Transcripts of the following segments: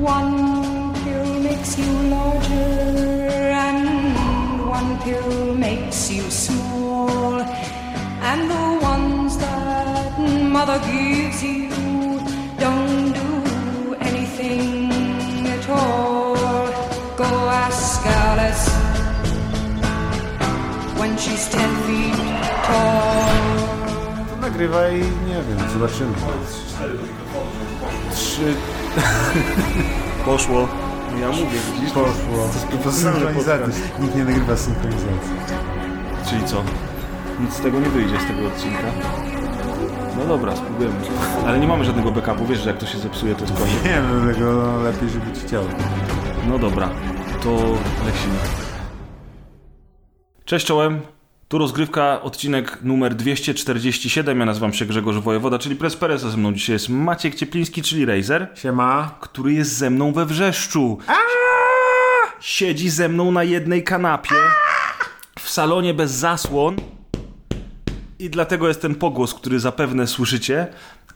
One pill makes you larger and one pill makes you small, and the ones that mother gives you don't do anything at all. Go ask Alice when she's 10 feet tall. Nagrywaj, nie wiem, zobaczymy. 3 Poszło. Ja mówię, widzisz? Poszło. To synchronizacja. Nikt nie nagrywa synchronizacji. Czyli co? Nic z tego nie wyjdzie, z tego odcinka. No dobra, spróbujemy. Ale nie mamy żadnego backupu, wiesz, że jak to się zepsuje, to spokojnie. Nie wiem, dlatego lepiej, żeby ci chciało. No dobra, to lecimy. Cześć, czołem. Tu rozgrywka, odcinek numer 247, ja nazywam się Grzegorz Wojewoda, czyli Presperesa, ze mną dzisiaj jest Maciek Ciepliński, czyli Razer. Siema. Który jest ze mną we Wrzeszczu. Siedzi ze mną na jednej kanapie, w salonie bez zasłon i dlatego jest ten pogłos, który zapewne słyszycie,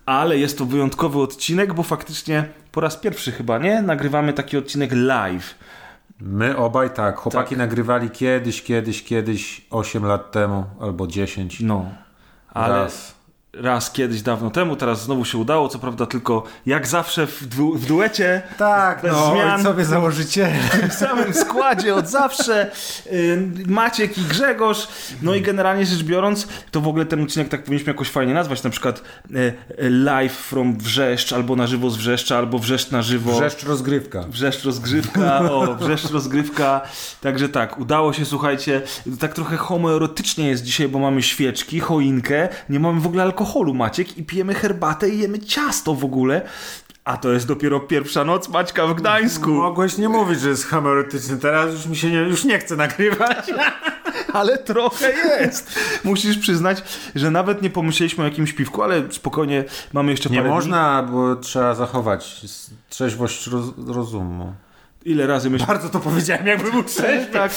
ale jest to wyjątkowy odcinek, bo faktycznie po raz pierwszy chyba, nie? Nagrywamy taki odcinek live. My obaj tak. Chłopaki tak. Nagrywali kiedyś 8 lat temu albo 10. No, ale raz kiedyś dawno temu, teraz znowu się udało, co prawda tylko jak zawsze w duecie. Tak, bez zmian, sobie założycie. W tym samym składzie od zawsze. Maciek i Grzegorz. No i generalnie rzecz biorąc, to w ogóle ten odcinek tak powinniśmy jakoś fajnie nazwać, na przykład live from Wrzeszcz, albo na żywo z Wrzeszcza, albo Wrzeszcz na żywo. Wrzeszcz rozgrywka. Wrzeszcz rozgrywka. Także tak, udało się, słuchajcie. Tak trochę homoerotycznie jest dzisiaj, bo mamy świeczki, choinkę, nie mamy w ogóle alkoholu, Maciek, i pijemy herbatę i jemy ciasto w ogóle, a to jest dopiero pierwsza noc Maćka w Gdańsku. Mogłeś nie mówić, że jest homoerotyczny, teraz już mi się nie chce nagrywać. Ale trochę jest. Musisz przyznać, że nawet nie pomyśleliśmy o jakimś piwku, ale spokojnie, mamy jeszcze parę dni. Nie można, bo trzeba zachować trzeźwość rozumu. Ile razy myśmy... Bardzo to powiedziałem, jakby był trzeźwy. Tak.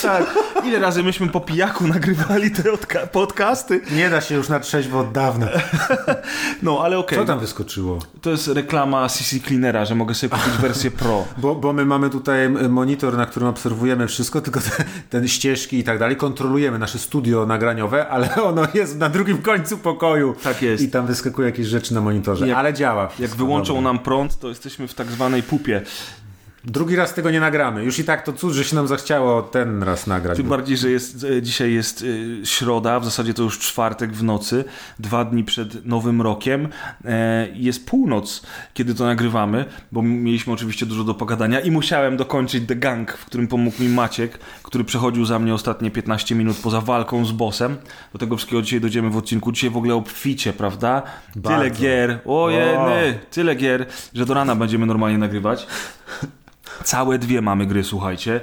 Ile razy myśmy po pijaku nagrywali te podcasty. Nie da się już na trzeźwo od dawna. No, ale okej. Co tam wyskoczyło? To jest reklama CC Cleanera, że mogę sobie kupić wersję Pro. Bo my mamy tutaj monitor, na którym obserwujemy wszystko, tylko te ścieżki i tak dalej. Kontrolujemy nasze studio nagraniowe, ale ono jest na drugim końcu pokoju. Tak jest. I tam wyskakuje jakieś rzeczy na monitorze, ale działa. Jak wyłączą nam prąd, to jesteśmy w tak zwanej pupie. Drugi raz tego nie nagramy. Już i tak to cud, że się nam zachciało ten raz nagrać. Tym bardziej, że dzisiaj jest środa, w zasadzie to już czwartek w nocy, 2 dni przed Nowym Rokiem. Jest północ, kiedy to nagrywamy, bo mieliśmy oczywiście dużo do pogadania i musiałem dokończyć The Gang, w którym pomógł mi Maciek, który przechodził za mnie ostatnie 15 minut poza walką z bossem. Do tego wszystkiego dzisiaj dojdziemy w odcinku. Dzisiaj w ogóle obficie, prawda? Bardzo. Tyle gier, tyle gier, że do rana będziemy normalnie nagrywać. Całe 2 mamy gry, słuchajcie.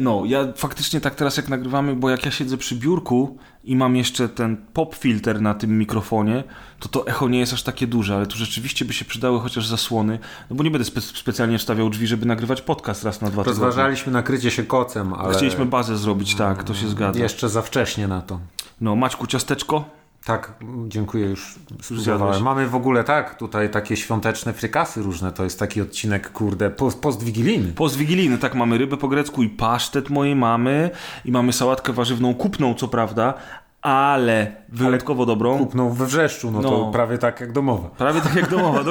No, ja faktycznie tak teraz jak nagrywamy, bo jak ja siedzę przy biurku i mam jeszcze ten pop filter na tym mikrofonie, to echo nie jest aż takie duże, ale tu rzeczywiście by się przydały chociaż zasłony, no bo nie będę specjalnie wstawiał drzwi, żeby nagrywać podcast raz na 2 tygodnie. Rozważaliśmy nakrycie się kocem, ale... Chcieliśmy bazę zrobić, tak, to się zgadza. Jeszcze za wcześnie na to. No, Maćku, ciasteczko? Tak, dziękuję, już spróbowałem. Mamy w ogóle tutaj takie świąteczne frykasy różne, to jest taki odcinek, kurde, postwigilijny. Postwigilijny, tak, mamy rybę po grecku i pasztet mojej mamy i mamy sałatkę warzywną kupną, co prawda, ale wyjątkowo dobrą. Kupną we Wrzeszczu, no to prawie tak jak domowa. Prawie tak jak domowa,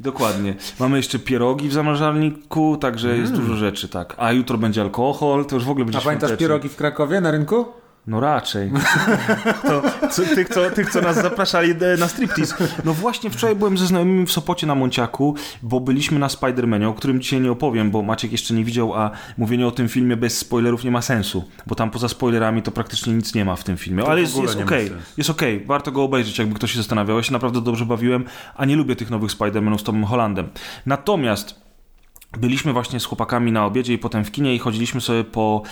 dokładnie. Mamy jeszcze pierogi w zamrażalniku, także jest dużo rzeczy, tak. A jutro będzie alkohol, to już w ogóle będzie świąteczne. A pamiętasz pierogi w Krakowie na rynku? No raczej. Tych, co nas zapraszali na striptease. No właśnie, wczoraj byłem ze znajomymi w Sopocie na Monciaku, bo byliśmy na Spider-Manie, o którym dzisiaj nie opowiem, bo Maciek jeszcze nie widział, a mówienie o tym filmie bez spoilerów nie ma sensu, bo tam poza spoilerami to praktycznie nic nie ma w tym filmie. To ale jest okej. Warto go obejrzeć, jakby ktoś się zastanawiał. Ja się naprawdę dobrze bawiłem, a nie lubię tych nowych Spider-Manów z Tomem Hollandem. Natomiast byliśmy właśnie z chłopakami na obiedzie i potem w kinie i chodziliśmy sobie po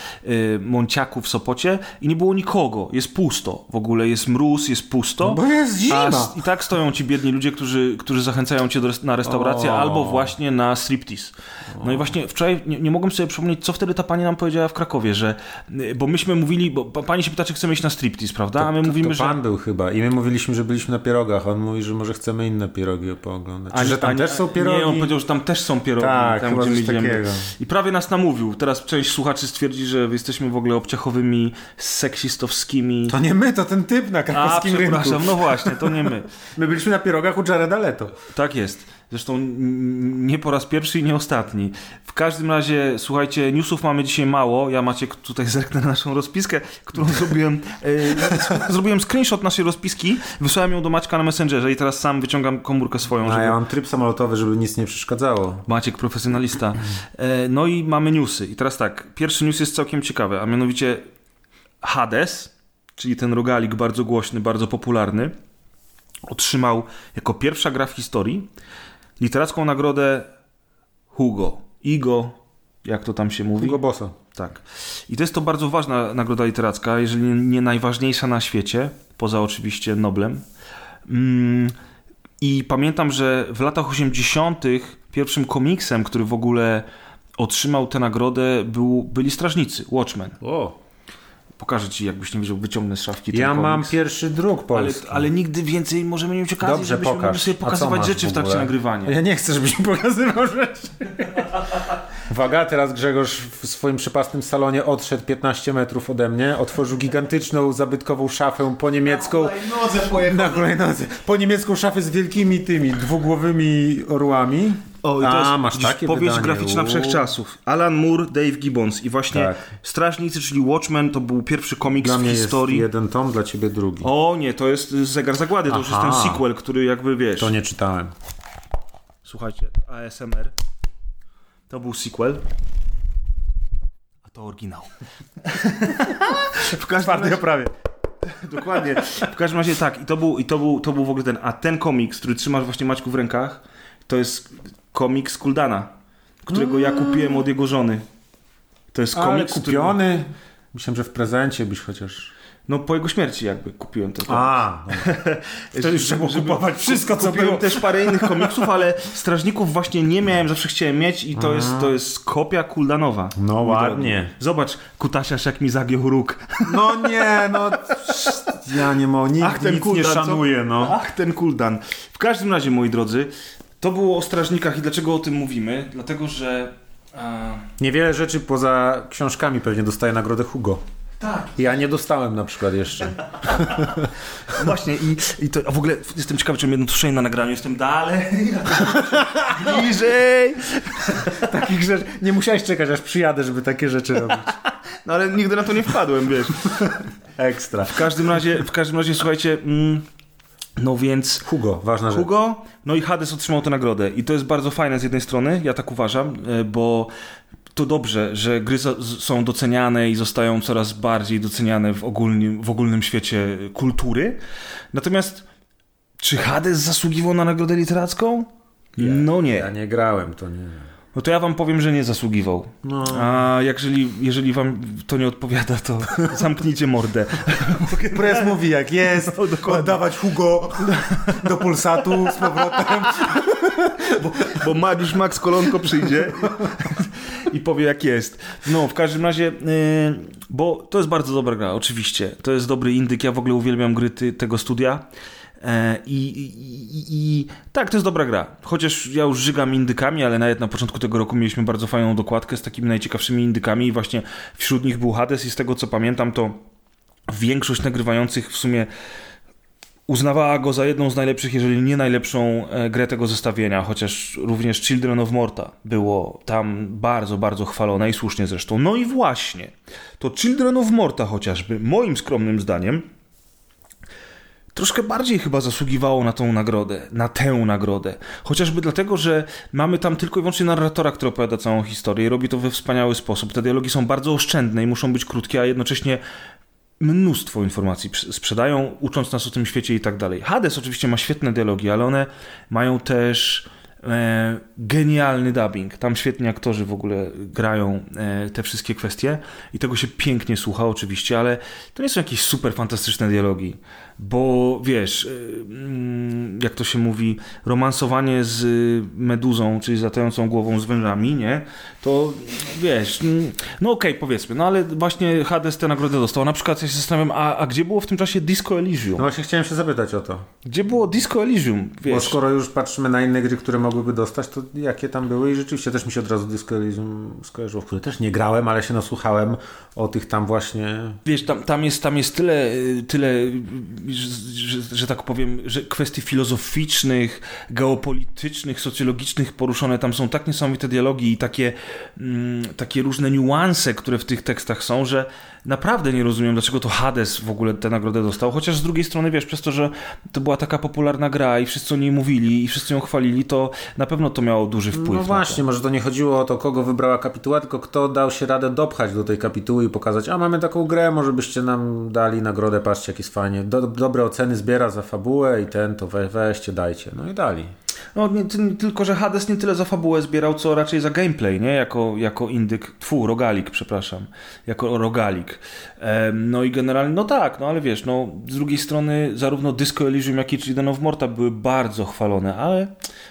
Monciaku w Sopocie i nie było nikogo, jest pusto w ogóle, jest mróz, jest pusto. No bo jest zima. I tak stoją ci biedni ludzie, którzy zachęcają cię na restaurację albo właśnie na striptease. No i właśnie wczoraj nie mogłem sobie przypomnieć, co wtedy ta pani nam powiedziała w Krakowie, że, bo myśmy mówili, bo pani się pyta, czy chcemy iść na striptease, prawda? A my mówimy, że... pan był chyba i my mówiliśmy, że byliśmy na pierogach, on mówi, że może chcemy inne pierogi pooglądać. Czy że tam też są pierogi? Nie, on powiedział, że tam też są pierogi. Tak. I prawie nas namówił. Teraz część słuchaczy stwierdzi, że jesteśmy w ogóle obciachowymi, seksistowskimi. To nie my, to ten typ na krakowskim rynku. Przepraszam, no właśnie, to nie my. My byliśmy na pierogach u Jareda Leto. Tak jest. Zresztą nie po raz pierwszy i nie ostatni. W każdym razie, słuchajcie, newsów mamy dzisiaj mało. Ja, Maciek, tutaj zerknę na naszą rozpiskę, którą zrobiłem. Zrobiłem screenshot naszej rozpiski, wysłałem ją do Maćka na Messengerze i teraz sam wyciągam komórkę swoją. A żeby... ja mam tryb samolotowy, żeby nic nie przeszkadzało. Maciek, profesjonalista. No i mamy newsy. I teraz tak, pierwszy news jest całkiem ciekawy, a mianowicie Hades, czyli ten rogalik bardzo głośny, bardzo popularny, otrzymał jako pierwsza gra w historii literacką nagrodę Hugo. Igo, jak to tam się mówi? Hugo Bossa. Tak. I to jest to bardzo ważna nagroda literacka, jeżeli nie najważniejsza na świecie, poza oczywiście Noblem. I pamiętam, że w latach 80. pierwszym komiksem, który w ogóle otrzymał tę nagrodę, byli Strażnicy, Watchmen. O. Pokażę ci, jakbyś nie wiedział, wyciągnę z szafki. Ja mam pierwszy druk polski. Ale nigdy więcej możemy mieć okazji, dobrze, żebyśmy mogli sobie pokazywać rzeczy w trakcie nagrywania. Ja nie chcę, żebyś mi pokazywał rzeczy. Uwaga, teraz Grzegorz w swoim przepastnym salonie odszedł 15 metrów ode mnie, otworzył gigantyczną, zabytkową szafę po niemiecką. Na kolejnodze po niemiecką szafę z wielkimi tymi dwugłowymi orłami. O, i to jest masz takie powieść wydanie. Graficzna wszechczasów. Alan Moore, Dave Gibbons i właśnie tak. Strażnicy, czyli Watchmen, to był pierwszy komiks w historii. Jest jeden tom, dla ciebie drugi. O nie, to jest Zegar Zagłady, to już jest ten sequel, który jakby wiesz. To nie czytałem. Słuchajcie, ASMR. To był sequel. A to oryginał. W każdej oprawie. Dokładnie. W każdym razie tak. I to był w ogóle ten... A ten komiks, który trzymasz właśnie, Maćku, w rękach, to jest komiks Kuldana, którego ja kupiłem od jego żony. To jest komiks, ale kupiony. Który... Myślałem, że w prezencie byś chociaż... No po jego śmierci jakby kupiłem to. To już trzeba kupować wszystko, co kupiłem było. Też parę innych komiksów, ale Strażników właśnie nie miałem, zawsze chciałem mieć i to jest kopia Kuldanowa. No ładnie. Zobacz, Kutasiarz, jak mi zagiął róg. No nie, no... Ja nie mam, nic nie szanuję, no. Ach, ten Kuldan. W każdym razie, moi drodzy, to było o Strażnikach i dlaczego o tym mówimy? Dlatego, że... Niewiele rzeczy poza książkami pewnie dostaje nagrodę Hugo. Tak. Ja nie dostałem na przykład jeszcze. Właśnie i to w ogóle jestem ciekawy, czy mam jedno tuszenie na nagraniu. Jestem dalej, bliżej. Takich rzeczy. Nie musiałeś czekać, aż przyjadę, żeby takie rzeczy robić. No ale nigdy na to nie wpadłem, wiesz. Ekstra. W każdym razie słuchajcie... No więc... Hugo, ważna rzecz. No i Hades otrzymał tę nagrodę. I to jest bardzo fajne z jednej strony, ja tak uważam, bo to dobrze, że gry są doceniane i zostają coraz bardziej doceniane w ogólnym świecie kultury. Natomiast czy Hades zasługiwał na nagrodę literacką? No nie. Ja nie grałem, to nie... No to ja wam powiem, że nie zasługiwał. No. A jeżeli wam to nie odpowiada, to zamknijcie mordę. Pres mówi jak jest, no, oddawać Hugo do Pulsatu z powrotem. Bo Mariusz Max Kolonko przyjdzie i powie jak jest. No w każdym razie, bo to jest bardzo dobra gra, oczywiście. To jest dobry indyk, ja w ogóle uwielbiam gry tego studia. I tak, to jest dobra gra. Chociaż ja już żygam indykami, ale nawet na początku tego roku mieliśmy bardzo fajną dokładkę z takimi najciekawszymi indykami i właśnie wśród nich był Hades i z tego co pamiętam, to większość nagrywających w sumie uznawała go za jedną z najlepszych, jeżeli nie najlepszą grę tego zestawienia, chociaż również Children of Morta było tam bardzo, bardzo chwalone i słusznie zresztą. No i właśnie, to Children of Morta chociażby, moim skromnym zdaniem, troszkę bardziej chyba zasługiwało na tą nagrodę, na tę nagrodę. Chociażby dlatego, że mamy tam tylko i wyłącznie narratora, który opowiada całą historię i robi to we wspaniały sposób. Te dialogi są bardzo oszczędne i muszą być krótkie, a jednocześnie mnóstwo informacji sprzedają, ucząc nas o tym świecie i tak dalej. Hades oczywiście ma świetne dialogi, ale one mają też Genialny dubbing. Tam świetni aktorzy w ogóle grają te wszystkie kwestie i tego się pięknie słucha oczywiście, ale to nie są jakieś super fantastyczne dialogi, bo wiesz, jak to się mówi, romansowanie z meduzą, czyli z latającą głową z wężami, nie? To wiesz, no okej, powiedzmy, no ale właśnie Hades tę nagrodę dostał. Na przykład ja się zastanawiam, a gdzie było w tym czasie Disco Elysium? No właśnie chciałem się zapytać o to. Gdzie było Disco Elysium? Wiesz? Bo skoro już patrzymy na inne gry, które mogłyby dostać, to jakie tam były i rzeczywiście też mi się od razu Disco Elysium skojarzyło, w które też nie grałem, ale się nasłuchałem o tych tam właśnie... Wiesz, tam jest tyle że tak powiem, że kwestii filozoficznych, geopolitycznych, socjologicznych poruszone tam są tak niesamowite dialogi i takie różne niuanse, które w tych tekstach są, że naprawdę nie rozumiem, dlaczego to Hades w ogóle tę nagrodę dostał, chociaż z drugiej strony, wiesz, przez to, że to była taka popularna gra i wszyscy o niej mówili i wszyscy ją chwalili, to na pewno to miało duży wpływ. No właśnie, może to nie chodziło o to, kogo wybrała kapituła, tylko kto dał się radę dopchać do tej kapituły i pokazać, a mamy taką grę, może byście nam dali nagrodę, patrzcie, jak jest fajnie. Dobre oceny zbiera za fabułę i ten, to weźcie, dajcie. No i dali. No, tylko że Hades nie tyle za fabułę zbierał, co raczej za gameplay, nie? Jako indyk, rogalik, przepraszam. Jako rogalik. No i generalnie, no tak, no ale wiesz, no z drugiej strony zarówno Disco Elysium, jak i Children of Morta były bardzo chwalone, ale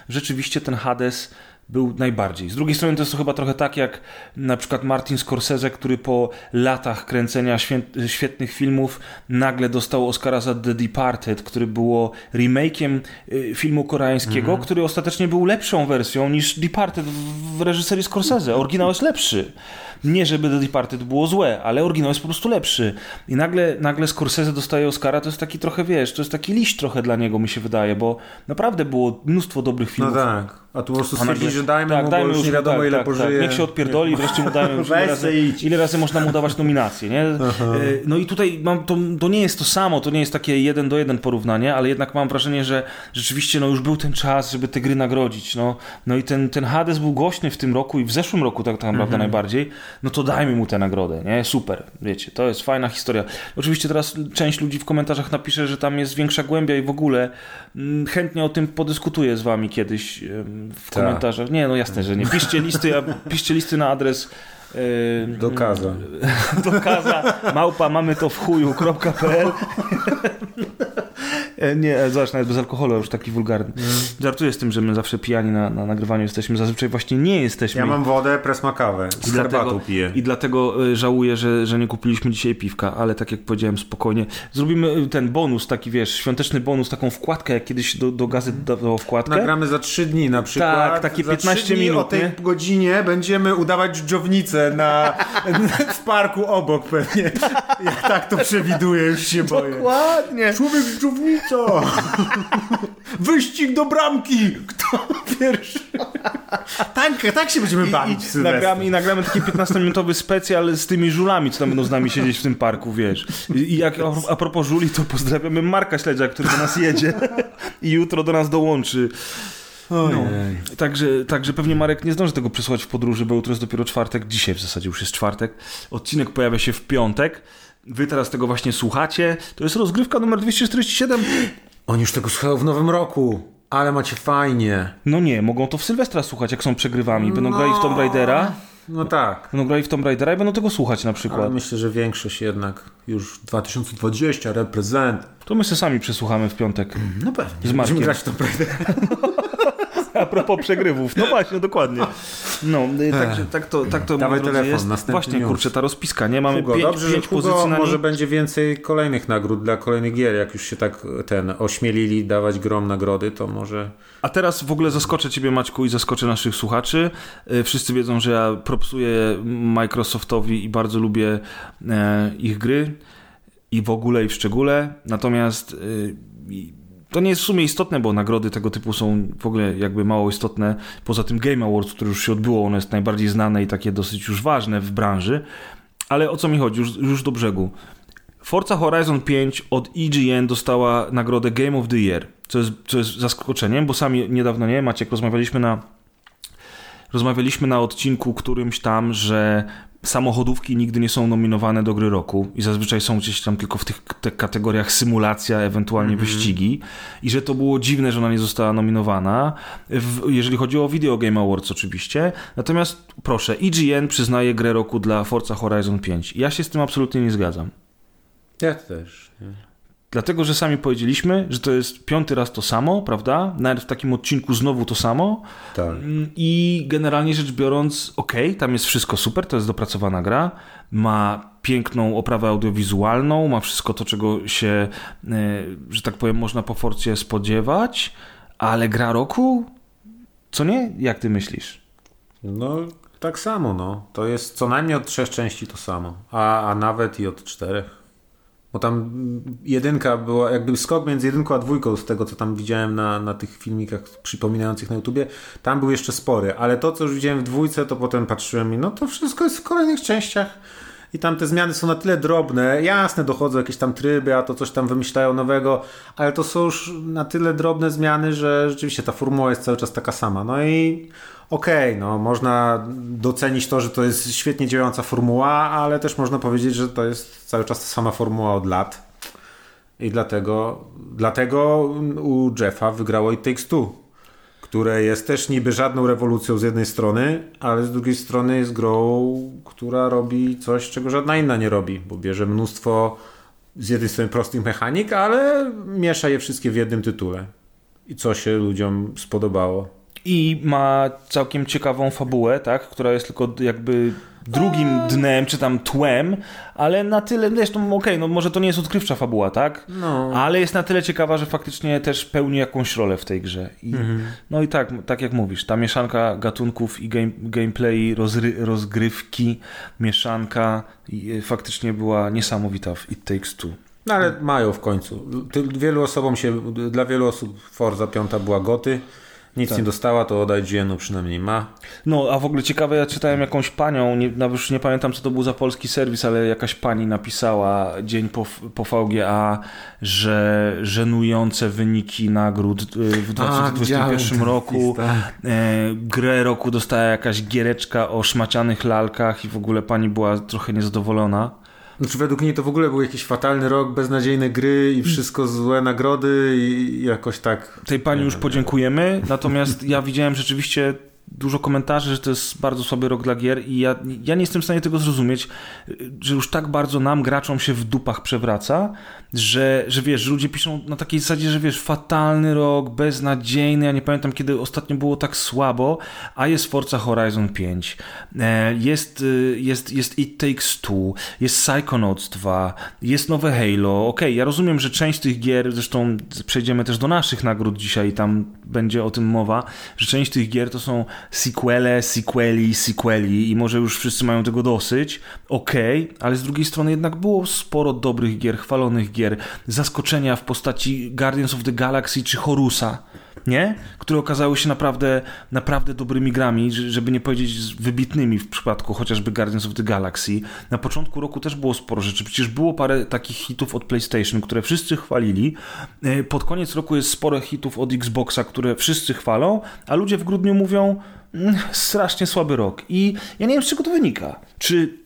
rzeczywiście ten Hades był najbardziej. Z drugiej strony to jest to chyba trochę tak jak na przykład Martin Scorsese, który po latach kręcenia świetnych filmów nagle dostał Oscara za The Departed, który było remake'iem filmu koreańskiego, który ostatecznie był lepszą wersją niż Departed w reżyserii Scorsese. Oryginał jest lepszy. Nie żeby The Departed było złe, ale oryginał jest po prostu lepszy. I nagle Scorsese dostaje Oscara, to jest taki trochę, wiesz, to jest taki liść trochę dla niego, mi się wydaje, bo naprawdę było mnóstwo dobrych filmów. No tak. A tu po prostu stwierdzi, że dajmy mu, już nie wiadomo ile pożyje. Tak. Niech się odpierdoli, wreszcie mu dajmy już ile razy można mu dawać nominacje, nie? No i tutaj to nie jest to samo, to nie jest takie 1:1 porównanie, ale jednak mam wrażenie, że rzeczywiście no już był ten czas, żeby te gry nagrodzić. No i ten Hades był głośny w tym roku i w zeszłym roku tak naprawdę najbardziej. No to dajmy mu tę nagrodę, nie? Super, wiecie, to jest fajna historia. Oczywiście teraz część ludzi w komentarzach napisze, że tam jest większa głębia i w ogóle chętnie o tym podyskutuję z wami kiedyś w komentarzach. Nie, no jasne, że nie. Piszcie listy na adres dokaza @mamytowchuju.pl Nie, zobacz, nawet bez alkoholu, już taki wulgarny. Żartuję z tym, że my zawsze pijani na nagrywaniu jesteśmy, zazwyczaj właśnie nie jesteśmy. Ja mam wodę, presma kawę, z herbatą piję. I dlatego żałuję, że nie kupiliśmy dzisiaj piwka, ale tak jak powiedziałem, spokojnie. Zrobimy ten bonus, taki wiesz, świąteczny bonus, taką wkładkę, jak kiedyś do gazet dawało wkładkę. Nagramy za 3 dni na przykład. Tak, takie 15 minut. O tej godzinie będziemy udawać dżdżownicę w parku obok pewnie. Ja tak to przewiduję, już się boję. Dokładnie. Człowiek dżdżownicy. Co? Wyścig do bramki! Kto pierwszy? Tak się będziemy bawić. I nagramy taki 15-minutowy specjal z tymi żulami, co tam będą z nami siedzieć w tym parku, wiesz. I jak a propos żuli, to pozdrawiamy Marka Śledzia, który do nas jedzie i jutro do nas dołączy. No. Także pewnie Marek nie zdąży tego przesłać w podróży, bo jutro jest dopiero czwartek. Dzisiaj w zasadzie już jest czwartek. Odcinek pojawia się w piątek. Wy teraz tego właśnie słuchacie. To jest rozgrywka numer 247. Oni już tego słuchają w nowym roku. Ale macie fajnie. No nie, mogą to w Sylwestra słuchać, jak są przegrywami. Będą grali w Tomb Raidera. No tak. Będą grali w Tomb Raidera i będą tego słuchać na przykład. Ale myślę, że większość jednak już 2020 reprezent. To my się sami przesłuchamy w piątek. No pewnie. Z Markiem. Będziemy grać w Tomb Raidera. A propos przegrywów. No właśnie, dokładnie. No, tak to dawaj telefon, jest. Właśnie, kurczę, ta rozpiska, nie? Mamy Hugo, pięć pozycji na może będzie więcej kolejnych nagród dla kolejnych gier, jak już się tak ośmielili dawać grom nagrody, to może... A teraz w ogóle zaskoczę ciebie, Maćku, i zaskoczę naszych słuchaczy. Wszyscy wiedzą, że ja propsuję Microsoftowi i bardzo lubię ich gry i w ogóle i w szczególe. Natomiast... To nie jest w sumie istotne, bo nagrody tego typu są w ogóle jakby mało istotne. Poza tym Game Awards, które już się odbyło, ono jest najbardziej znane i takie dosyć już ważne w branży. Ale o co mi chodzi? Już do brzegu. Forza Horizon 5 od IGN dostała nagrodę Game of the Year, co jest zaskoczeniem, bo sami niedawno, nie? Maciek, rozmawialiśmy na odcinku którymś tam, że samochodówki nigdy nie są nominowane do gry roku i zazwyczaj są gdzieś tam tylko w tych kategoriach symulacja, ewentualnie wyścigi, i że to było dziwne, że ona nie została nominowana, jeżeli chodzi o Video Game Awards oczywiście. Natomiast proszę, IGN przyznaje grę roku dla Forza Horizon 5. Ja się z tym absolutnie nie zgadzam. Ja też. Dlatego, że sami powiedzieliśmy, że to jest 5. raz to samo, prawda? Nawet w takim odcinku znowu to samo. Tak. I generalnie rzecz biorąc, okej, tam jest wszystko super, to jest dopracowana gra, ma piękną oprawę audiowizualną, ma wszystko to, czego się, że tak powiem, można po Forcie spodziewać, ale gra roku? Co nie? Jak ty myślisz? No, tak samo, no. To jest co najmniej od 3 części to samo, a nawet i od 4. Bo tam jedynka była, jakby skok między jedynką a dwójką, z tego co tam widziałem na tych filmikach przypominających na YouTubie, tam był jeszcze spory, ale to co już widziałem w dwójce, to potem patrzyłem i no to wszystko jest w kolejnych częściach i tam te zmiany są na tyle drobne, jasne, dochodzą jakieś tam tryby, a to coś tam wymyślają nowego, ale to są już na tyle drobne zmiany, że rzeczywiście ta formuła jest cały czas taka sama, no i okej, no można docenić to, że to jest świetnie działająca formuła, ale też można powiedzieć, że to jest cały czas ta sama formuła od lat i dlatego u Jeffa wygrało It Takes Two, które jest też niby żadną rewolucją z jednej strony, ale z drugiej strony jest grą, która robi coś, czego żadna inna nie robi, bo bierze mnóstwo z jednej strony prostych mechanik, ale miesza je wszystkie w jednym tytule i co się ludziom spodobało. I ma całkiem ciekawą fabułę, tak? Która jest tylko jakby drugim dnem, czy tam tłem, ale na tyle, zresztą no może to nie jest odkrywcza fabuła, tak? No. Ale jest na tyle ciekawa, że faktycznie też pełni jakąś rolę w tej grze. I, no i tak jak mówisz, ta mieszanka gatunków i gameplay, rozgrywki, mieszanka faktycznie była niesamowita w It Takes Two. No ale mają w końcu. Dla wielu osób Forza 5 była goty. Nic tak. Nie dostała, to od IGN-u przynajmniej ma. No, a w ogóle ciekawe, ja czytałem jakąś panią, już nie pamiętam, co to był za polski serwis, ale jakaś pani napisała dzień po VGA, że żenujące wyniki nagród w 2021 roku. Grę roku dostała jakaś giereczka o szmacianych lalkach i w ogóle pani była trochę niezadowolona. Znaczy według niej to w ogóle był jakiś fatalny rok, beznadziejne gry i wszystko złe nagrody i jakoś tak... Tej pani już podziękujemy, natomiast ja widziałem rzeczywiście dużo komentarzy, że to jest bardzo słaby rok dla gier i ja nie jestem w stanie tego zrozumieć, że już tak bardzo nam, graczom, się w dupach przewraca, że wiesz, ludzie piszą na takiej zasadzie, że wiesz, fatalny rok, beznadziejny, ja nie pamiętam, kiedy ostatnio było tak słabo, a jest Forza Horizon 5, jest It Takes Two, jest Psychonauts 2, jest nowe Halo, ja rozumiem, że część tych gier, zresztą przejdziemy też do naszych nagród dzisiaj i tam będzie o tym mowa, że część tych gier to są sequeli i może już wszyscy mają tego dosyć, ale z drugiej strony jednak było sporo dobrych gier, chwalonych gier, zaskoczenia w postaci Guardians of the Galaxy czy Horusa, nie? Które okazały się naprawdę dobrymi grami, żeby nie powiedzieć wybitnymi w przypadku chociażby Guardians of the Galaxy. Na początku roku też było sporo rzeczy, przecież było parę takich hitów od PlayStation, które wszyscy chwalili. Pod koniec roku jest sporo hitów od Xboxa, które wszyscy chwalą, a ludzie w grudniu mówią strasznie słaby rok. I ja nie wiem, z czego to wynika. Czy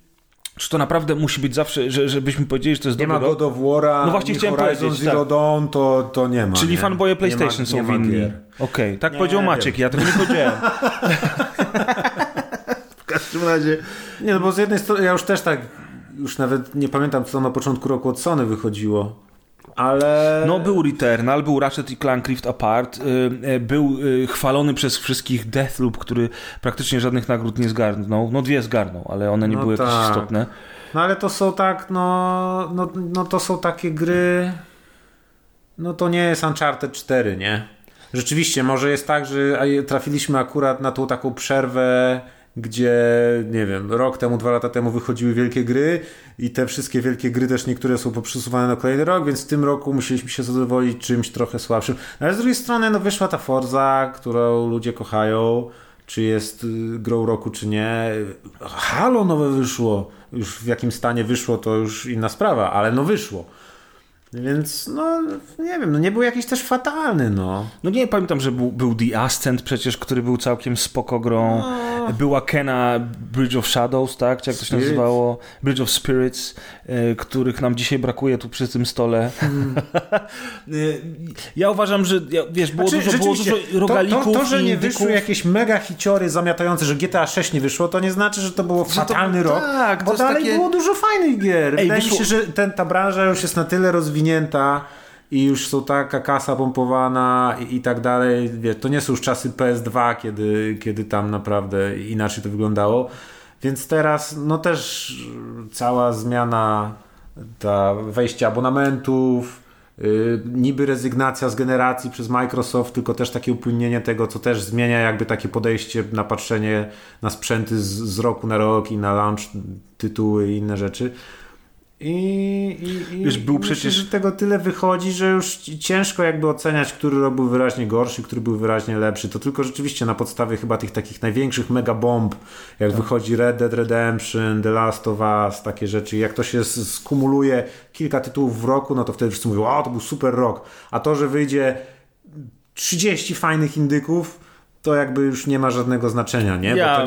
to naprawdę musi być zawsze, żebyśmy powiedzieli, że to jest dobry rok? Nie ma God of War'a, no właśnie chciałem Horizon Zero Dawn, to nie ma. Czyli fanboje PlayStation są winni. Tak nie, powiedział Maciek, ja tego nie powiedziałem. W każdym razie... Nie, no bo z jednej strony, ja już też tak, już nawet nie pamiętam, co na początku roku od Sony wychodziło. Ale... No był Returnal, był Ratchet and Clank Rift Apart, był chwalony przez wszystkich Deathloop, który praktycznie żadnych nagród nie zgarnął. No 2 zgarnął, ale one nie były jakieś istotne. No ale to są to są takie gry, no to nie jest Uncharted 4, nie? Rzeczywiście, może jest tak, że trafiliśmy akurat na tą taką przerwę, gdzie, nie wiem, rok temu, 2 lata temu wychodziły wielkie gry i te wszystkie wielkie gry też niektóre są poprzesuwane na kolejny rok, więc w tym roku musieliśmy się zadowolić czymś trochę słabszym. Ale z drugiej strony wyszła ta Forza, którą ludzie kochają, czy jest grą roku, czy nie. Halo nowe wyszło, już w jakim stanie wyszło, to już inna sprawa, ale wyszło. Więc, nie był jakiś też fatalny, No nie, pamiętam, że był The Ascent przecież, który był całkiem spoko grą. była Kena Bridge of Shadows, tak? Czy jak to się nazywało? Bridge of Spirits, których nam dzisiaj brakuje tu przy tym stole. Ja uważam, że wiesz, było dużo rogalików. To, że nie wyszły jakieś mega hiciory zamiatające, że GTA 6 nie wyszło, to nie znaczy, że to było fatalny rok, tak, bo dalej było dużo fajnych gier. Wydaje mi się, że ta branża już jest na tyle rozwinięta i już są taka kasa pompowana i tak dalej. Wiesz, to nie są już czasy PS2, kiedy tam naprawdę inaczej to wyglądało. Więc teraz no też cała zmiana ta wejścia abonamentów, niby rezygnacja z generacji przez Microsoft, tylko też takie upłynnienie tego, co też zmienia jakby takie podejście na patrzenie na sprzęty z roku na rok i na launch tytuły i inne rzeczy. Wiesz, był myślę, przecież że tego tyle wychodzi, że już ciężko jakby oceniać, który rok był wyraźnie gorszy, który był wyraźnie lepszy. To tylko rzeczywiście na podstawie chyba tych takich największych megabomb, jak wychodzi Red Dead Redemption, The Last of Us, takie rzeczy. Jak to się skumuluje kilka tytułów w roku, no to wtedy wszyscy mówią, to był super rok. A to, że wyjdzie 30 fajnych indyków, to jakby już nie ma żadnego znaczenia, nie? Bo to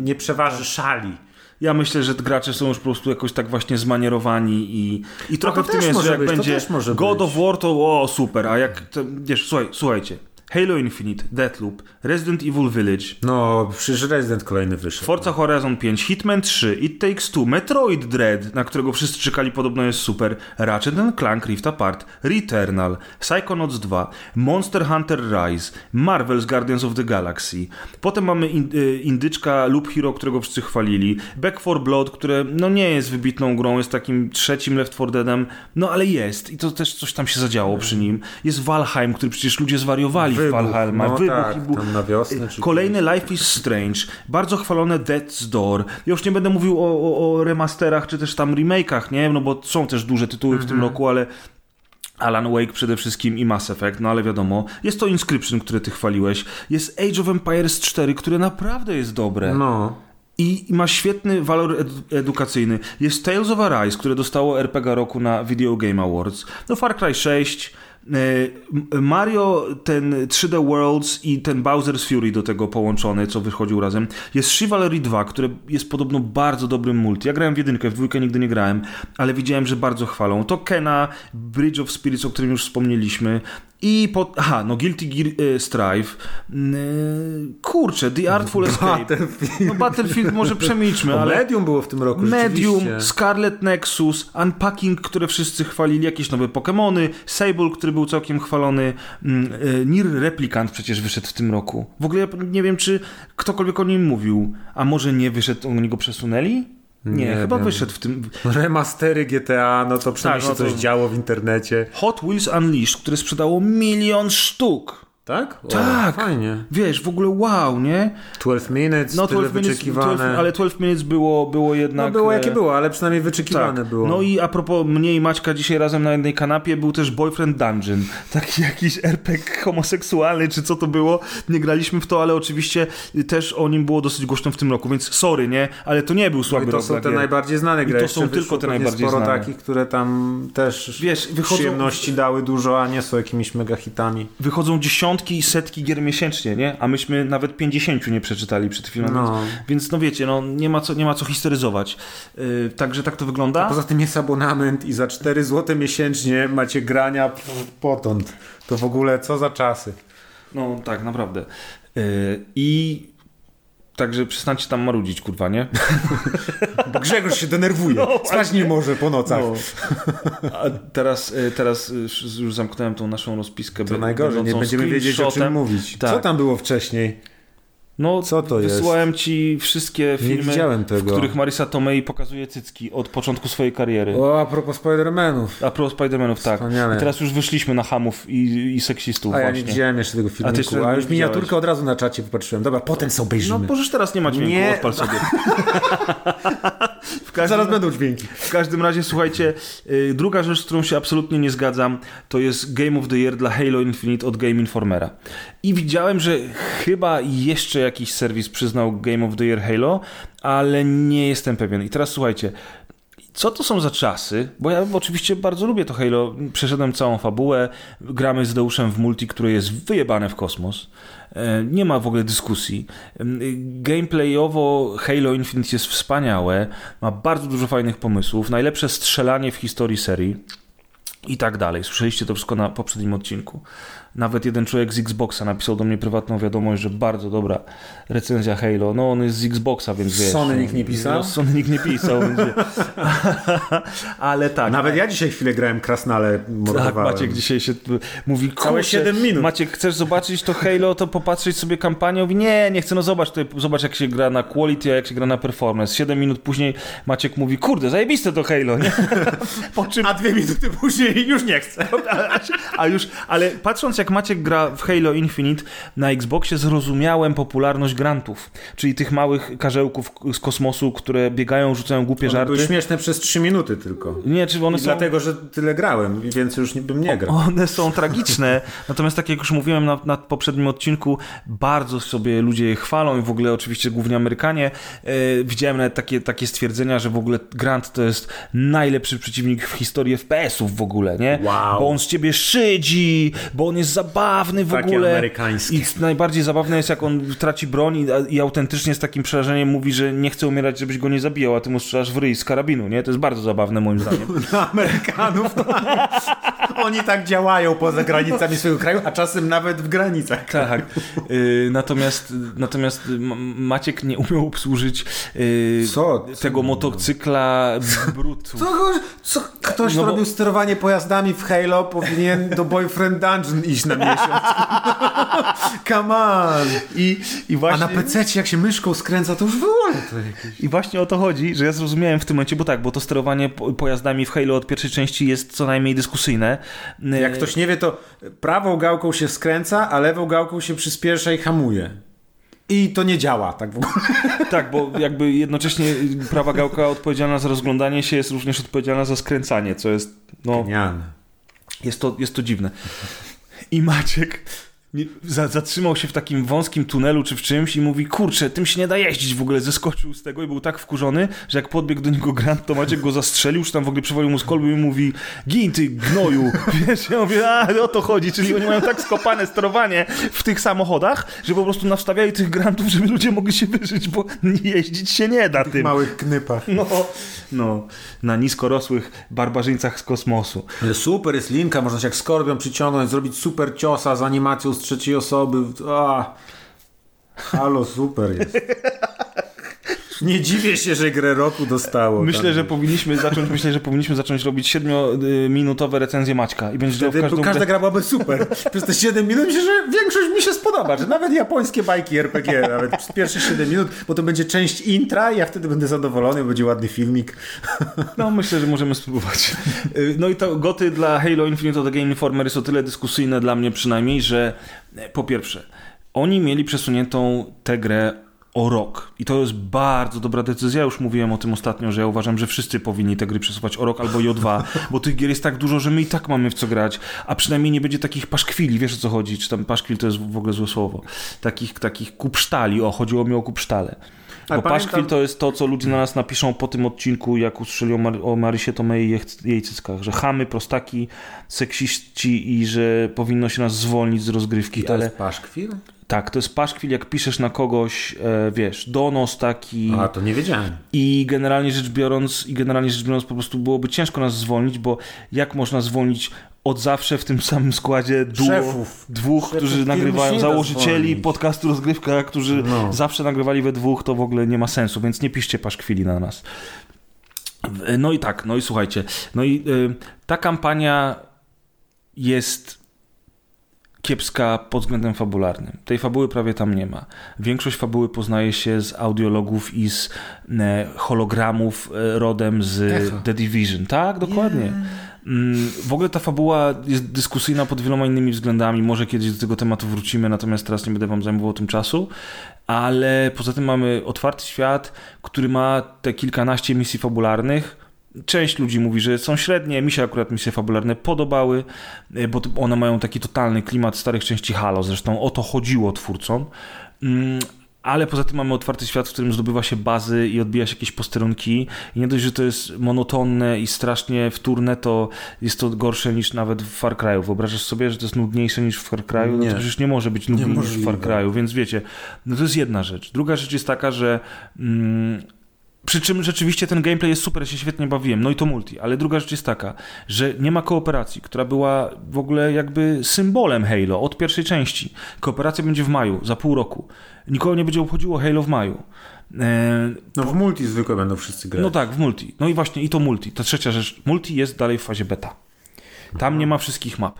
nie przeważy szali. Ja myślę, że gracze są już po prostu jakoś tak właśnie zmanierowani i trochę w tym jest, że jak być, będzie God of War, to super, a jak to, wiesz, słuchajcie, Halo Infinite, Deathloop, Resident Evil Village. No, przecież Resident kolejny wyszedł. Forza Horizon 5, Hitman 3, It Takes Two, Metroid Dread, na którego wszyscy czekali, podobno jest super, Ratchet and Clank Rift Apart, Returnal, Psychonauts 2, Monster Hunter Rise, Marvel's Guardians of the Galaxy. Potem mamy indyczka Loop Hero, którego wszyscy chwalili, Back 4 Blood, które no nie jest wybitną grą, jest takim trzecim Left 4 Deadem, no ale jest i to też coś tam się zadziało przy nim. Jest Valheim, który przecież ludzie zwariowali. Kolejny Life is Strange, bardzo chwalone Death's Door. Ja już nie będę mówił o remasterach czy też tam remake'ach, nie? No bo są też duże tytuły w tym roku, ale Alan Wake przede wszystkim i Mass Effect, no ale wiadomo. Jest to Inscription, które ty chwaliłeś. Jest Age of Empires 4, które naprawdę jest dobre. No. I ma świetny walor edukacyjny. Jest Tales of Arise, które dostało RPG roku na Video Game Awards. No Far Cry 6, Mario, ten 3D Worlds i ten Bowser's Fury do tego połączony, co wychodził razem. Jest Chivalry 2, które jest podobno bardzo dobrym multi. Ja grałem w jedynkę, w dwójkę nigdy nie grałem, ale widziałem, że bardzo chwalą. To Kena, Bridge of Spirits, o którym już wspomnieliśmy. I Guilty Gear Strive. The Artful Escape. Battlefield. No Battlefield może przemilczmy, ale... Medium było w tym roku. Medium, Scarlet Nexus, Unpacking, które wszyscy chwalili, jakieś nowe Pokemony, Sable, który był całkiem chwalony, Nier Replicant przecież wyszedł w tym roku. W ogóle ja nie wiem, czy ktokolwiek o nim mówił. A może nie wyszedł, oni go przesunęli? Nie, chyba wyszedł w tym... Remastery GTA, no to przynajmniej się coś działo w internecie. Hot Wheels Unleashed, które sprzedało 1 milion sztuk. Tak? Tak. Fajnie. Wiesz, w ogóle wow, nie? 12 Minutes, no, tyle wyczekiwane. Ale 12 Minutes było jednak... No było jakie było, ale przynajmniej wyczekiwane było. No i a propos mnie i Maćka dzisiaj razem na jednej kanapie był też Boyfriend Dungeon. Taki jakiś RPG homoseksualny, czy co to było. Nie graliśmy w to, ale oczywiście też o nim było dosyć głośno w tym roku, więc sorry, nie? Ale to nie był słaby rok. No i to są te najbardziej znane gry. I to są tylko te najbardziej sporo znane. Takich, które tam też przyjemności dały dużo, a nie są jakimiś mega hitami. Wychodzą dziesiątki i setki gier miesięcznie, nie? A myśmy nawet 50 nie przeczytali przed filmem. No. Więc no wiecie, no nie ma co histeryzować. Także tak to wygląda. A poza tym jest abonament i za 4 zł miesięcznie macie grania potąd. To w ogóle co za czasy. No tak, naprawdę. Także przestańcie tam marudzić, kurwa, nie? Bo Grzegorz się denerwuje. No, spać nie może po nocach. No. A teraz już zamknąłem tą naszą rozpiskę. To najgorzej, nie będziemy wiedzieć, o czym mówić. Tak. Co tam było wcześniej? No, co to jest? Wysłałem ci wszystkie filmy, w których Marisa Tomei pokazuje cycki od początku swojej kariery. A propos Spider-Manów. Tak. Wspaniale. I teraz już wyszliśmy na hamów i seksistów. A ja nie widziałem jeszcze tego filmiku. A już miniaturkę od razu na czacie wypatrzyłem. Dobra, potem sobie obejrzymy. No możesz teraz nie ma dźwięku, odpal sobie. Zaraz będą dźwięki. W każdym razie, słuchajcie, druga rzecz, z którą się absolutnie nie zgadzam, to jest Game of the Year dla Halo Infinite od Game Informera. I widziałem, że chyba jeszcze jakiś serwis przyznał Game of the Year Halo, ale nie jestem pewien. I teraz słuchajcie, Co to są za czasy? Bo ja oczywiście bardzo lubię to Halo. Przeszedłem całą fabułę. Gramy z Deuszem w multi, które jest wyjebane w kosmos. Nie ma w ogóle dyskusji. Gameplayowo Halo Infinite jest wspaniałe. Ma bardzo dużo fajnych pomysłów. Najlepsze strzelanie w historii serii. I tak dalej. Słyszeliście to wszystko na poprzednim odcinku. Nawet jeden człowiek z Xboxa napisał do mnie prywatną wiadomość, że bardzo dobra recenzja Halo. No on jest z Xboxa, więc wiesz. Sony nikt nie pisał? No, Sony nikt nie pisał. Więc ale tak. Nawet ja dzisiaj chwilę grałem krasnale. Tak, Maciek dzisiaj się mówi, całe 7 minut. Maciek, chcesz zobaczyć to Halo, to popatrzeć sobie kampanię? Mówi, nie chcę, no zobacz, tutaj, zobacz jak się gra na quality, a jak się gra na performance. 7 minut później Maciek mówi, kurde, zajebiste to Halo, nie? Po czym... A 2 minuty później już nie chcę. Ale patrząc jak Maciek gra w Halo Infinite na Xboxie, zrozumiałem popularność grantów, czyli tych małych karzełków z kosmosu, które biegają, rzucają głupie żarty. Były śmieszne przez 3 minuty tylko. Nie, czy one są... Dlatego, że tyle grałem, więc już bym nie grał. One są tragiczne, natomiast tak jak już mówiłem na poprzednim odcinku, bardzo sobie ludzie je chwalą i w ogóle oczywiście głównie Amerykanie. Widziałem nawet takie stwierdzenia, że w ogóle Grant to jest najlepszy przeciwnik w historii FPS-ów w ogóle, nie? Wow. Bo on z ciebie szydzi, bo on jest zabawny w takie ogóle. Amerykański. I najbardziej zabawne jest, jak on traci broń i autentycznie z takim przerażeniem mówi, że nie chce umierać, żebyś go nie zabijał, a ty mu strzelasz w ryj z karabinu, nie? To jest bardzo zabawne moim zdaniem. Dla Amerykanów to... Oni tak działają poza granicami swojego kraju, a czasem nawet w granicach. Tak. Natomiast Maciek nie umiał obsłużyć tego motocykla brutów. Ktoś, kto robił sterowanie pojazdami w Halo, powinien do Boyfriend Dungeon iść na miesiąc. Come on! I właśnie... A na PC-cie jak się myszką skręca, to już wyłączy to jakieś. I właśnie o to chodzi, że ja zrozumiałem w tym momencie, bo to sterowanie pojazdami w Halo od pierwszej części jest co najmniej dyskusyjne. Jak ktoś nie wie, to prawą gałką się skręca, a lewą gałką się przyspiesza i hamuje. I to nie działa, tak w ogóle. Tak, bo jakby jednocześnie prawa gałka odpowiedzialna za rozglądanie się jest również odpowiedzialna za skręcanie, co jest... No, genialne. Jest to dziwne. I Maciek... zatrzymał się w takim wąskim tunelu czy w czymś i mówi, kurczę, tym się nie da jeździć w ogóle, zeskoczył z tego i był tak wkurzony, że jak podbiegł do niego Grant, to Maciek go zastrzelił, czy tam w ogóle przywalił mu z kolby i mówi, gin ty gnoju, wiesz, ja mówię, o to chodzi, czyli oni mają tak skopane sterowanie w tych samochodach, że po prostu nawstawiali tych Grantów, żeby ludzie mogli się wyżyć, bo jeździć się nie da tym. W małych knypach. No, na niskorosłych barbarzyńcach z kosmosu. Super jest linka, można się jak skorpion przyciągnąć, zrobić super ciosa z animacją z trzeciej osoby. Halo, super jest. Nie dziwię się, że grę roku dostało. Myślę, że powinniśmy zacząć robić 7-minutowe recenzje Maćka. I będzie każda gra byłaby super. Przez te 7 minut myślę, że większość mi się spodoba, że nawet japońskie bajki RPG, nawet przez pierwsze 7 minut, bo to będzie część intra i ja wtedy będę zadowolony, będzie ładny filmik. No myślę, że możemy spróbować. No i to goty dla Halo Infinite The Game Informer jest o tyle dyskusyjne dla mnie przynajmniej, że po pierwsze, oni mieli przesuniętą tę grę o rok. I to jest bardzo dobra decyzja. Już mówiłem o tym ostatnio, że ja uważam, że wszyscy powinni te gry przesuwać o rok albo i o 2, bo tych gier jest tak dużo, że my i tak mamy w co grać, a przynajmniej nie będzie takich paszkwili, wiesz o co chodzi, czy tam paszkwil to jest w ogóle złe słowo. Takich kupsztali, chodziło mi o kupsztale. Bo paszkwil to jest to, co ludzie na nas napiszą po tym odcinku, jak usłyszeli o Marysie Tomei i jej cyckach, że chamy, prostaki, seksiści i że powinno się nas zwolnić z rozgrywki. To jest paszkwil? Tak, to jest paszkwil, jak piszesz na kogoś, wiesz, donos taki... A, to nie wiedziałem. I generalnie rzecz biorąc po prostu byłoby ciężko nas zwolnić, bo jak można zwolnić od zawsze w tym samym składzie duo szefów, dwóch, którzy nagrywają, założycieli podcastu Rozgrywka, którzy zawsze nagrywali we dwóch, to w ogóle nie ma sensu, więc nie piszcie paszkwili na nas. No i tak, no i słuchajcie, no i ta kampania jest... kiepska pod względem fabularnym. Tej fabuły prawie tam nie ma. Większość fabuły poznaje się z audiologów i z hologramów rodem z Echo. The Division. Tak, dokładnie. W ogóle ta fabuła jest dyskusyjna pod wieloma innymi względami. Może kiedyś do tego tematu wrócimy, natomiast teraz nie będę wam zajmował tym czasu. Ale poza tym mamy otwarty świat, który ma te kilkanaście misji fabularnych. Część ludzi mówi, że są średnie, mi się akurat misje fabularne podobały, bo one mają taki totalny klimat starych części Halo, zresztą o to chodziło twórcom, ale poza tym mamy otwarty świat, w którym zdobywa się bazy i odbija się jakieś posterunki. I nie dość, że to jest monotonne i strasznie wtórne, to jest to gorsze niż nawet w Far Cry'u. Wyobrażasz sobie, że to jest nudniejsze niż w Far Cry'u? No to przecież nie może być nudniejsze niż w Far Cry'u, więc wiecie, no to jest jedna rzecz. Druga rzecz jest taka, że przy czym rzeczywiście ten gameplay jest super, ja się świetnie bawiłem, no i to multi, ale druga rzecz jest taka, że nie ma kooperacji, która była w ogóle jakby symbolem Halo od pierwszej części. Kooperacja będzie w maju, za pół roku. Nikogo nie będzie obchodziło Halo w maju. No w multi zwykle będą wszyscy grać. No tak, w multi. No i właśnie, i to multi. Ta trzecia rzecz, multi jest dalej w fazie beta. Tam nie ma wszystkich map.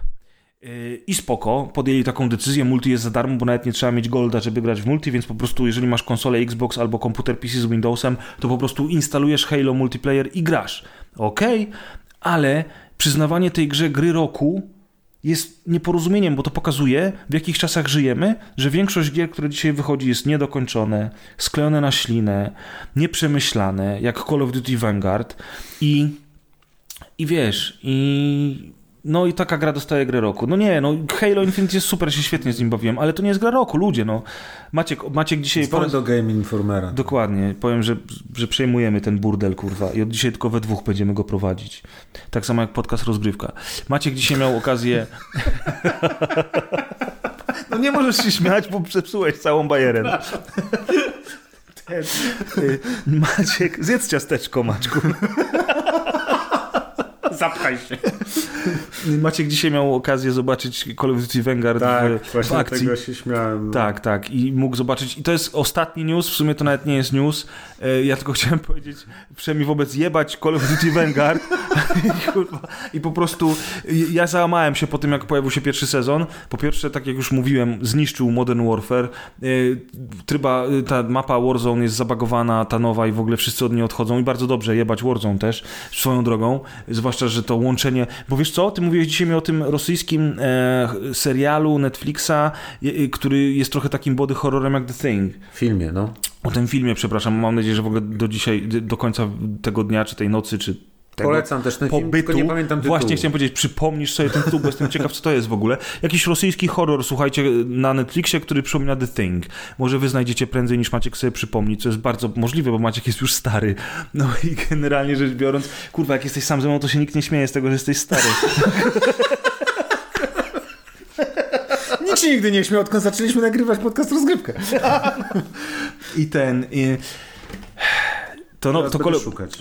I spoko, podjęli taką decyzję, multi jest za darmo, bo nawet nie trzeba mieć golda, żeby grać w multi, więc po prostu jeżeli masz konsolę Xbox albo komputer PC z Windowsem, to po prostu instalujesz Halo Multiplayer i grasz. Okej, ale przyznawanie tej grze gry roku jest nieporozumieniem, bo to pokazuje, w jakich czasach żyjemy, że większość gier, które dzisiaj wychodzi, jest niedokończone, sklejone na ślinę, nieprzemyślane, jak Call of Duty Vanguard i wiesz, no i taka gra dostaje grę roku. No nie, no Halo Infinite jest super, się świetnie z nim bawiłem, ale to nie jest gra roku, ludzie, no. Maciek dzisiaj... do Game Informera. Dokładnie. Powiem, że przejmujemy ten burdel, kurwa, i od dzisiaj tylko we dwóch będziemy go prowadzić. Tak samo jak podcast Rozgrywka. Maciek dzisiaj miał okazję... No nie możesz się śmiać, bo przepsułeś całą bajerę. Maciek, zjedz ciasteczko, Maćku. Zapchaj się. Maciek dzisiaj miał okazję zobaczyć Call of Duty Vanguard w akcji. Tego się śmiałem. Tak. I mógł zobaczyć. I to jest ostatni news. W sumie to nawet nie jest news. Ja tylko chciałem powiedzieć, przynajmniej wobec jebać Call of Duty Vanguard. I po prostu ja załamałem się po tym, jak pojawił się pierwszy sezon. Po pierwsze, tak jak już mówiłem, zniszczył Modern Warfare. Ta mapa Warzone jest zabagowana, ta nowa, i w ogóle wszyscy od niej odchodzą. I bardzo dobrze, jebać Warzone też swoją drogą. Zwłaszcza, że to łączenie... Bo wiesz co? Ty mówiłeś dzisiaj mi o tym rosyjskim serialu Netflixa, który jest trochę takim body horrorem jak The Thing. Filmie, no. O tym filmie, przepraszam. Mam nadzieję, że w ogóle do dzisiaj, do końca tego dnia, czy tej nocy, czy... Polecam też ten film, tylko nie pamiętam tytułu. Właśnie chciałem powiedzieć, przypomnisz sobie ten tytuł, bo jestem ciekaw, co to jest w ogóle. Jakiś rosyjski horror, słuchajcie, na Netflixie, który przypomina The Thing. Może wy znajdziecie prędzej, niż Maciek sobie przypomni, co jest bardzo możliwe, bo Maciek jest już stary. No i generalnie rzecz biorąc, kurwa, jak jesteś sam ze mną, to się nikt nie śmieje z tego, że jesteś stary. Nikt się nigdy nie śmiał, odkąd zaczęliśmy nagrywać podcast Rozgrywkę.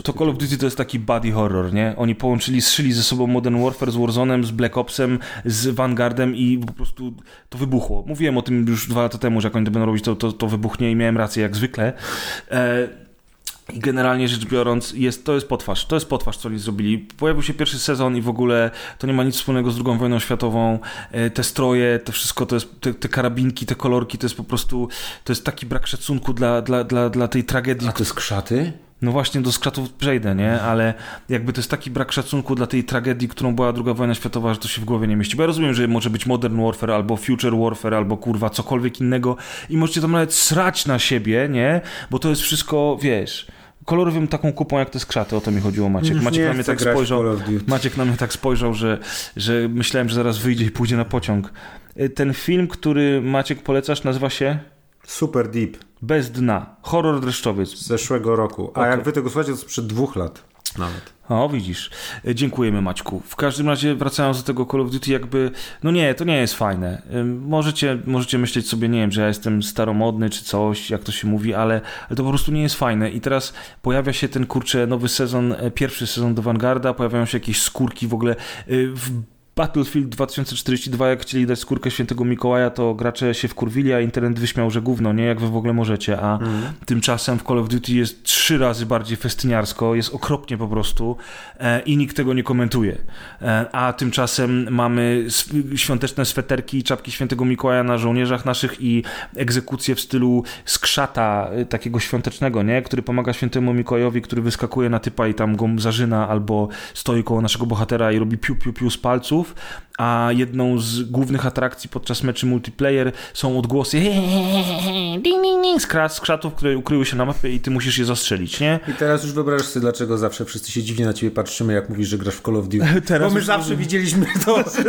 To Call of Duty to jest taki body horror, nie? Oni zszyli ze sobą Modern Warfare z Warzone'em, z Black Opsem, z Vanguardem i po prostu to wybuchło. Mówiłem o tym już 2 lata temu, że jak oni to będą robić, to wybuchnie, i miałem rację jak zwykle. I generalnie rzecz biorąc, to jest potwarz, co oni zrobili. Pojawił się pierwszy sezon i w ogóle to nie ma nic wspólnego z II wojną światową. Te stroje, to wszystko, to jest, te karabinki, te kolorki, to jest po prostu, to jest taki brak szacunku dla tej tragedii. A to jest krzaty? No właśnie, do skratów przejdę, nie? Ale jakby to jest taki brak szacunku dla tej tragedii, którą była II wojna światowa, że to się w głowie nie mieści. Bo ja rozumiem, że może być Modern Warfare albo Future Warfare albo kurwa cokolwiek innego i możecie tam nawet srać na siebie, nie? Bo to jest wszystko, wiesz... kolorowym taką kupą jak te skrzaty, o to mi chodziło, Maciek. Maciek na mnie tak spojrzał, że myślałem, że zaraz wyjdzie i pójdzie na pociąg. Ten film, który Maciek polecasz, nazywa się... Super Deep. Bez dna. Horror dreszczowiec. Z zeszłego roku. A jak wy tego słuchacie, to sprzed 2 lat nawet. O, widzisz. Dziękujemy, Maćku. W każdym razie, wracając do tego Call of Duty, jakby... No nie, to nie jest fajne. Możecie myśleć sobie, nie wiem, że ja jestem staromodny czy coś, jak to się mówi, ale to po prostu nie jest fajne. I teraz pojawia się ten, kurczę, nowy sezon, pierwszy sezon do Vanguarda, pojawiają się jakieś skórki w ogóle... Battlefield 2042, jak chcieli dać skórkę Świętego Mikołaja, to gracze się wkurwili, a internet wyśmiał, że gówno, nie? Jak wy w ogóle możecie, a tymczasem w Call of Duty jest 3 razy bardziej festyniarsko, jest okropnie po prostu i nikt tego nie komentuje. A tymczasem mamy świąteczne sweterki i czapki Świętego Mikołaja na żołnierzach naszych i egzekucje w stylu skrzata takiego świątecznego, nie? Który pomaga Świętemu Mikołajowi, który wyskakuje na typa i tam go zarzyna, albo stoi koło naszego bohatera i robi piu piu piu z palców, a jedną z głównych atrakcji podczas meczy multiplayer są odgłosy z krzatów, które ukryły się na mapie i ty musisz je zastrzelić, nie? I teraz już wyobrażasz sobie, dlaczego zawsze wszyscy się dziwnie na ciebie patrzymy, jak mówisz, że grasz w Call of Duty. Bo my zawsze widzieliśmy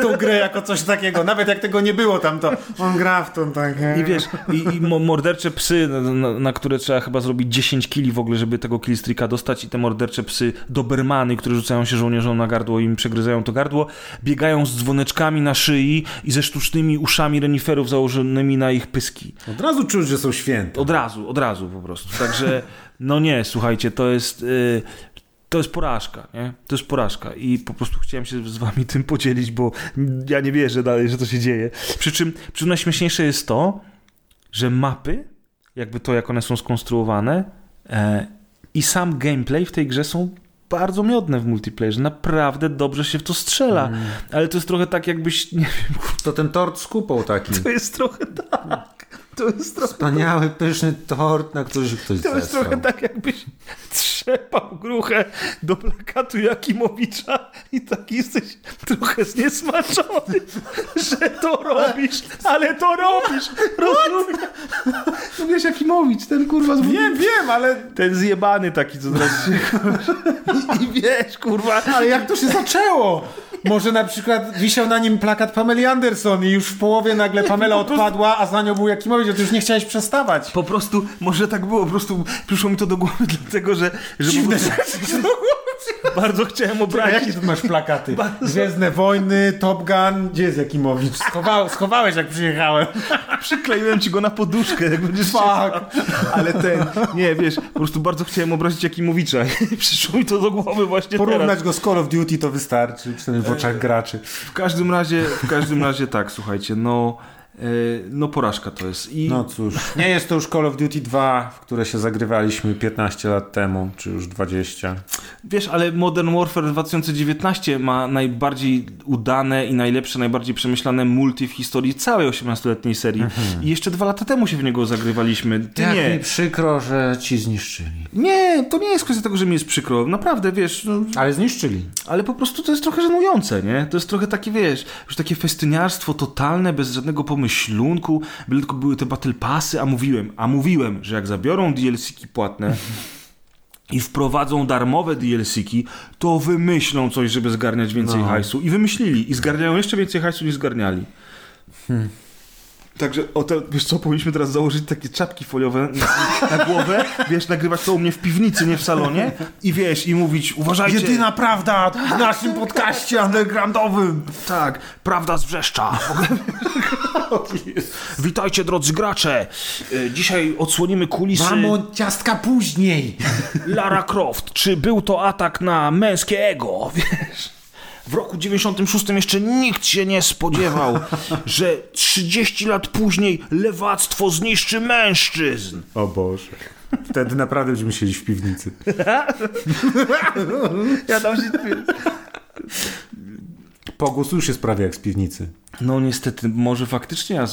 tą grę jako coś takiego, nawet jak tego nie było tam, to on gra w tą tak. I wiesz, i mordercze psy, na które trzeba chyba zrobić 10 kili w ogóle, żeby tego killstreaka dostać, i te mordercze psy dobermany, które rzucają się żołnierzom na gardło i im przegryzają to gardło, biegają z dzwoneczkami na szyi i ze sztucznymi uszami reniferów założonymi na ich pyski. Od razu czuć, że są święte. Od razu po prostu. Także no nie, słuchajcie, to jest porażka, nie? To jest porażka i po prostu chciałem się z wami tym podzielić, bo ja nie wierzę dalej, że to się dzieje. Przy czym najśmieszniejsze jest to, że mapy, jakby to, jak one są skonstruowane, i sam gameplay w tej grze są bardzo miodne w multiplayerze. Naprawdę dobrze się w to strzela. Ale to jest trochę tak, jakbyś, nie wiem... To ten tort z kupą taki. To jest trochę tak. To jest trochę... Wspaniały, pyszny tort, na który się ktoś zesłał. To jest trochę tak, jakbyś trzepał gruchę do plakatu Jakimowicza i tak jesteś trochę zniesmaczony, że to robisz, ale to robisz. Rozumiesz? No wiesz, Jakimowicz, ten kurwa... Wiem, ale... Ten zjebany taki, co zrobisz. I wiesz, kurwa... Ale jak to się zaczęło? Może na przykład wisiał na nim plakat Pameli Anderson i już w połowie nagle Pamela odpadła, a za nią był Jakimowicz, a ty już nie chciałeś przestawać. Po prostu, może tak było, po prostu przyszło mi to do głowy dlatego, że dziwne rzeczy do głowy. Bardzo chciałem obrazić. Jakie tu masz plakaty? Gwiezdne Wojny, Top Gun, gdzie jest Jakimowicz? Schowałeś, jak przyjechałem. Przykleiłem ci go na poduszkę, jak będziesz chciał. Ale nie, wiesz, po prostu bardzo chciałem obrazić Jakimowicza. Przyszło mi to do głowy właśnie teraz. Porównać go z Call of Duty to wystarczy, przynajmniej w oczach graczy. W każdym razie tak, słuchajcie, no porażka to jest. I... No cóż, nie jest to już Call of Duty 2, w które się zagrywaliśmy 15 lat temu, czy już 20. Wiesz, ale Modern Warfare 2019 ma najbardziej udane i najlepsze, najbardziej przemyślane multi w historii całej 18-letniej serii. I jeszcze 2 lata temu się w niego zagrywaliśmy. Jak mi przykro, że ci zniszczyli. Nie, to nie jest kwestia tego, że mi jest przykro. Naprawdę, wiesz... No... Ale zniszczyli. Ale po prostu to jest trochę żenujące, nie? To jest trochę takie, wiesz, już takie festyniarstwo totalne, bez żadnego pomysłu, byle tylko były te battle passy, a mówiłem, że jak zabiorą DLC-ki płatne i wprowadzą darmowe DLC-ki, to wymyślą coś, żeby zgarniać więcej hajsu. I wymyślili. I zgarniają jeszcze więcej hajsu, niż zgarniali. Także, wiesz co, powinniśmy teraz założyć takie czapki foliowe na głowę, wiesz, nagrywać to u mnie w piwnicy, nie w salonie, i wiesz, i mówić, uważajcie... Jedyna prawda w naszym podcaście undergroundowym. Tak, prawda z Wrzeszcza. Witajcie, drodzy gracze. Dzisiaj odsłonimy kulisy... Mamo, ciastka później. Lara Croft, czy był to atak na męskie ego, wiesz... W roku 96 jeszcze nikt się nie spodziewał, że 30 lat później lewactwo zniszczy mężczyzn. O Boże. Wtedy naprawdę będziemy siedzieć w piwnicy. Ja tam się... Pogłos już jest prawie jak z piwnicy. No niestety, może faktycznie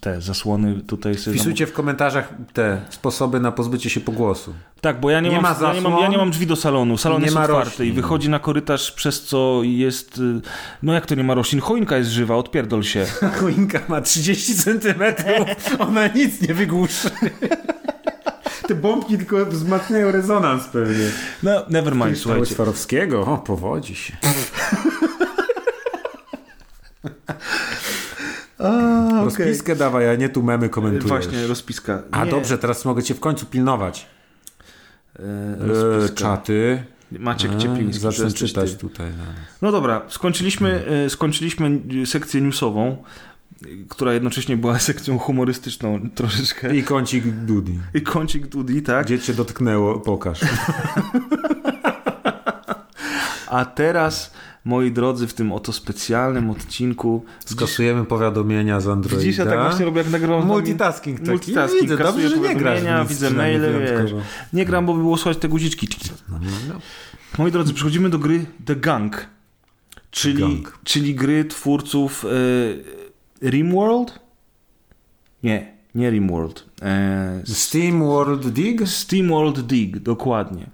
te zasłony tutaj... Wpisujcie w komentarzach te sposoby na pozbycie się pogłosu. Tak, bo ja nie mam drzwi do salonu. Salon jest otwarty i wychodzi na korytarz, przez co jest... No jak to nie ma roślin? Choinka jest żywa, odpierdol się. Choinka ma 30 centymetrów, ona nic nie wygłuszy. Te bombki tylko wzmacniają rezonans pewnie. No, never mind, słuchajcie. Swarowskiego, powodzi się. Rozpiskę dawaj, a nie tu memy komentujesz. Właśnie, rozpiska. A nie. Dobrze, teraz mogę cię w końcu pilnować. Czaty. Maciek Ciepliński. Zacznę czytać tutaj. No dobra, skończyliśmy sekcję newsową, która jednocześnie była sekcją humorystyczną troszeczkę. I kącik Dudi, tak. Gdzie cię dotknęło, pokaż. A teraz, moi drodzy, w tym oto specjalnym odcinku... Skasujemy powiadomienia z Androida. Widzisz, ja tak właśnie robię, jak nagrywam. Multitasking taki. Widzę, dobrze, że nie grasz. Widzę maile, nie gram, bo by było słuchać te guziczki. No. Moi drodzy, przechodzimy do gry The Gang, czyli gry twórców... Rimworld? Nie Rimworld. SteamWorld Dig? SteamWorld Dig, dokładnie.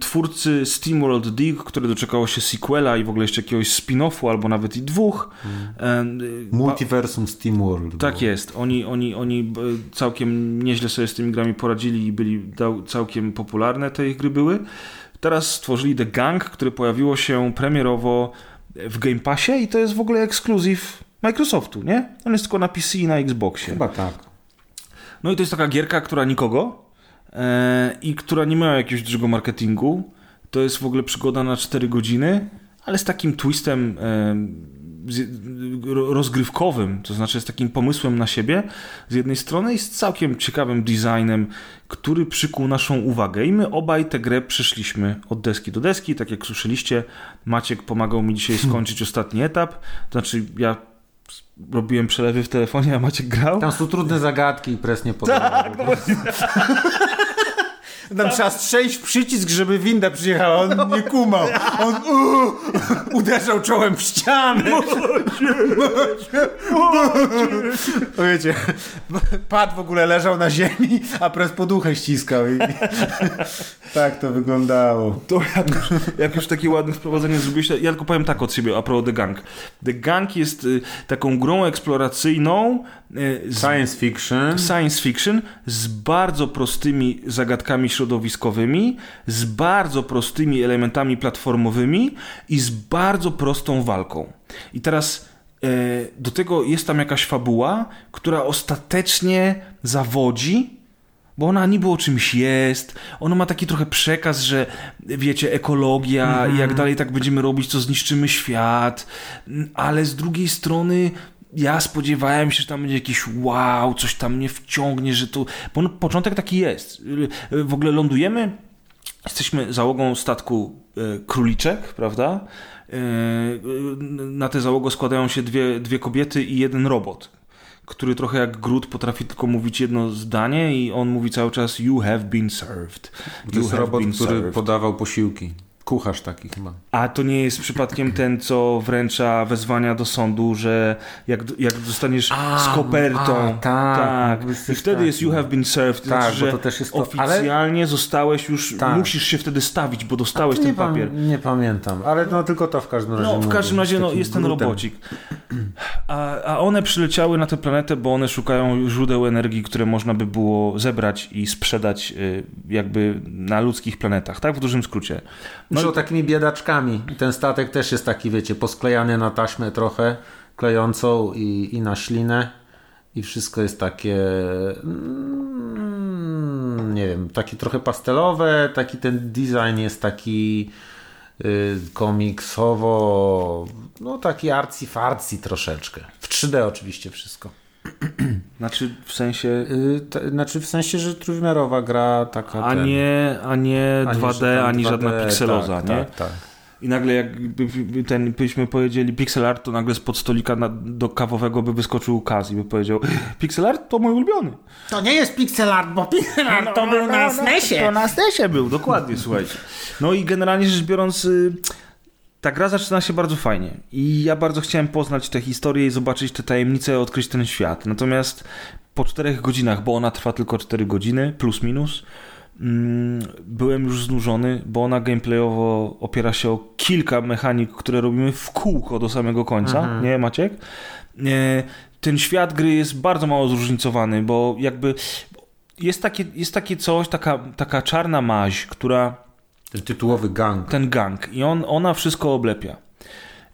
twórcy SteamWorld Dig, które doczekało się sequela i w ogóle jeszcze jakiegoś spin-offu, albo nawet i dwóch. Multiversum SteamWorld. Tak jest. Oni całkiem nieźle sobie z tymi grami poradzili i byli całkiem popularne te ich gry były. Teraz stworzyli The Gang, które pojawiło się premierowo w Game Passie i to jest w ogóle ekskluzyw Microsoftu, nie? On jest tylko na PC i na Xboxie. Chyba tak. No i to jest taka gierka, która nikogo i która nie miała jakiegoś dużego marketingu. To jest w ogóle przygoda na 4 godziny, ale z takim twistem rozgrywkowym, to znaczy z takim pomysłem na siebie z jednej strony i z całkiem ciekawym designem, który przykuł naszą uwagę i my obaj tę grę przeszliśmy od deski do deski, tak jak słyszeliście. Maciek pomagał mi dzisiaj skończyć ostatni etap, to znaczy ja robiłem przelewy w telefonie, a Maciek grał. Tam są trudne zagadki i pres nie podobał. Tak, no właśnie. Tam trzeba strzelić w przycisk, żeby winda przyjechała. On nie kumał. On uderzał czołem w ścianę. Wiecie, padł w ogóle, leżał na ziemi, a pres poduchę ściskał. I tak to wyglądało. To jak już takie ładne wprowadzenie zrobiłeś, ja tylko powiem tak od siebie a propos The Gang. The Gang jest taką grą eksploracyjną science fiction z bardzo prostymi zagadkami środowiskowymi, z bardzo prostymi elementami platformowymi i z bardzo prostą walką. I teraz do tego jest tam jakaś fabuła, która ostatecznie zawodzi, bo ona niby o czymś jest, ona ma taki trochę przekaz, że wiecie, ekologia i jak dalej tak będziemy robić, to zniszczymy świat, ale z drugiej strony ja spodziewałem się, że tam będzie jakiś wow, coś tam mnie wciągnie, że to... Bo początek taki jest. W ogóle lądujemy, jesteśmy załogą statku króliczek, prawda? Na tę załogę składają się dwie kobiety i jeden robot, który trochę jak Groot potrafi tylko mówić jedno zdanie i on mówi cały czas you have been served. To jest robot, który podawał posiłki. Kucharz taki chyba. A to nie jest przypadkiem ten, co wręcza wezwania do sądu, że jak zostaniesz z kopertą. Tak. I wtedy jest you have been served. Tak, znaczy, że to też jest to, oficjalnie ale... zostałeś już, tak. Musisz się wtedy stawić, bo dostałeś ten papier. Nie pamiętam, ale no tylko to w każdym razie. No w każdym razie jest ten robocik. A one przyleciały na tę planetę, bo one szukają źródeł energii, które można by było zebrać i sprzedać jakby na ludzkich planetach, tak? W dużym skrócie. No są takimi biedaczkami. Ten statek też jest taki, wiecie, posklejany na taśmę trochę klejącą i na ślinę i wszystko jest takie nie wiem, taki trochę pastelowe, taki ten design jest taki komiksowo, no taki arcy-farcy troszeczkę. W 3D oczywiście wszystko. Znaczy w sensie... znaczy w sensie, że trójwymiarowa gra taka... A nie 2D, ani 2D, żadna pikseloza, tak, nie? Tak. I nagle byśmy powiedzieli pixel art, to nagle spod stolika do kawowego by wyskoczył Kaz i by powiedział pixel art to mój ulubiony. To nie jest pixel art, bo pixel art to był na SNES-ie. To na SNES-ie był, dokładnie, słuchajcie. No i generalnie rzecz biorąc... Ta gra zaczyna się bardzo fajnie i ja bardzo chciałem poznać tę historię i zobaczyć te tajemnice, odkryć ten świat. Natomiast po 4 godzinach, bo ona trwa tylko 4 godziny, plus minus, byłem już znużony, bo ona gameplayowo opiera się o kilka mechanik, które robimy w kółko do samego końca, nie Maciek? Ten świat gry jest bardzo mało zróżnicowany, bo jakby jest takie coś, taka czarna maź, która... Ten tytułowy gang. Ten gang. I ona wszystko oblepia.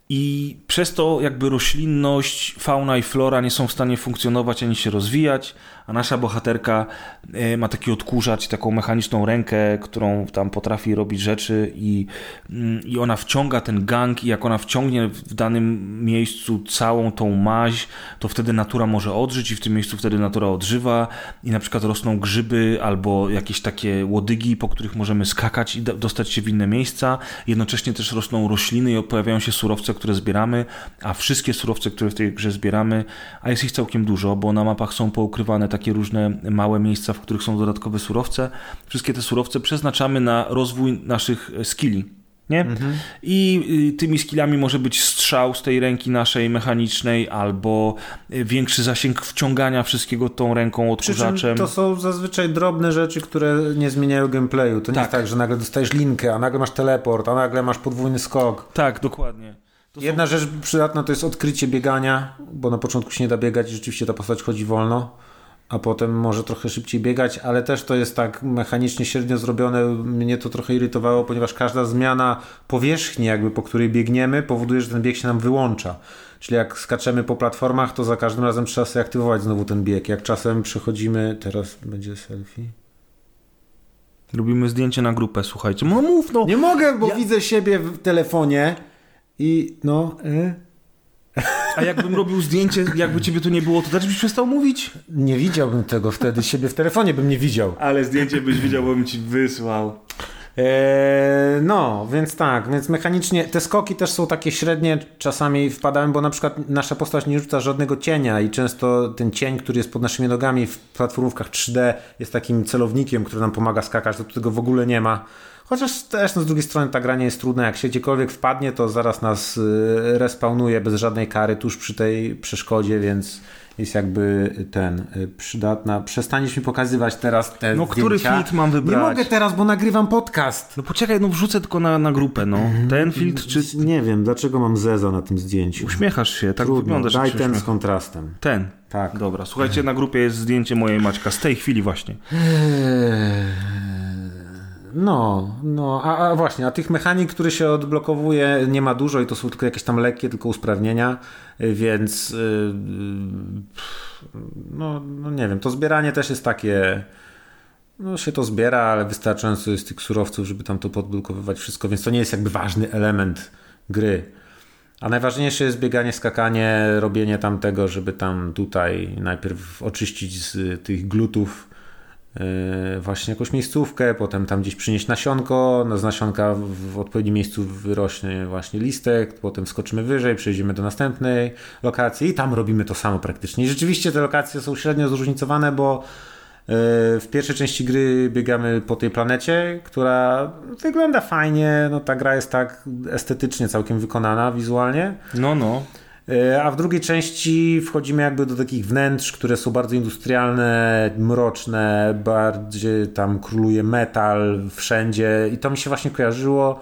I przez to jakby roślinność, fauna i flora nie są w stanie funkcjonować ani się rozwijać, a nasza bohaterka ma taki odkurzacz, taką mechaniczną rękę, którą tam potrafi robić rzeczy i ona wciąga ten gang i jak ona wciągnie w danym miejscu całą tą maź, to wtedy natura może odżyć i w tym miejscu wtedy natura odżywa i na przykład rosną grzyby albo jakieś takie łodygi, po których możemy skakać i dostać się w inne miejsca. Jednocześnie też rosną rośliny i pojawiają się surowce, które zbieramy, a wszystkie surowce, które w tej grze zbieramy, a jest ich całkiem dużo, bo na mapach są poukrywane takie różne małe miejsca, w których są dodatkowe surowce. Wszystkie te surowce przeznaczamy na rozwój naszych skilli, nie? Mhm. I tymi skillami może być strzał z tej ręki naszej mechanicznej albo większy zasięg wciągania wszystkiego tą ręką odkurzaczem. To są zazwyczaj drobne rzeczy, które nie zmieniają gameplayu. To nie jest tak, że nagle dostajesz linkę, a nagle masz teleport, a nagle masz podwójny skok. Tak, dokładnie. Jedna rzecz przydatna to jest odkrycie biegania, bo na początku się nie da biegać i rzeczywiście ta postać chodzi wolno, a potem może trochę szybciej biegać, ale też to jest tak mechanicznie średnio zrobione. Mnie to trochę irytowało, ponieważ każda zmiana powierzchni, jakby po której biegniemy, powoduje, że ten bieg się nam wyłącza. Czyli jak skaczemy po platformach, to za każdym razem trzeba sobie aktywować znowu ten bieg. Jak czasem przechodzimy... Teraz będzie selfie... Robimy zdjęcie na grupę, słuchajcie. No mów, no! Nie mogę, bo widzę siebie w telefonie i no... A jakbym robił zdjęcie, jakby ciebie tu nie było, to też byś przestał mówić? Nie widziałbym tego wtedy, siebie w telefonie bym nie widział. Ale zdjęcie byś widział, bo bym ci wysłał. No, więc tak, więc mechanicznie te skoki też są takie średnie, czasami wpadałem, bo na przykład nasza postać nie rzuca żadnego cienia i często ten cień, który jest pod naszymi nogami w platformówkach 3D jest takim celownikiem, który nam pomaga skakać, to tego w ogóle nie ma. Chociaż też z drugiej strony ta gra nie jest trudna, jak się gdziekolwiek wpadnie, to zaraz nas respawnuje bez żadnej kary tuż przy tej przeszkodzie, więc jest jakby przydatna. Przestaniesz mi pokazywać teraz te zdjęcia. Który filtr mam wybrać? Nie mogę teraz, bo nagrywam podcast. No poczekaj, no wrzucę tylko na grupę, no. Ten filtr czy... Nie wiem, dlaczego mam zeza na tym zdjęciu. Uśmiechasz się, tak trudno. Wyglądasz. Daj ten z kontrastem. Ten? Tak. Dobra, słuchajcie, na grupie jest zdjęcie mojej Maćka z tej chwili właśnie. No, a właśnie, a tych mechanik, które się odblokowuje nie ma dużo i to są tylko jakieś tam lekkie, tylko usprawnienia, więc no nie wiem, to zbieranie też jest takie, no się to zbiera, ale wystarczająco jest tych surowców, żeby tam to podblokowywać wszystko, więc to nie jest jakby ważny element gry. A najważniejsze jest bieganie, skakanie, robienie tam tego, żeby tam tutaj najpierw oczyścić z tych glutów właśnie jakąś miejscówkę, potem tam gdzieś przynieść nasionko, z nasionka w odpowiednim miejscu wyrośnie właśnie listek, potem skoczymy wyżej, przejdziemy do następnej lokacji i tam robimy to samo praktycznie. I rzeczywiście te lokacje są średnio zróżnicowane, bo w pierwszej części gry biegamy po tej planecie, która wygląda fajnie, no ta gra jest tak estetycznie całkiem wykonana wizualnie. No. A w drugiej części wchodzimy jakby do takich wnętrz, które są bardzo industrialne, mroczne, bardziej tam króluje metal wszędzie i to mi się właśnie kojarzyło,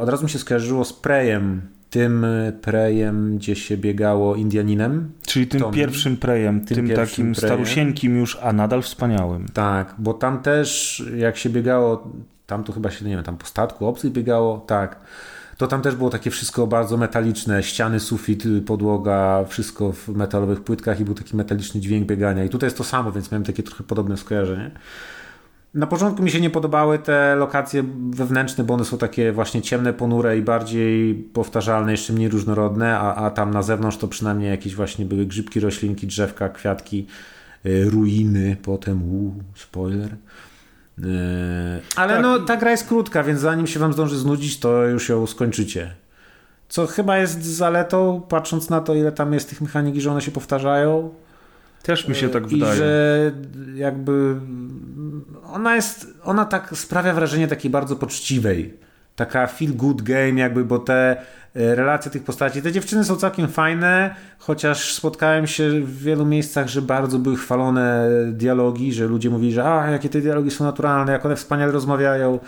od razu mi się skojarzyło z Prejem, tym Prejem, gdzie się biegało Indianinem. Czyli tym Tomem. Pierwszym Prejem, tym takim starusieńkim już, a nadal wspaniałym. Tak, bo tam też jak się biegało, tam to chyba się, nie wiem, tam po statku obcych biegało, tak. To tam też było takie wszystko bardzo metaliczne, ściany, sufit, podłoga, wszystko w metalowych płytkach i był taki metaliczny dźwięk biegania i tutaj jest to samo, więc miałem takie trochę podobne skojarzenie. Na początku mi się nie podobały te lokacje wewnętrzne, bo one są takie właśnie ciemne, ponure i bardziej powtarzalne, jeszcze mniej różnorodne, a tam na zewnątrz to przynajmniej jakieś właśnie były grzybki, roślinki, drzewka, kwiatki, ruiny, potem spoiler... Ale tak. No ta gra jest krótka, więc zanim się wam zdąży znudzić, to już ją skończycie. Co chyba jest zaletą, patrząc na to, ile tam jest tych mechanik i że one się powtarzają. Też mi się tak wydaje. I że jakby ona tak sprawia wrażenie takiej bardzo poczciwej. Taka feel good game jakby, bo te relacje tych postaci, te dziewczyny są całkiem fajne, chociaż spotkałem się w wielu miejscach, że bardzo były chwalone dialogi, że ludzie mówili, że jakie te dialogi są naturalne, jak one wspaniale rozmawiają,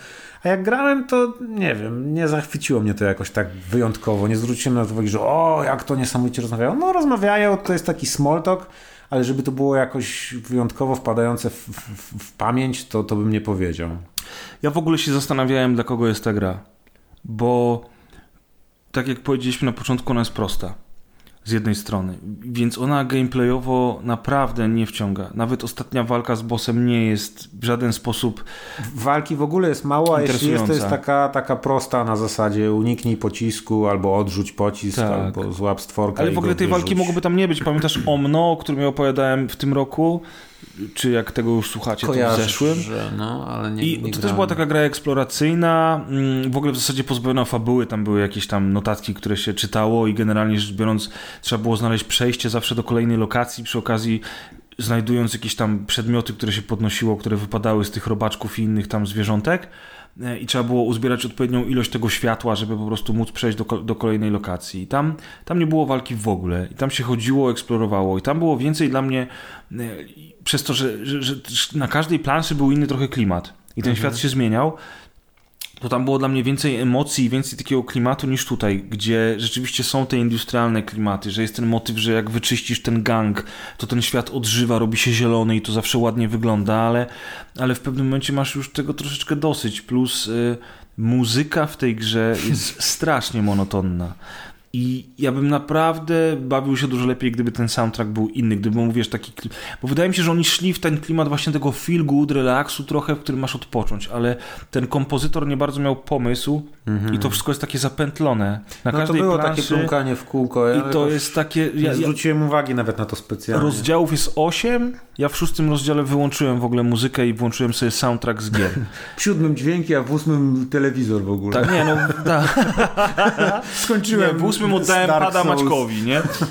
a jak grałem to nie wiem, nie zachwyciło mnie to jakoś tak wyjątkowo, nie zwróciłem na to uwagi, że jak to niesamowicie rozmawiają, no rozmawiają, to jest taki small talk, ale żeby to było jakoś wyjątkowo wpadające w pamięć, to bym nie powiedział. Ja w ogóle się zastanawiałem, dla kogo jest ta gra, bo tak jak powiedzieliśmy na początku, ona jest prosta z jednej strony, więc ona gameplayowo naprawdę nie wciąga. Nawet ostatnia walka z bossem nie jest w żaden sposób walki w ogóle jest mało, a jeśli jest, to jest taka prosta na zasadzie uniknij pocisku, albo odrzuć pocisk, albo złap stworka. Ale w ogóle tej walki mogłoby tam nie być. Pamiętasz Omno, o którym ja opowiadałem w tym roku? Czy jak tego już słuchacie, kojarzy, to w zeszłym. Ale nie, i to też była taka gra eksploracyjna, w ogóle w zasadzie pozbawiona fabuły, tam były jakieś tam notatki, które się czytało i generalnie rzecz biorąc trzeba było znaleźć przejście zawsze do kolejnej lokacji, przy okazji znajdując jakieś tam przedmioty, które się podnosiło, które wypadały z tych robaczków i innych tam zwierzątek. i trzeba było uzbierać odpowiednią ilość tego światła, żeby po prostu móc przejść do kolejnej lokacji. I tam nie było walki w ogóle. I tam się chodziło, eksplorowało. I tam było więcej dla mnie przez to, że na każdej planszy był inny trochę klimat. I ten świat się zmieniał. To tam było dla mnie więcej emocji, więcej takiego klimatu niż tutaj, gdzie rzeczywiście są te industrialne klimaty, że jest ten motyw, że jak wyczyścisz ten gang, to ten świat odżywa, robi się zielony i to zawsze ładnie wygląda, ale w pewnym momencie masz już tego troszeczkę dosyć, plus muzyka w tej grze jest strasznie monotonna. I ja bym naprawdę bawił się dużo lepiej, gdyby ten soundtrack był inny, gdyby był, wiesz, taki... Bo wydaje mi się, że oni szli w ten klimat właśnie tego feel good, relaksu trochę, w którym masz odpocząć, ale ten kompozytor nie bardzo miał pomysł i to wszystko jest takie zapętlone. Na każdej to było planszy, takie plumkanie w kółko. Ja i to jest takie... Ja zwróciłem uwagi nawet na to specjalnie. Rozdziałów jest 8. Ja w 6. rozdziale wyłączyłem w ogóle muzykę i włączyłem sobie soundtrack z gier. W 7. dźwięki, a w 8. telewizor w ogóle. Tak, nie, no... Skończyłem... Nie, my oddałem pada Maćkowi,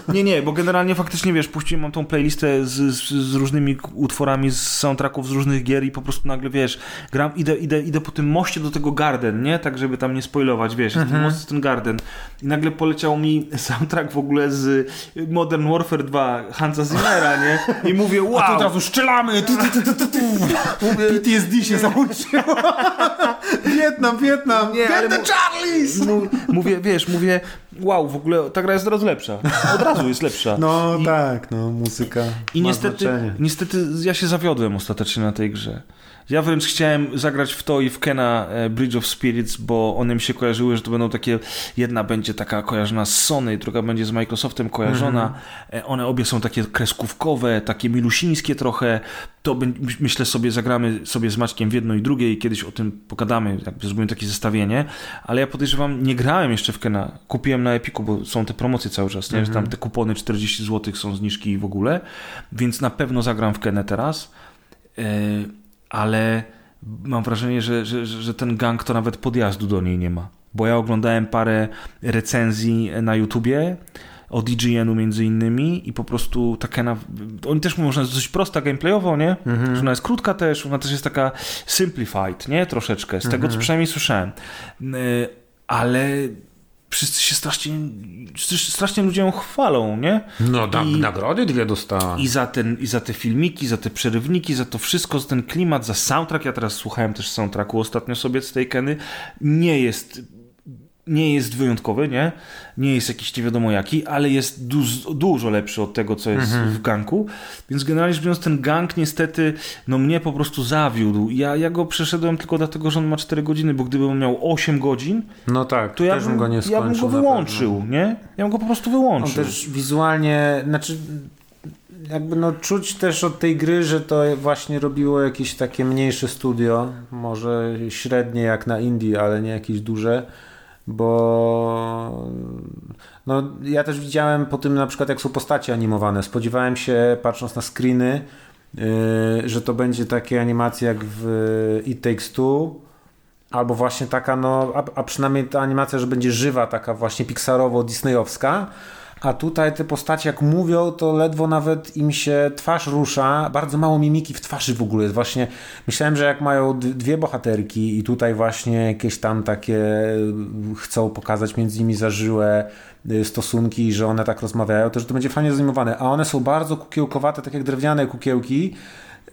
nie? Nie, bo generalnie faktycznie, wiesz, puściłem mam tą playlistę z różnymi utworami z soundtracków z różnych gier i po prostu nagle, wiesz, gram, idę po tym moście do tego Garden, nie? Tak, żeby tam nie spoilować, wiesz, jest ten most, ten Garden. I nagle poleciał mi soundtrack w ogóle z Modern Warfare 2 Hansa Zimmera, nie? I mówię, wow! A to od razu strzelamy! PTSD się załączyło! Wietnam! Get the Charlies! Mówię, wow, w ogóle ta gra jest od razu jest lepsza. No tak, no muzyka i niestety ja się zawiodłem ostatecznie na tej grze. Ja wręcz chciałem zagrać w to i w Kena Bridge of Spirits, bo one mi się kojarzyły, że to będą takie, jedna będzie taka kojarzona z Sony, druga będzie z Microsoftem kojarzona. One obie są takie kreskówkowe, takie milusińskie trochę. To myślę sobie, zagramy sobie z Maćkiem w jedno i drugie i kiedyś o tym pogadamy, jakby zrobimy takie zestawienie. Ale ja podejrzewam, nie grałem jeszcze w Kena. Kupiłem na Epiku, bo są te promocje cały czas, nie? Że tam te kupony 40 zł są zniżki i w ogóle. Więc na pewno zagram w Kenę teraz. Ale mam wrażenie, że ten gang to nawet podjazdu do niej nie ma. Bo ja oglądałem parę recenzji na YouTubie od IGN-u między innymi i po prostu taka... Oni też mówią, że jest dość prosta gameplayowo, nie? Że ona jest krótka też, ona też jest taka simplified, nie? Troszeczkę. Z tego, co przynajmniej słyszałem. Ale... Wszyscy się strasznie ludzie ją chwalą, nie? No nagrody dwie dostała. I za te filmiki, za te przerywniki, za to wszystko, za ten klimat, za soundtrack. Ja teraz słuchałem też soundtracku ostatnio sobie z tej Keny. Nie jest wyjątkowy, nie? Nie jest jakiś nie wiadomo jaki, ale jest dużo lepszy od tego, co jest w ganku. Więc generalnie rzecz biorąc, ten gang niestety mnie po prostu zawiódł. Ja go przeszedłem tylko dlatego, że on ma 4 godziny, bo gdybym miał 8 godzin, no tak, to ja bym go nie skończył. Ja bym go wyłączył, nie? Ja bym go po prostu wyłączył. On też wizualnie, znaczy jakby czuć też od tej gry, że to właśnie robiło jakieś takie mniejsze studio, może średnie jak na Indie, ale nie jakieś duże. Bo ja też widziałem po tym, na przykład, jak są postacie animowane. Spodziewałem się, patrząc na screeny, że to będzie takie animacje jak w It Takes Two, albo właśnie taka, a przynajmniej ta animacja, że będzie żywa, taka właśnie pixarowo-disneyowska. A tutaj te postacie, jak mówią, to ledwo nawet im się twarz rusza. Bardzo mało mimiki w twarzy w ogóle jest. Właśnie myślałem, że jak mają dwie bohaterki i tutaj właśnie jakieś tam takie chcą pokazać między nimi zażyłe stosunki i że one tak rozmawiają, to że to będzie fajnie zanimowane. A one są bardzo kukiełkowate, tak jak drewniane kukiełki,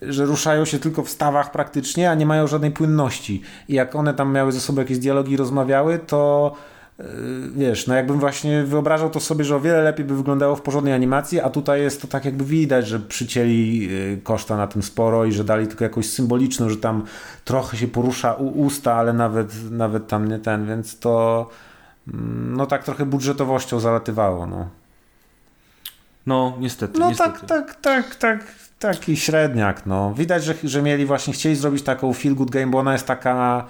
że ruszają się tylko w stawach praktycznie, a nie mają żadnej płynności. I jak one tam miały ze sobą jakieś dialogi i rozmawiały, to... wiesz, jakbym właśnie wyobrażał to sobie, że o wiele lepiej by wyglądało w porządnej animacji, a tutaj jest to tak jakby widać, że przycięli koszta na tym sporo i że dali tylko jakąś symboliczną, że tam trochę się porusza usta, ale nawet tam nie ten, więc to tak trochę budżetowością zalatywało. No niestety. Tak. Taki średniak, Widać, że mieli właśnie, chcieli zrobić taką feel good game, bo ona jest taka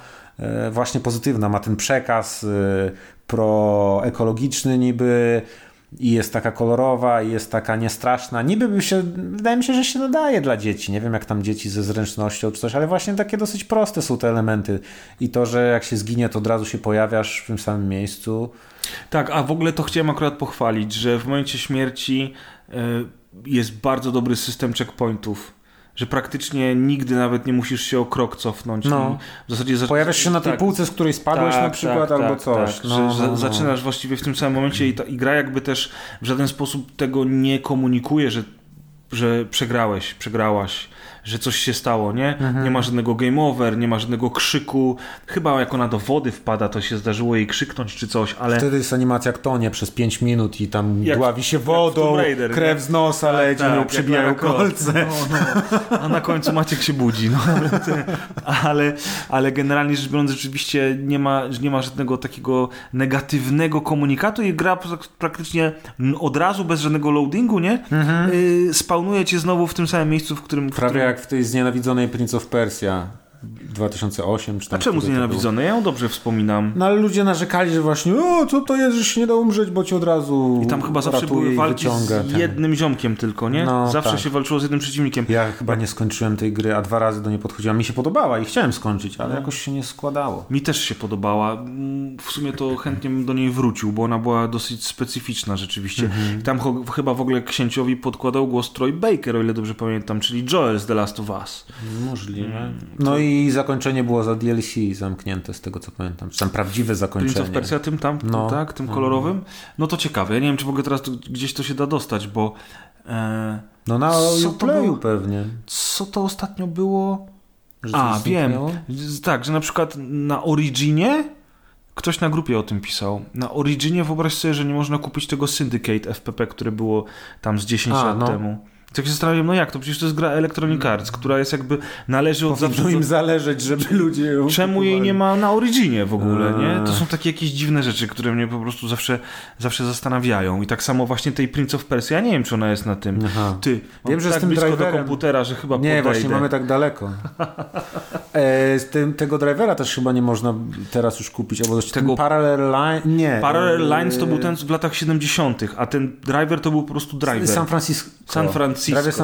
właśnie pozytywna, ma ten przekaz proekologiczny niby i jest taka kolorowa i jest taka niestraszna, niby wydaje mi się, że się nadaje dla dzieci, nie wiem jak tam dzieci ze zręcznością czy coś, ale właśnie takie dosyć proste są te elementy i to, że jak się zginie to od razu się pojawiasz w tym samym miejscu. Tak, a w ogóle to chciałem akurat pochwalić, że w momencie śmierci jest bardzo dobry system checkpointów, że praktycznie nigdy nawet nie musisz się o krok cofnąć. No. W zasadzie pojawiasz się na tej półce, z której spadłeś na przykład, albo coś. Zaczynasz właściwie w tym samym momencie i gra jakby też w żaden sposób tego nie komunikuje, że przegrałeś, przegrałaś, że coś się stało, nie? Mhm. Nie ma żadnego game over, nie ma żadnego krzyku. Chyba jak ona do wody wpada, to się zdarzyło jej krzyknąć czy coś, ale... Wtedy jest animacja, jak tonie przez 5 minut i tam dławi się wodą, Raider, krew z nosa leci, ją przybijają kolce. No. A na końcu Maciek się budzi. No. Ale generalnie rzecz biorąc, rzeczywiście nie ma żadnego takiego negatywnego komunikatu i gra praktycznie od razu, bez żadnego loadingu, nie? Mhm. Spawnuje cię znowu w tym samym miejscu, w którym... Prawie jak w tej znienawidzonej Prince of Persia 2008 czy tam. A czemu znienawidzone? Ja ją dobrze wspominam. No ale ludzie narzekali, że właśnie co to jest, że się nie da umrzeć, bo ci od razu i tam chyba zawsze były walki z jednym ziomkiem tylko, nie? No, zawsze się walczyło z jednym przeciwnikiem. Ja chyba nie skończyłem tej gry, a 2 razy do niej podchodziłam. Mi się podobała i chciałem skończyć, ale jakoś się nie składało. Mi też się podobała. W sumie to chętnie bym do niej wrócił, bo ona była dosyć specyficzna rzeczywiście. Mhm. Tam chyba w ogóle księciowi podkładał głos Troy Baker, o ile dobrze pamiętam, czyli Joel z The Last of Us. Możliwe. No i zakończenie było za DLC zamknięte, z tego co pamiętam. Czy tam prawdziwe zakończenie. Prince of Persia tym kolorowym? No to ciekawe. Ja nie wiem, czy w ogóle teraz gdzieś to się da dostać, bo... no na Uplayu pewnie. Co to ostatnio było? Wiem. Tak, że na przykład na Originie ktoś na grupie o tym pisał. Na Originie wyobraź sobie, że nie można kupić tego Syndicate FPP, które było tam z 10 lat temu. Tak się zastanawiam, jak to? Przecież to jest gra Electronic Arts, która jest jakby należy od zawsze... im zależeć, żeby ludzie ją czemu jej nie ma na Originie w ogóle, nie? To są takie jakieś dziwne rzeczy, które mnie po prostu zawsze zastanawiają. I tak samo właśnie tej Prince of Persia, ja nie wiem, czy ona jest na tym. Wiem, że tak z tym blisko driverem... do komputera, że chyba podejdę. Nie, właśnie mamy tak daleko. Tego drivera też chyba nie można teraz już kupić, albo tego Parallel Line... Nie. Parallel Lines to był ten w latach 70., a ten driver to był po prostu driver. San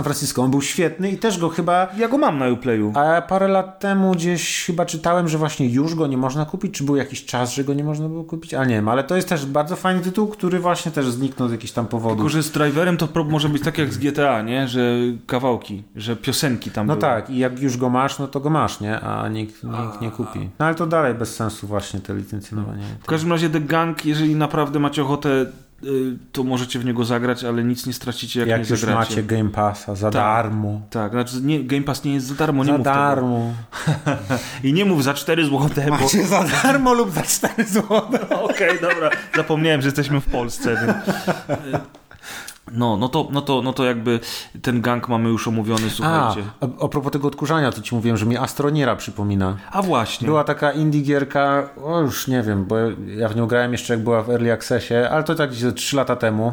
Francisco. On był świetny i też go chyba... Ja go mam na Uplayu. A parę lat temu gdzieś chyba czytałem, że właśnie już go nie można kupić, czy był jakiś czas, że go nie można było kupić, ale nie wiem, ale to jest też bardzo fajny tytuł, który właśnie też zniknął z jakichś tam powodów. Tylko że z driverem to może być tak jak z GTA, nie? Że kawałki, że piosenki tam były. No tak, i jak już go masz, no to go masz, nie? A nikt nie kupi. No ale to dalej bez sensu właśnie te licencjonowanie. W każdym razie The Gang, jeżeli naprawdę macie ochotę, to możecie w niego zagrać, ale nic nie stracicie, jak nie zagracie. Jak już macie Game Passa za darmo. Tak, znaczy Game Pass nie jest za darmo. Nie za mów darmo. Tego. I nie mów za 4 złote. Macie bo... za darmo lub za 4 złote. Okej, dobra. Zapomniałem, że jesteśmy w Polsce. Więc... No to jakby ten gang mamy już omówiony, słuchajcie. A propos tego odkurzania, to ci mówiłem, że mi Astroniera przypomina. A właśnie. Była taka indie gierka, już nie wiem, bo ja w nią grałem jeszcze jak była w Early Accessie, ale to tak gdzieś 3 lata temu.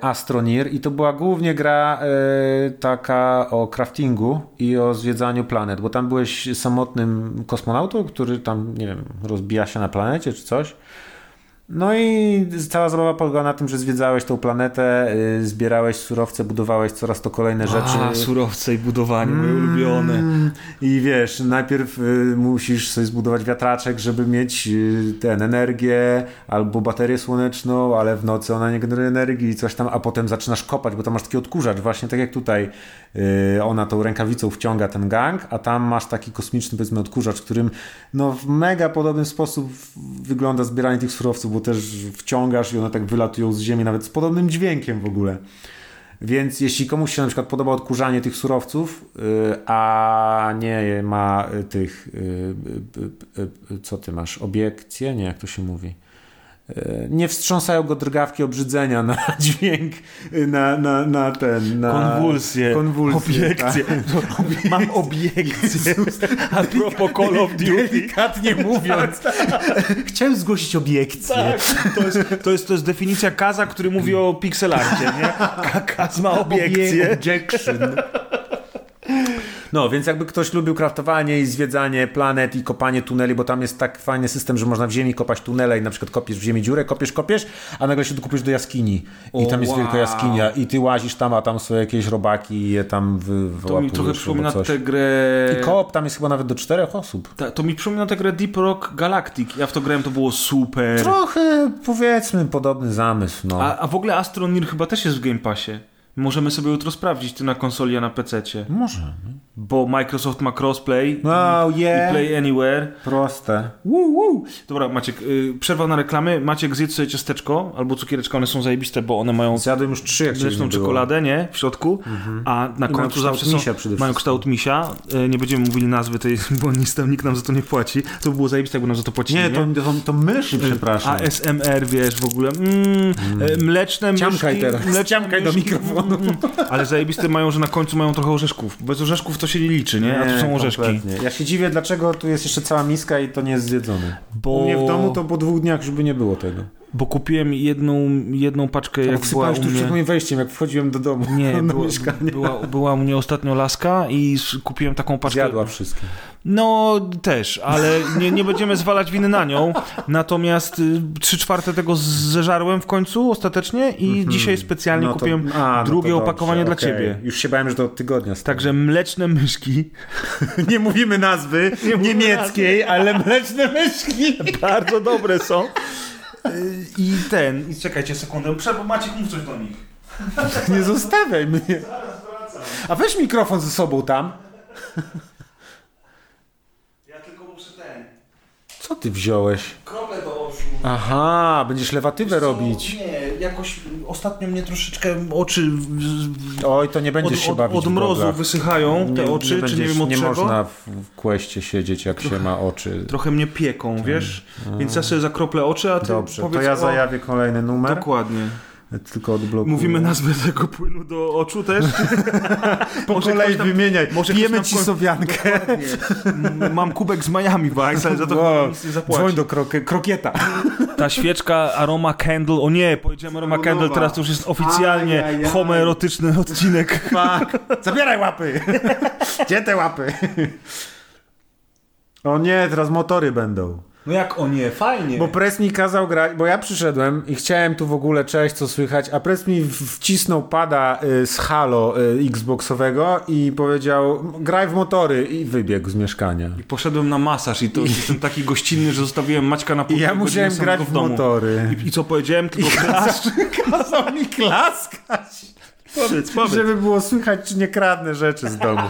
Astroneer i to była głównie gra taka o craftingu i o zwiedzaniu planet, bo tam byłeś samotnym kosmonautą, który tam, nie wiem, rozbija się na planecie czy coś. No i cała zabawa polegała na tym, że zwiedzałeś tą planetę, zbierałeś surowce, budowałeś coraz to kolejne rzeczy. Surowce i budowanie, moje ulubione. I wiesz, najpierw musisz sobie zbudować wiatraczek, żeby mieć energię, albo baterię słoneczną, ale w nocy ona nie generuje energii i coś tam, a potem zaczynasz kopać, bo tam masz taki odkurzacz, właśnie tak jak tutaj. Ona tą rękawicą wciąga ten gang, a tam masz taki kosmiczny, powiedzmy, odkurzacz, którym w mega podobny sposób wygląda zbieranie tych surowców, bo też wciągasz i one tak wylatują z ziemi, nawet z podobnym dźwiękiem w ogóle. Więc jeśli komuś się na przykład podoba odkurzanie tych surowców, a nie ma tych co ty masz? Obiekcje? Nie, jak to się mówi? Nie wstrząsają go drgawki obrzydzenia na dźwięk, na konwulsje. Obiekcje. Tak. Obiekcje. Mam obiekcję. A propos Call of Duty. Delikatnie mówiąc. Chciałem zgłosić obiekcję. Tak. To jest definicja Kaza, który mówi o pixelarcie, nie? Kaz ma obiekcję. Objection. No, więc jakby ktoś lubił craftowanie i zwiedzanie planet i kopanie tuneli, bo tam jest tak fajny system, że można w ziemi kopać tunele i na przykład kopiesz w ziemi dziurę, kopiesz, a nagle się dokupiesz do jaskini. I tam jest wielka jaskinia i ty łazisz tam, a tam są jakieś robaki i je tam wyłapujesz. To mi trochę przypomina tę grę... I tam jest chyba nawet do 4 osób. To mi przypomina tę grę Deep Rock Galactic. Ja w to grałem, to było super. Trochę, powiedzmy, podobny zamysł. No. A w ogóle Astroneer chyba też jest w Game Passie. Możemy sobie jutro sprawdzić, czy na konsoli, a na PC-cie. Może. Bo Microsoft ma crossplay i Play Anywhere. Proste. Dobra, Maciek, przerwa na reklamy. Maciek, zjedz sobie ciasteczko albo cukiereczka, one są zajebiste, bo one mają... Zjadłem już 3, jak się nie czekoladę, było. Nie? W środku. Mhm. A na końcu zawsze są... Mają kształt misia. Nie będziemy mówili nazwy tej, bo nikt nam za to nie płaci. To by było zajebiste, jakby nam za to płacili. To myszy, przepraszam. ASMR, wiesz, w ogóle. Mleczne myszki. Ciamkaj teraz. Ciamkaj do mikrofonu. Ale zajebiste mają, że na końcu mają trochę orzeszków. Bez orzeszków to się nie liczy, nie? A tu są orzeszki. Kompletnie. Ja się dziwię, dlaczego tu jest jeszcze cała miska i to nie jest zjedzone. Bo... U mnie w domu to po 2 dniach już by nie było tego. Bo kupiłem jedną paczkę, jak była już u mnie... przed moim wejściem, jak wchodziłem do domu. Nie, była u mnie ostatnio laska i kupiłem taką paczkę... Zjadła wszystkie. No, też, ale nie będziemy zwalać winy na nią. Natomiast 3/4 tego zeżarłem w końcu ostatecznie i dzisiaj specjalnie kupiłem drugie opakowanie dla ciebie. Już się bałem, że to od tygodnia. Także mleczne myszki. Nie mówimy nazwy niemieckiej, ale mleczne myszki bardzo dobre są. I czekajcie sekundę, Maciek, mów coś do nich. Nie zostawiaj mnie. Zaraz wracam. A weź mikrofon ze sobą tam. Ja tylko muszę Co ty wziąłeś? Krople do oczu. Aha, będziesz lewatywę robić. Nie, jakoś ostatnio mnie troszeczkę oczy... Oj, to nie będziesz się bawić od mrozu wysychają te oczy, nie będziesz, czy nie wiem od czego. Nie można w kwestie siedzieć, jak trochę, się ma oczy. Trochę mnie pieką, wiesz? Więc ja sobie zakroplę oczy, a ty dobrze, powiedz... Dobrze, to ja zajawię kolejny numer. Dokładnie. Tylko odblokuję. Mówimy nazwę tego płynu do oczu też? Po kolei wymieniaj. Pijemy ci sowiankę. Mam kubek z Miami Vice, ale za to nic nie zapłaci. Dzwoń do krokieta. Ta świeczka Aroma Candle. O nie, powiedziałem Aroma Candle, teraz to już jest oficjalnie homoerotyczny odcinek. Fuck. Zabieraj łapy. Gdzie te łapy? O nie, teraz motory będą. No jak o nie, fajnie. Bo Pres mi kazał grać, bo ja przyszedłem i chciałem tu w ogóle cześć, co słychać, a Pres mi wcisnął pada z Halo Xboxowego i powiedział, graj w motory i wybiegł z mieszkania. I poszedłem na masaż i to jestem taki gościnny, że zostawiłem Maćka na pół. I ja musiałem grać w motory. I co powiedziałem? Tylko kazał mi klaskać. Powiedz. Żeby było słychać, czy nie kradnę rzeczy z domu.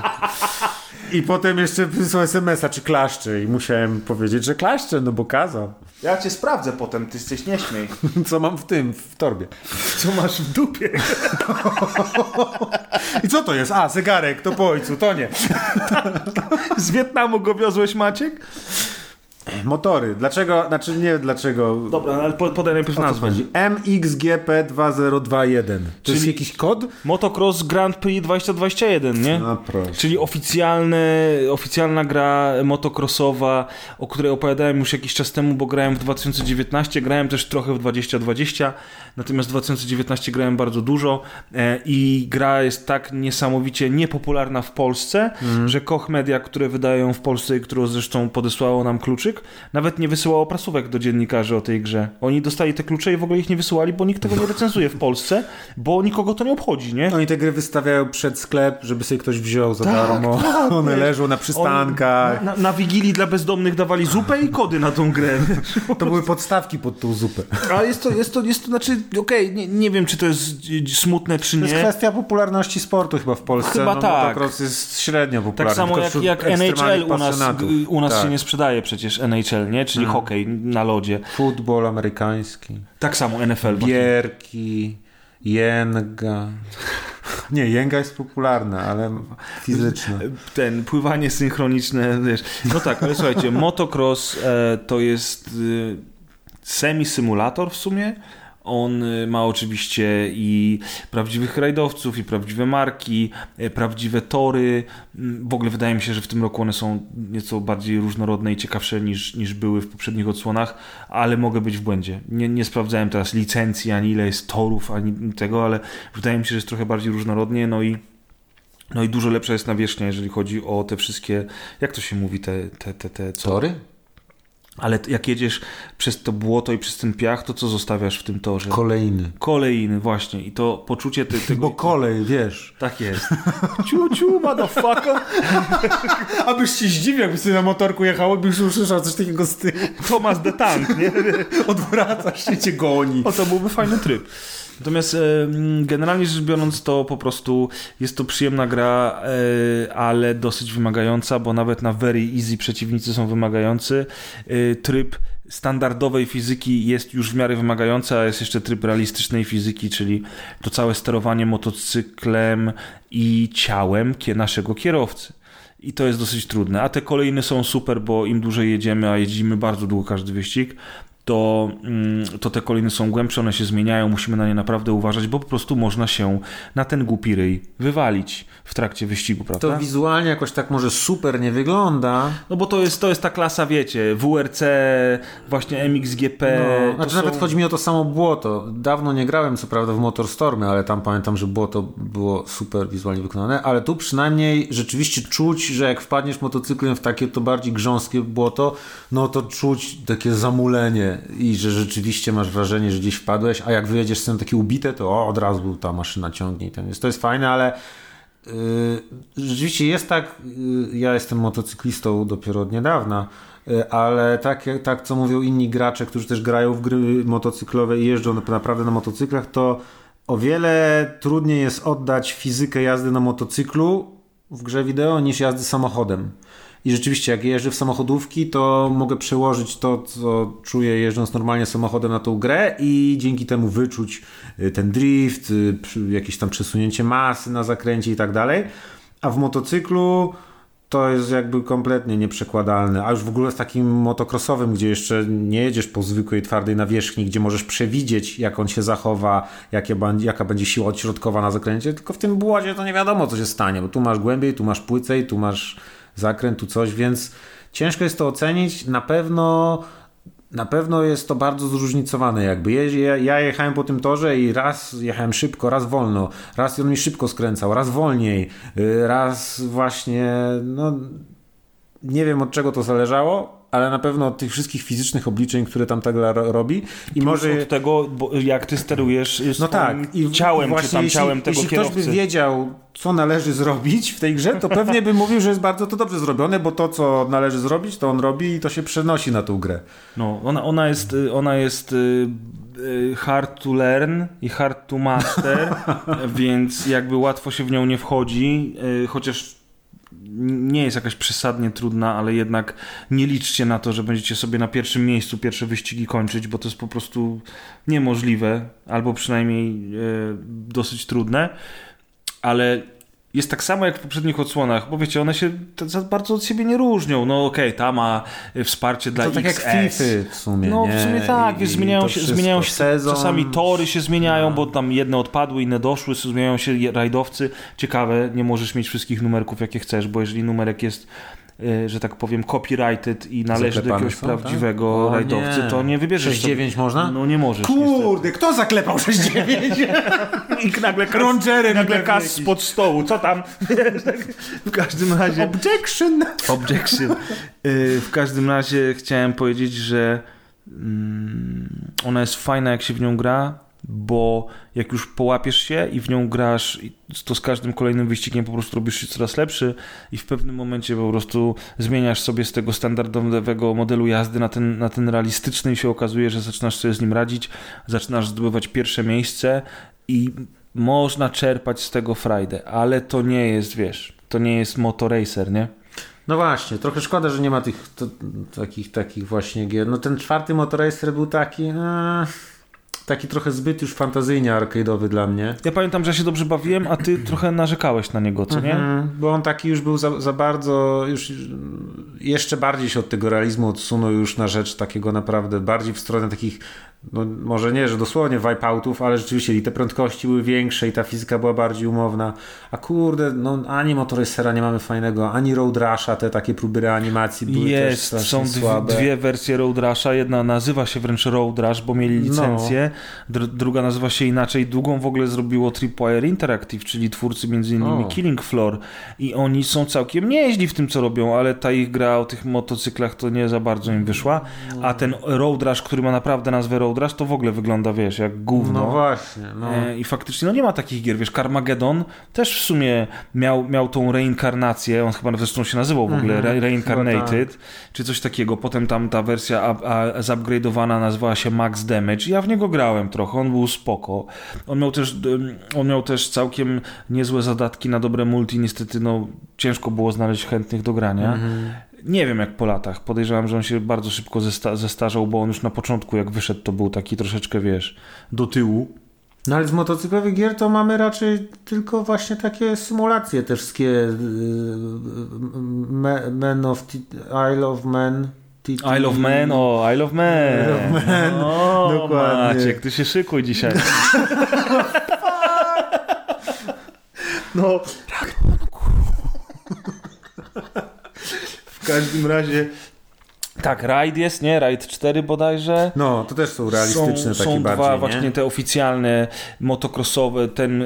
I potem jeszcze wysłał SMS-a, czy klaszczy. I musiałem powiedzieć, że klaszczę, no bo kazał. Ja cię sprawdzę potem, ty jesteś nieśmiej. Co mam w torbie? Co masz w dupie? I co to jest? A, zegarek, to po ojcu, to nie. Z Wietnamu go wiozłeś, Maciek? Motory. Dlaczego? Znaczy nie dlaczego. Dobra, ale podaj najpierw nazwę. MXGP2021. To czyli jest jakiś kod? Motocross Grand Prix 2021, nie? No proszę. Czyli oficjalna gra motocrossowa, o której opowiadałem już jakiś czas temu, bo grałem w 2019, grałem też trochę w 2020, natomiast w 2019 grałem bardzo dużo i gra jest tak niesamowicie niepopularna w Polsce, że Koch Media, które wydają w Polsce i które zresztą podesłało nam kluczyk, nawet nie wysyłało prasówek do dziennikarzy o tej grze. Oni dostali te klucze i w ogóle ich nie wysyłali, bo nikt tego nie recenzuje w Polsce, bo nikogo to nie obchodzi, nie? Oni te gry wystawiają przed sklep, żeby sobie ktoś wziął za darmo. Tak, one leżą na przystankach. Na Wigilii dla bezdomnych dawali zupę i kody na tą grę. To były podstawki pod tą zupę. A jest to znaczy, okej, nie wiem, czy to jest smutne, czy nie. To jest kwestia popularności sportu chyba w Polsce. Chyba tak. Motocross jest średnio popularny. Tak samo jak NHL u nas się nie sprzedaje przecież. NHL, nie? Czyli hokej na lodzie. Futbol amerykański. Tak samo NFL. Bierki, jenga. Nie, jenga jest popularna, ale fizyczna. Pływanie synchroniczne, wiesz. No tak, ale słuchajcie, motocross to jest semi-symulator w sumie. On ma oczywiście i prawdziwych rajdowców, i prawdziwe marki, prawdziwe tory. W ogóle wydaje mi się, że w tym roku one są nieco bardziej różnorodne i ciekawsze niż były w poprzednich odsłonach, ale mogę być w błędzie. Nie sprawdzałem teraz licencji, ani ile jest torów, ani tego, ale wydaje mi się, że jest trochę bardziej różnorodnie, no i dużo lepsza jest nawierzchnia, jeżeli chodzi o te wszystkie, jak to się mówi, te tory? Ale jak jedziesz przez to błoto i przez ten piach, to co zostawiasz w tym torze? Kolejny, właśnie. I to poczucie tego... Bo kolej, wiesz. Tak jest. Ciu, motherfucker. Abyś się zdziwił, jakbyś sobie na motorku jechało, byś usłyszał coś takiego z tyłu. Thomas the Tank, nie? Odwracasz się, cię goni. O, to byłby fajny tryb. Natomiast generalnie rzecz biorąc, to po prostu jest to przyjemna gra, ale dosyć wymagająca, bo nawet na very easy przeciwnicy są wymagający. Tryb standardowej fizyki jest już w miarę wymagający, a jest jeszcze tryb realistycznej fizyki, czyli to całe sterowanie motocyklem i ciałem naszego kierowcy. I to jest dosyć trudne. A te kolejne są super, bo im dłużej jedziemy, a jeździmy bardzo długo każdy wyścig, to te kolejne są głębsze, one się zmieniają, musimy na nie naprawdę uważać, bo po prostu można się na ten głupi ryj wywalić w trakcie wyścigu, prawda? To wizualnie jakoś tak może super nie wygląda. No bo to jest ta klasa, wiecie, WRC, właśnie MXGP. No, znaczy nawet chodzi mi o to samo błoto. Dawno nie grałem, co prawda, w MotorStormy, ale tam pamiętam, że błoto było super wizualnie wykonane, ale tu przynajmniej rzeczywiście czuć, że jak wpadniesz motocyklem w takie to bardziej grząskie błoto, no to czuć takie zamulenie i że rzeczywiście masz wrażenie, że gdzieś wpadłeś, a jak wyjedziesz z tym taki ubite, to od razu ta maszyna ciągnie i ten jest. To jest fajne, ale rzeczywiście jest tak, ja jestem motocyklistą dopiero od niedawna, ale tak co mówią inni gracze, którzy też grają w gry motocyklowe i jeżdżą naprawdę na motocyklach, to o wiele trudniej jest oddać fizykę jazdy na motocyklu w grze wideo niż jazdy samochodem. I rzeczywiście, jak jeżdżę w samochodówki, to mogę przełożyć to, co czuję jeżdżąc normalnie samochodem na tą grę i dzięki temu wyczuć ten drift, jakieś tam przesunięcie masy na zakręcie i tak dalej. A w motocyklu to jest jakby kompletnie nieprzekładalne. A już w ogóle w takim motocrossowym, gdzie jeszcze nie jedziesz po zwykłej, twardej nawierzchni, gdzie możesz przewidzieć, jak on się zachowa, jaka będzie siła odśrodkowa na zakręcie, tylko w tym błocie to nie wiadomo, co się stanie, bo tu masz głębiej, tu masz płycej, tu masz zakręt, tu coś, więc ciężko jest to ocenić. Na pewno jest to bardzo zróżnicowane. Jakby ja jechałem po tym torze i raz jechałem szybko, raz wolno, raz on mi szybko skręcał, raz wolniej, raz właśnie, no nie wiem, od czego to zależało, ale na pewno od tych wszystkich fizycznych obliczeń, które tam ta gra robi. I może od tego, jak ty sterujesz no tak, i ciałem, właśnie, czy tam ciałem tego kierowcy. Jeśli ktoś by wiedział, co należy zrobić w tej grze, to pewnie by mówił, że jest bardzo to dobrze zrobione, bo to, co należy zrobić, to on robi i to się przenosi na tą grę. No, ona jest hard to learn i hard to master, więc jakby łatwo się w nią nie wchodzi, chociaż nie jest jakaś przesadnie trudna, ale jednak nie liczcie na to, że będziecie sobie na pierwszym miejscu pierwsze wyścigi kończyć, bo to jest po prostu niemożliwe, albo przynajmniej dosyć trudne, ale jest tak samo jak w poprzednich odsłonach, bo wiecie, one się za bardzo od siebie nie różnią. No okej, ta ma wsparcie dla XS. To tak XS. Jak FIFA w sumie. No nie? W sumie tak, wiesz, zmieniają się sezon. Czasami tory się zmieniają, bo tam jedne odpadły, inne doszły, zmieniają się rajdowcy. Ciekawe, nie możesz mieć wszystkich numerków, jakie chcesz, bo jeżeli numerek jest, że tak powiem, copyrighted i należy zaklepane do jakiegoś prawdziwego rajdowcy, to nie wybierzesz. 6-9 można? No nie możesz. Kurde, niestety. Kto zaklepał 6-9? I nagle kas spod stołu. Co tam? W każdym razie... Objection. W każdym razie chciałem powiedzieć, że ona jest fajna, jak się w nią gra, bo jak już połapiesz się i w nią grasz, to z każdym kolejnym wyścigiem po prostu robisz się coraz lepszy i w pewnym momencie po prostu zmieniasz sobie z tego standardowego modelu jazdy na ten realistyczny i się okazuje, że zaczynasz sobie z nim radzić, zaczynasz zdobywać pierwsze miejsce i można czerpać z tego frajdę, ale to nie jest, wiesz, to nie jest motoracer, nie? No właśnie, trochę szkoda, że nie ma tych takich właśnie gier. No ten czwarty motoracer był taki trochę zbyt już fantazyjnie arcade'owy dla mnie. Ja pamiętam, że ja się dobrze bawiłem, a ty trochę narzekałeś na niego, co nie? Bo on taki już był za bardzo, już jeszcze bardziej się od tego realizmu odsunął już na rzecz takiego naprawdę bardziej w stronę takich, no może nie, że dosłownie wipeoutów, ale rzeczywiście i te prędkości były większe i ta fizyka była bardziej umowna. A kurde, no ani Motoracera nie mamy fajnego, ani Road Rusha, te takie próby reanimacji były też strasznie słabe. Są dwie wersje Road Rusha, jedna nazywa się wręcz Road Rush, bo mieli licencję, no. Druga nazywa się inaczej, drugą w ogóle zrobiło Tripwire Interactive, czyli twórcy m.in. Killing Floor i oni są całkiem nieźli w tym, co robią, ale ta ich gra o tych motocyklach to nie za bardzo im wyszła, a ten Road Rush, który ma naprawdę nazwę Road Road Rash to w ogóle wygląda, wiesz, jak gówno. No właśnie. No. I faktycznie no nie ma takich gier, wiesz, Carmageddon też w sumie miał tą reinkarnację, on chyba zresztą się nazywał w ogóle Reincarnated, tak, czy coś takiego. Potem tam ta wersja zupgrade'owana nazywała się Max Damage. Ja w niego grałem trochę, on był spoko. On miał też całkiem niezłe zadatki na dobre multi, niestety no ciężko było znaleźć chętnych do grania. Nie wiem jak po latach, podejrzewam, że on się bardzo szybko zestarzał, bo on już na początku jak wyszedł to był taki troszeczkę, wiesz, do tyłu. No ale z motocyklowych gier to mamy raczej tylko właśnie takie symulacje te wszystkie Isle of Man. O, dokładnie. Maciek, ty się szykuj dzisiaj. No tak. W każdym razie tak, Raid jest, nie? Raid 4 bodajże. No, to też są realistyczne takie bardziej, nie? Są dwa właśnie te oficjalne motocrossowe, ten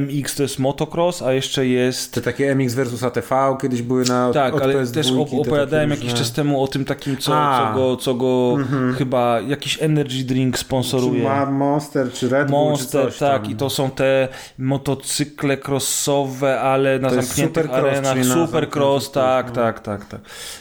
MX to jest motocross, a jeszcze jest... Te takie MX versus ATV kiedyś były na... Tak, od ale też opowiadałem jakiś czas temu o tym takim, co go chyba jakiś energy drink sponsoruje. Czy ma Monster, czy Red Bull, Monster, czy tak, tam. I to są te motocykle crossowe, ale na zamkniętych arenach. Supercross, tak.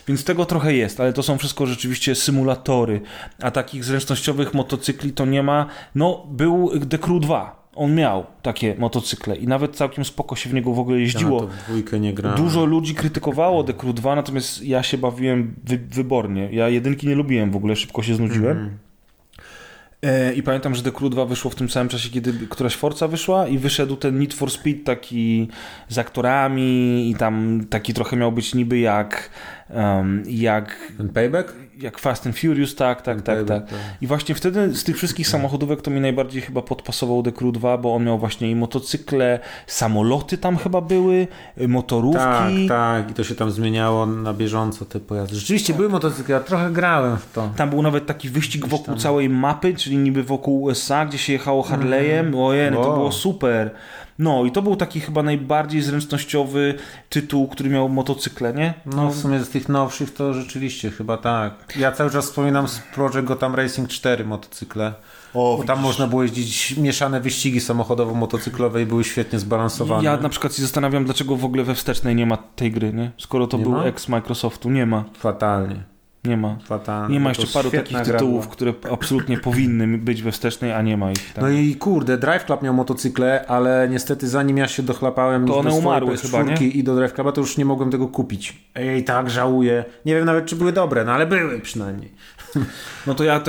Więc tego trochę jest, ale to są wszystko rzeczywiście symulatory, a takich zręcznościowych motocykli to nie ma. No, był The Crew 2. On miał takie motocykle i nawet całkiem spoko się w niego w ogóle jeździło. Ja to w dwójkę nie grałem. Dużo ludzi krytykowało The Crew 2, natomiast ja się bawiłem wybornie. Ja jedynki nie lubiłem w ogóle, szybko się znudziłem. I pamiętam, że The Crew 2 wyszło w tym samym czasie, kiedy któraś Forza wyszła i wyszedł ten Need for Speed taki z aktorami i tam taki trochę miał być niby jak Payback? Jak Fast and Furious, tak. I właśnie wtedy z tych wszystkich samochodówek to mi najbardziej chyba podpasował The Crew 2, bo on miał właśnie i motocykle, samoloty tam chyba były, motorówki. Tak, i to się tam zmieniało na bieżąco te pojazdy. Rzeczywiście były motocykle, ja trochę grałem w to. Tam był nawet taki wyścig wokół całej mapy, czyli niby wokół USA, gdzie się jechało Harley'em. To było super. No i to był taki chyba najbardziej zręcznościowy tytuł, który miał motocykle, nie? No w sumie z tych nowszych to rzeczywiście chyba tak. Ja cały czas wspominam z Project Gotham Racing 4 motocykle. O, bo tam można było jeździć mieszane wyścigi samochodowo-motocyklowe i były świetnie zbalansowane. Ja na przykład się zastanawiam, dlaczego w ogóle we wstecznej nie ma tej gry, nie? Skoro to był ex-Microsoftu, nie ma. Fatalnie. Nie ma jeszcze paru takich tytułów, które absolutnie powinny być we wstecznej, a nie ma ich. Tak. No i kurde, Drive Club miał motocykle, ale niestety zanim ja się dochlapałem to one umarły chyba, nie? I do Drive Cluba to już nie mogłem tego kupić. Ej, tak, żałuję. Nie wiem nawet, czy były dobre, no ale były przynajmniej. No to ja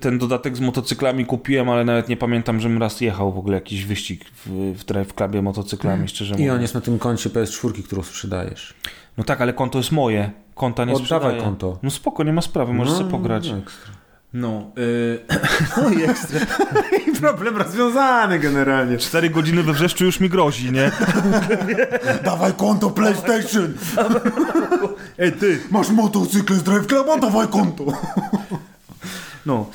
ten dodatek z motocyklami kupiłem, ale nawet nie pamiętam, żebym raz jechał w ogóle jakiś wyścig w Drive Clubie motocyklami, szczerze mówiąc. I on jest na tym koncie PS4, którą sprzedajesz. No tak, ale konto jest moje. Konta nie sprzedaję. Oddawaj konto. No spoko, nie ma sprawy, możesz sobie pograć. No, ekstra. I problem rozwiązany generalnie. 4 godziny we Wrzeszczu już mi grozi, nie? Dawaj konto PlayStation! Ej ty! Masz motocykl z Drive Cluba? Dawaj konto! No.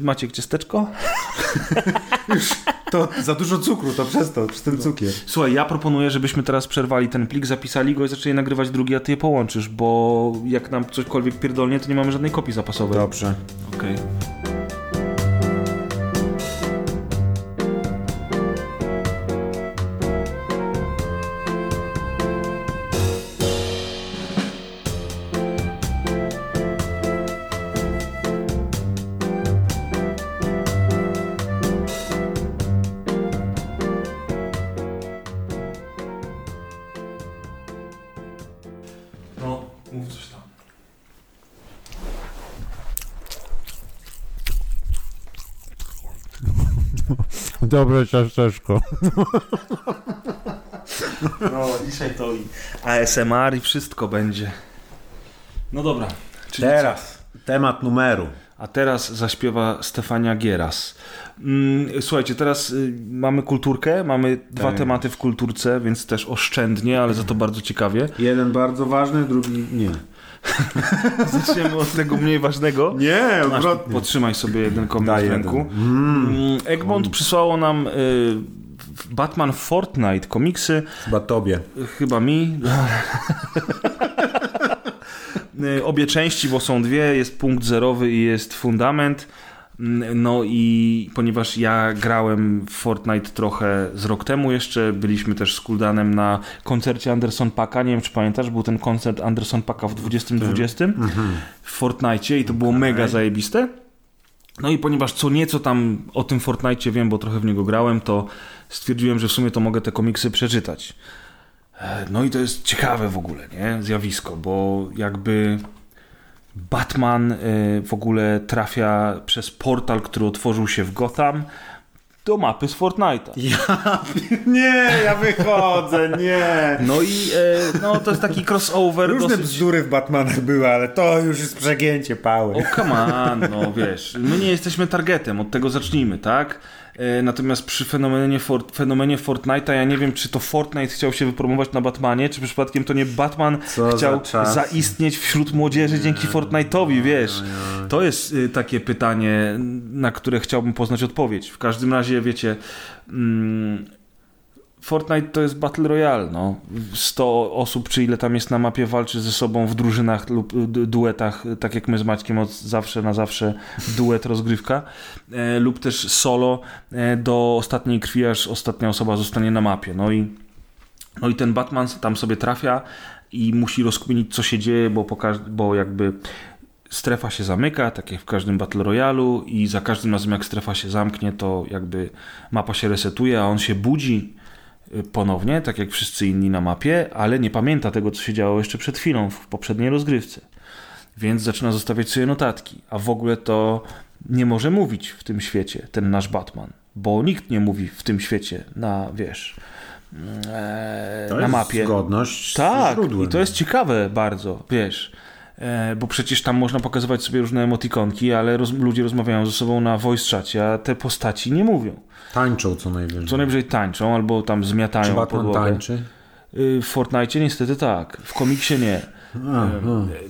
Maciek, ciasteczko? Już. To za dużo cukru, to przez ten cukier. Słuchaj, ja proponuję, żebyśmy teraz przerwali ten plik, zapisali go i zaczęli nagrywać drugi, a ty je połączysz, bo jak nam cośkolwiek pierdolnie, to nie mamy żadnej kopii zapasowej. Dobrze. Okej. Dobre ciasteczko. No, dzisiaj to i ASMR i wszystko będzie. No dobra. Czyli teraz temat numeru. A teraz zaśpiewa Stefania Gieras. Słuchajcie, teraz mamy kulturkę, mamy dwa tematy w kulturce, więc też oszczędnie, ale za to bardzo ciekawie. Jeden bardzo ważny, drugi nie. Zaczniemy od tego mniej ważnego. Nie, odwrotnie. Podtrzymaj sobie jeden komentarz w ręku. Egmont przysłało nam Batman Fortnite komiksy. Chyba tobie. Chyba mi. obie części, bo są dwie, jest punkt zerowy i jest fundament. No i ponieważ ja grałem w Fortnite trochę z rok temu jeszcze, byliśmy też z Kuldanem na koncercie Anderson Paaka, nie wiem czy pamiętasz, był ten koncert Anderson Paaka w 2020 w Fortnite i to było mega zajebiste. No i ponieważ co nieco tam o tym Fortnite wiem, bo trochę w niego grałem, to stwierdziłem, że w sumie to mogę te komiksy przeczytać. No i to jest ciekawe w ogóle, nie? Zjawisko, bo jakby Batman w ogóle trafia przez portal, który otworzył się w Gotham, do mapy z Fortnite'a. Ja wychodzę, nie. No i no, to jest taki crossover. Różne bzdury w Batmanach były, ale to już jest przegięcie pały. O, come on, no wiesz. My nie jesteśmy targetem, od tego zacznijmy, tak? Natomiast przy fenomenie Fortnite'a, ja nie wiem, czy to Fortnite chciał się wypromować na Batmanie, czy przypadkiem to nie Batman chciał zaistnieć wśród młodzieży dzięki Fortnite'owi, wiesz. To jest takie pytanie, na które chciałbym poznać odpowiedź. W każdym razie, wiecie, Fortnite to jest Battle Royale, no. 100 osób, czy ile tam jest na mapie, walczy ze sobą w drużynach lub duetach, tak jak my z Maćkiem od zawsze na zawsze duet rozgrywka, lub też solo do ostatniej krwi, aż ostatnia osoba zostanie na mapie. No i ten Batman tam sobie trafia i musi rozkminić, co się dzieje, bo jakby strefa się zamyka, tak jak w każdym Battle Royale'u, i za każdym razem, jak strefa się zamknie, to jakby mapa się resetuje, a on się budzi ponownie, tak jak wszyscy inni na mapie, ale nie pamięta tego, co się działo jeszcze przed chwilą w poprzedniej rozgrywce. Więc zaczyna zostawiać sobie notatki. A w ogóle to nie może mówić w tym świecie ten nasz Batman, bo nikt nie mówi w tym świecie na, wiesz, to na mapie. To jest zgodność z źródłem. I to jest ciekawe bardzo, wiesz, bo przecież tam można pokazywać sobie różne emotikonki, ale ludzie rozmawiają ze sobą na voice czacie, a te postaci nie mówią. Tańczą co najwyżej. Co najwyżej tańczą, albo tam zmiatają. Czy Batman podłogę. Tańczy? W Fortnite niestety tak, w komiksie nie.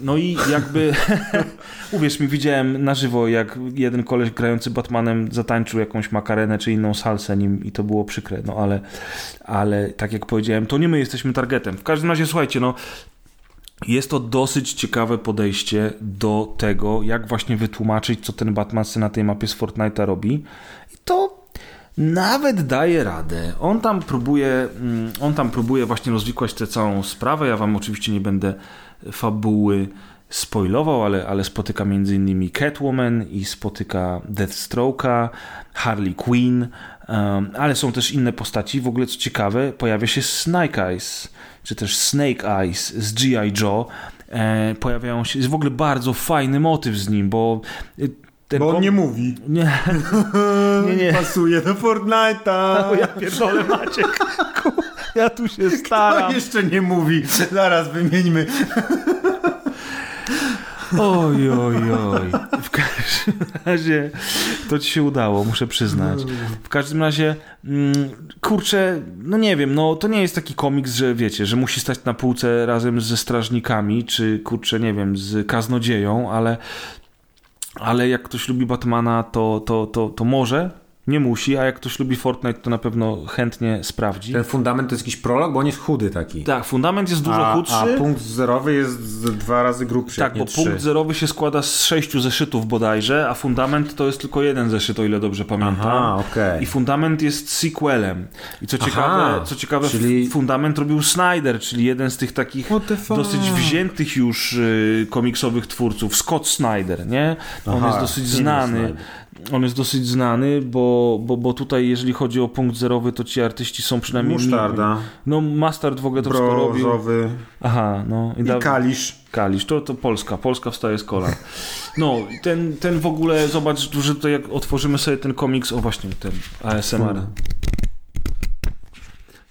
No i jakby uwierz mi, widziałem na żywo, jak jeden koleś grający Batmanem zatańczył jakąś makarenę czy inną salsę nim i to było przykre, no ale tak jak powiedziałem, to nie my jesteśmy targetem. W każdym razie słuchajcie, no jest to dosyć ciekawe podejście do tego, jak właśnie wytłumaczyć, co ten Batman na tej mapie z Fortnite'a robi. I to nawet daje radę. On tam próbuje właśnie rozwikłać tę całą sprawę. Ja wam oczywiście nie będę fabuły spoilował, ale spotyka między innymi Catwoman i spotyka Deathstroke'a, Harley Quinn, ale są też inne postaci. W ogóle co ciekawe, pojawia się Snake Eyes, czy też Snake Eyes z G.I. Joe. Pojawiają się, jest w ogóle bardzo fajny motyw z nim, bo on nie mówi. Nie. Pasuje do Fortnite'a. No, ja pierdolę, Maciek. Ja tu się staram. Kto jeszcze nie mówi? Zaraz wymieńmy. Oj. W każdym razie to ci się udało, muszę przyznać. W każdym razie, kurczę, no nie wiem, no to nie jest taki komiks, że wiecie, że musi stać na półce razem ze strażnikami, czy kurczę, nie wiem, z kaznodzieją, ale jak ktoś lubi Batmana, to może... Nie musi, a jak ktoś lubi Fortnite, to na pewno chętnie sprawdzi. Ten fundament to jest jakiś prolog, bo on jest chudy taki. Tak, fundament jest dużo chudszy. A punkt zerowy jest 2 razy grubszy. Tak, bo 3. Punkt zerowy się składa z 6 zeszytów bodajże, a fundament to jest tylko 1 zeszyt, o ile dobrze pamiętam. I fundament jest sequelem. I co ciekawe czyli... fundament robił Snyder, czyli jeden z tych takich dosyć wziętych już komiksowych twórców. Scott Snyder, nie? On jest dosyć znany. Bo tutaj jeżeli chodzi o punkt zerowy, to ci artyści są przynajmniej... Musztarda. No Mustard w ogóle to wszystko robił. I Kalisz. To Polska wstaje z kolan. No, ten w ogóle, zobacz, że tutaj jak otworzymy sobie ten komiks, o właśnie, ten ASMR.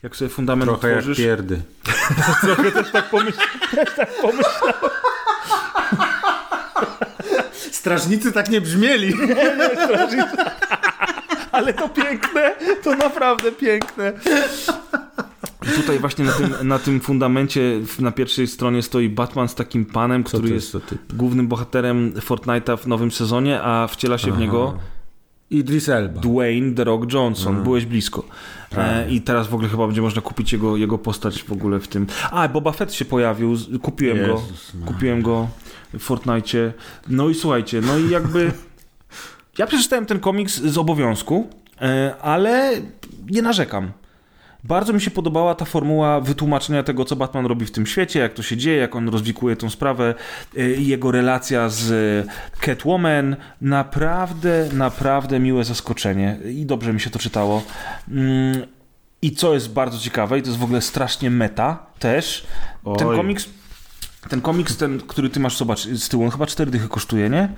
Jak sobie fundament trochę otworzysz... Trochę jak pierdy. Trochę też tak pomyślałem. Strażnicy tak nie brzmieli. Nie, strażnicy. Ale to piękne, to naprawdę piękne. I tutaj właśnie na tym fundamencie na pierwszej stronie stoi Batman z takim panem, który jest głównym bohaterem Fortnite'a w nowym sezonie, a wciela się w niego Idris Elba. Dwayne The Rock Johnson. Byłeś blisko. I teraz w ogóle chyba będzie można kupić jego postać w ogóle w tym. Boba Fett się pojawił. Kupiłem go. w Fortnite'cie. No i słuchajcie, no i jakby... Ja przeczytałem ten komiks z obowiązku, ale nie narzekam. Bardzo mi się podobała ta formuła wytłumaczenia tego, co Batman robi w tym świecie, jak to się dzieje, jak on rozwikłuje tą sprawę i jego relacja z Catwoman. Naprawdę, naprawdę miłe zaskoczenie i dobrze mi się to czytało. I co jest bardzo ciekawe, i to jest w ogóle strasznie meta też, ten komiks, który ty masz, zobacz, z tyłu, on chyba 4 dychy kosztuje, nie?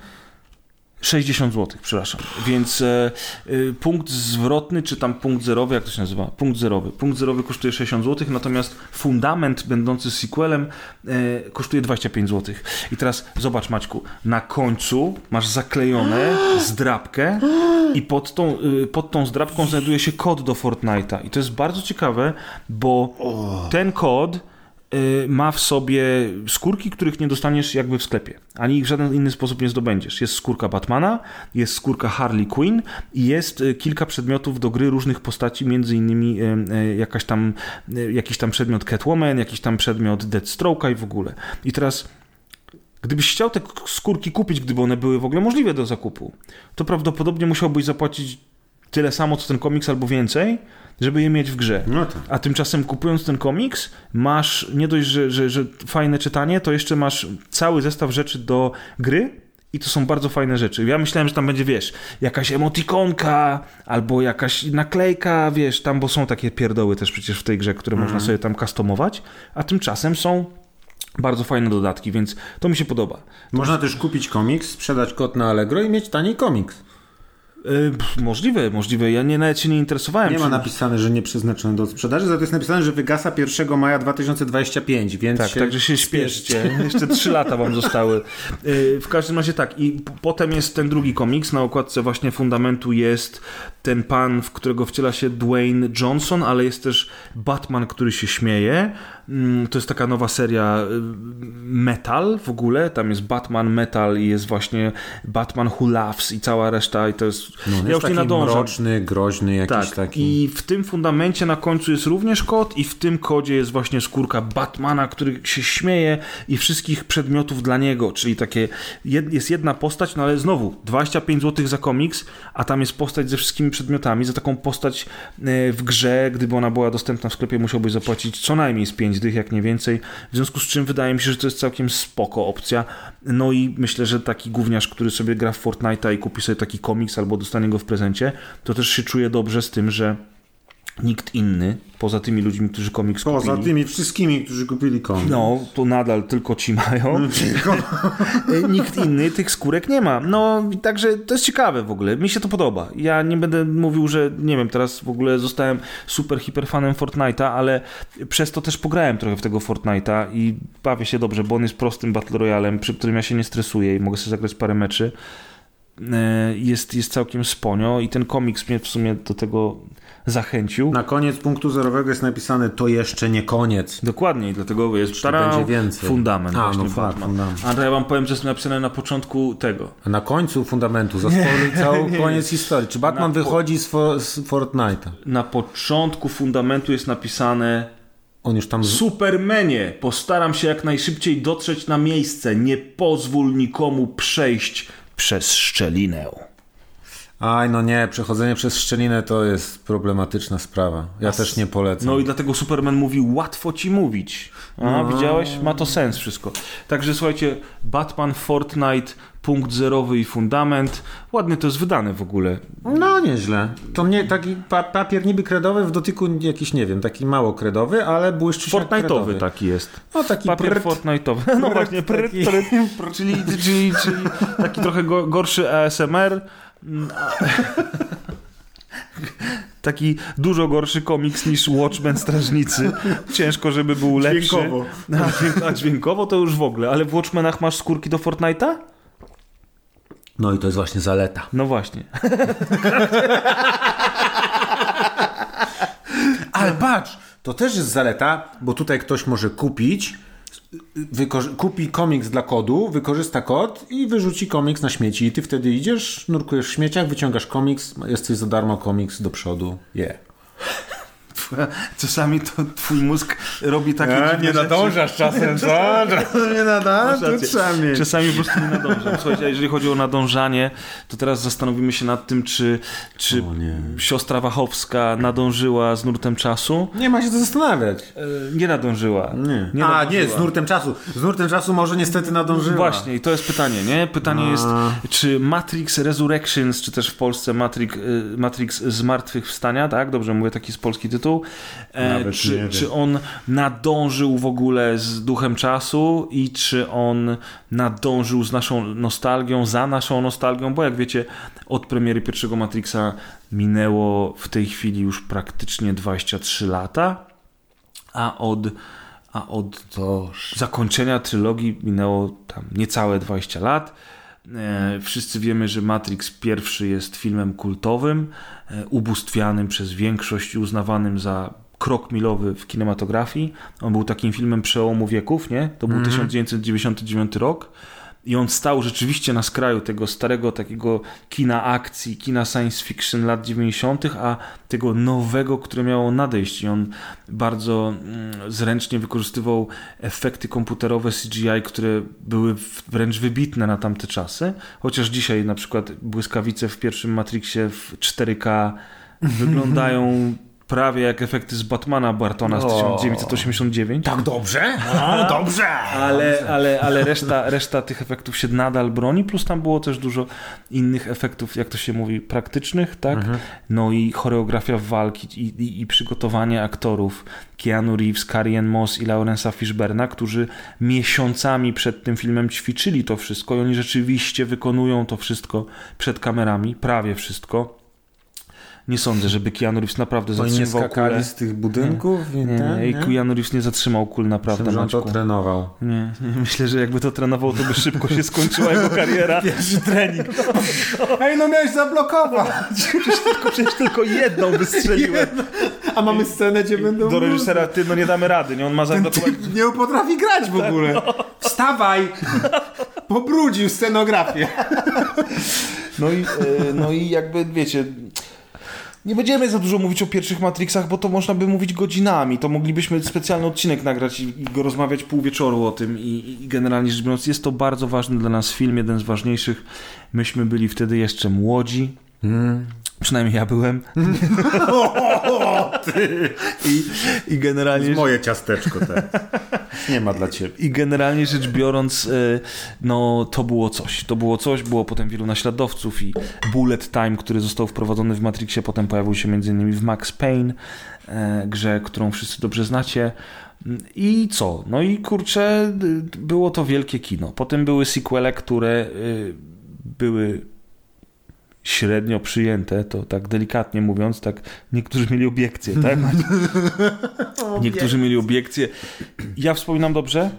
60 zł, przepraszam. Więc punkt zwrotny, czy tam punkt zerowy, jak to się nazywa? Punkt zerowy kosztuje 60 zł, natomiast fundament będący sequelem kosztuje 25 zł. I teraz zobacz, Maćku, na końcu masz zaklejone zdrabkę i pod tą zdrabką znajduje się kod do Fortnite'a. I to jest bardzo ciekawe, bo ten kod ma w sobie skórki, których nie dostaniesz jakby w sklepie. Ani ich w żaden inny sposób nie zdobędziesz. Jest skórka Batmana, jest skórka Harley Quinn i jest kilka przedmiotów do gry różnych postaci, między innymi jakiś tam przedmiot Catwoman, jakiś tam przedmiot Deathstroke'a i w ogóle. I teraz, gdybyś chciał te skórki kupić, gdyby one były w ogóle możliwe do zakupu, to prawdopodobnie musiałbyś zapłacić tyle samo, co ten komiks albo więcej, żeby je mieć w grze. No tak. A tymczasem kupując ten komiks, masz nie dość, że fajne czytanie, to jeszcze masz cały zestaw rzeczy do gry i to są bardzo fajne rzeczy. Ja myślałem, że tam będzie, wiesz, jakaś emotikonka albo jakaś naklejka, wiesz, tam, bo są takie pierdoły też przecież w tej grze, które można sobie tam customować, a tymczasem są bardzo fajne dodatki, więc to mi się podoba. Można też kupić komiks, sprzedać kod na Allegro i mieć taniej komiks. Możliwe. Ja nawet się nie interesowałem. Nie ma napisane, że nie przeznaczone do sprzedaży, za to jest napisane, że wygasa 1 maja 2025, więc tak, także się śpieszcie. Jeszcze 3 lata wam zostały. W każdym razie tak. I potem jest ten drugi komiks. Na okładce właśnie fundamentu jest ten pan, w którego wciela się Dwayne Johnson, ale jest też Batman, który się śmieje. To jest taka nowa seria Metal w ogóle. Tam jest Batman Metal i jest właśnie Batman Who Laughs i cała reszta. I to jest, no, ja jest już taki nie nadążam. Mroczny, groźny jakiś tak, taki. I w tym fundamencie na końcu jest również kod i w tym kodzie jest właśnie skórka Batmana, który się śmieje i wszystkich przedmiotów dla niego. Czyli takie jest jedna postać, no ale znowu 25 zł za komiks, a tam jest postać ze wszystkimi przedmiotami. Za taką postać w grze, gdyby ona była dostępna w sklepie, musiałbyś zapłacić co najmniej z 5 dych, jak nie więcej, w związku z czym wydaje mi się, że to jest całkiem spoko opcja. No i myślę, że taki gówniarz, który sobie gra w Fortnite'a i kupi sobie taki komiks albo dostanie go w prezencie, to też się czuje dobrze z tym, że nikt inny, poza tymi ludźmi, którzy komiks kupili... Poza tymi wszystkimi, którzy kupili komiks. No, to nadal tylko ci mają. Nikt inny tych skórek nie ma. No, także to jest ciekawe w ogóle. Mi się to podoba. Ja nie będę mówił, że nie wiem, teraz w ogóle zostałem super, hiper fanem Fortnite'a, ale przez to też pograłem trochę w tego Fortnite'a i bawię się dobrze, bo on jest prostym Battle Royalem, przy którym ja się nie stresuję i mogę sobie zagrać parę meczy. Jest całkiem sponio i ten komiks mnie w sumie do tego zachęcił. Na koniec punktu zerowego jest napisane: to jeszcze nie koniec. Dokładnie, dlatego jest będzie więcej. Fundament. Fundament. A to ja wam powiem, że jest napisane na początku tego. A na końcu fundamentu zaspoiluj cały koniec historii. Czy Batman wychodzi z Fortnite'a? Na początku fundamentu jest napisane: on już tam... Supermanie, postaram się jak najszybciej dotrzeć na miejsce. Nie pozwól nikomu przejść przez szczelinę. Aj, no nie, przechodzenie przez szczelinę to jest problematyczna sprawa. Ja też nie polecam. No i dlatego Superman mówi: łatwo ci mówić. Widziałeś? Ma to sens wszystko. Także słuchajcie, Batman, Fortnite, punkt zerowy i fundament. Ładnie to jest wydane w ogóle. No, nieźle. To mnie taki papier niby kredowy, w dotyku jakiś, nie wiem, taki mało kredowy, ale błyszczy się Fortnite'owy taki jest. No, taki papier Fortnite'owy. No właśnie, czyli taki trochę gorszy ASMR. Taki dużo gorszy komiks niż Watchmen Strażnicy. Ciężko, żeby był lepszy. Dźwiękowo. A dźwiękowo to już w ogóle. Ale w Watchmenach masz skórki do Fortnite'a? No i to jest właśnie zaleta. No właśnie. Ale patrz, to też jest zaleta, bo tutaj ktoś może kupić... kupi komiks dla kodu, wykorzysta kod i wyrzuci komiks na śmieci i ty wtedy idziesz, nurkujesz w śmieciach, wyciągasz komiks, jesteś za darmo, komiks do przodu. czasami to twój mózg robi takie dziwne rzeczy. Nie nadążasz czasem, co? Nie nadążasz czasami. Czasami po prostu nie nadążam. Słuchajcie, a jeżeli chodzi o nadążanie, to teraz zastanowimy się nad tym, czy siostra Wachowska nadążyła z nurtem czasu. Nie ma się co zastanawiać. Nie nadążyła. Nie, z nurtem czasu. Z nurtem czasu może niestety nadążyła. Właśnie, i to jest pytanie, nie? Pytanie jest, czy Matrix Resurrections, czy też w Polsce Matrix Zmartwychwstania, tak? Dobrze mówię, taki jest polski tytuł. Czy on nadążył w ogóle z duchem czasu i czy on nadążył z naszą nostalgią, za naszą nostalgią, bo jak wiecie, od premiery pierwszego Matrixa minęło w tej chwili już praktycznie 23 lata, a od zakończenia trylogii minęło tam niecałe 20 lat. Wszyscy wiemy, że Matrix pierwszy jest filmem kultowym, ubóstwianym przez większość i uznawanym za krok milowy w kinematografii. On był takim filmem przełomu wieków, nie? To był 1999 rok i on stał rzeczywiście na skraju tego starego takiego kina akcji, kina science fiction lat 90., a tego nowego, które miało nadejść. I on bardzo zręcznie wykorzystywał efekty komputerowe CGI, które były wręcz wybitne na tamte czasy. Chociaż dzisiaj na przykład błyskawice w pierwszym Matrixie w 4K wyglądają prawie jak efekty z Batmana Bartona z 1989. Tak dobrze? No, dobrze! Ale reszta tych efektów się nadal broni, plus tam było też dużo innych efektów, jak to się mówi, praktycznych, tak? No i choreografia walki i przygotowanie aktorów Keanu Reeves, Carrie Ann Moss i Lawrence'a Fishburna, którzy miesiącami przed tym filmem ćwiczyli to wszystko i oni rzeczywiście wykonują to wszystko przed kamerami, prawie wszystko. Nie sądzę, żeby Keanu Reeves naprawdę zatrzymał kulę. Oni nie skakali z tych budynków? Nie. Keanu Reeves nie zatrzymał kul naprawdę. Myślę, że on to trenował. Nie. Myślę, że jakby to trenował, to by szybko się skończyła jego kariera. Pierwszy trening. Ej, no miałeś zablokować. Przecież tylko jedną wystrzeliłem. A mamy scenę, gdzie będą... Do reżysera, ty, no nie damy rady, nie? On ma zablokować. Ten nie potrafi grać w ogóle. Wstawaj! Pobrudził scenografię. No i jakby, wiecie... Nie będziemy za dużo mówić o pierwszych Matrixach, bo to można by mówić godzinami. To moglibyśmy specjalny odcinek nagrać i go rozmawiać pół wieczoru o tym. I generalnie rzecz biorąc, jest to bardzo ważny dla nas film, jeden z ważniejszych. Myśmy byli wtedy jeszcze młodzi. Przynajmniej ja byłem. I generalnie... To jest moje ciasteczko teraz. Nie ma dla ciebie. I generalnie rzecz biorąc, no to było coś. Było potem wielu naśladowców i bullet time, który został wprowadzony w Matrixie, potem pojawił się m.in. w Max Payne, grze, którą wszyscy dobrze znacie. I co? No i kurczę, było to wielkie kino. Potem były sequele, które były... średnio przyjęte, to tak delikatnie mówiąc, tak niektórzy mieli obiekcje, tak? Niektórzy mieli obiekcje. Ja wspominam dobrze?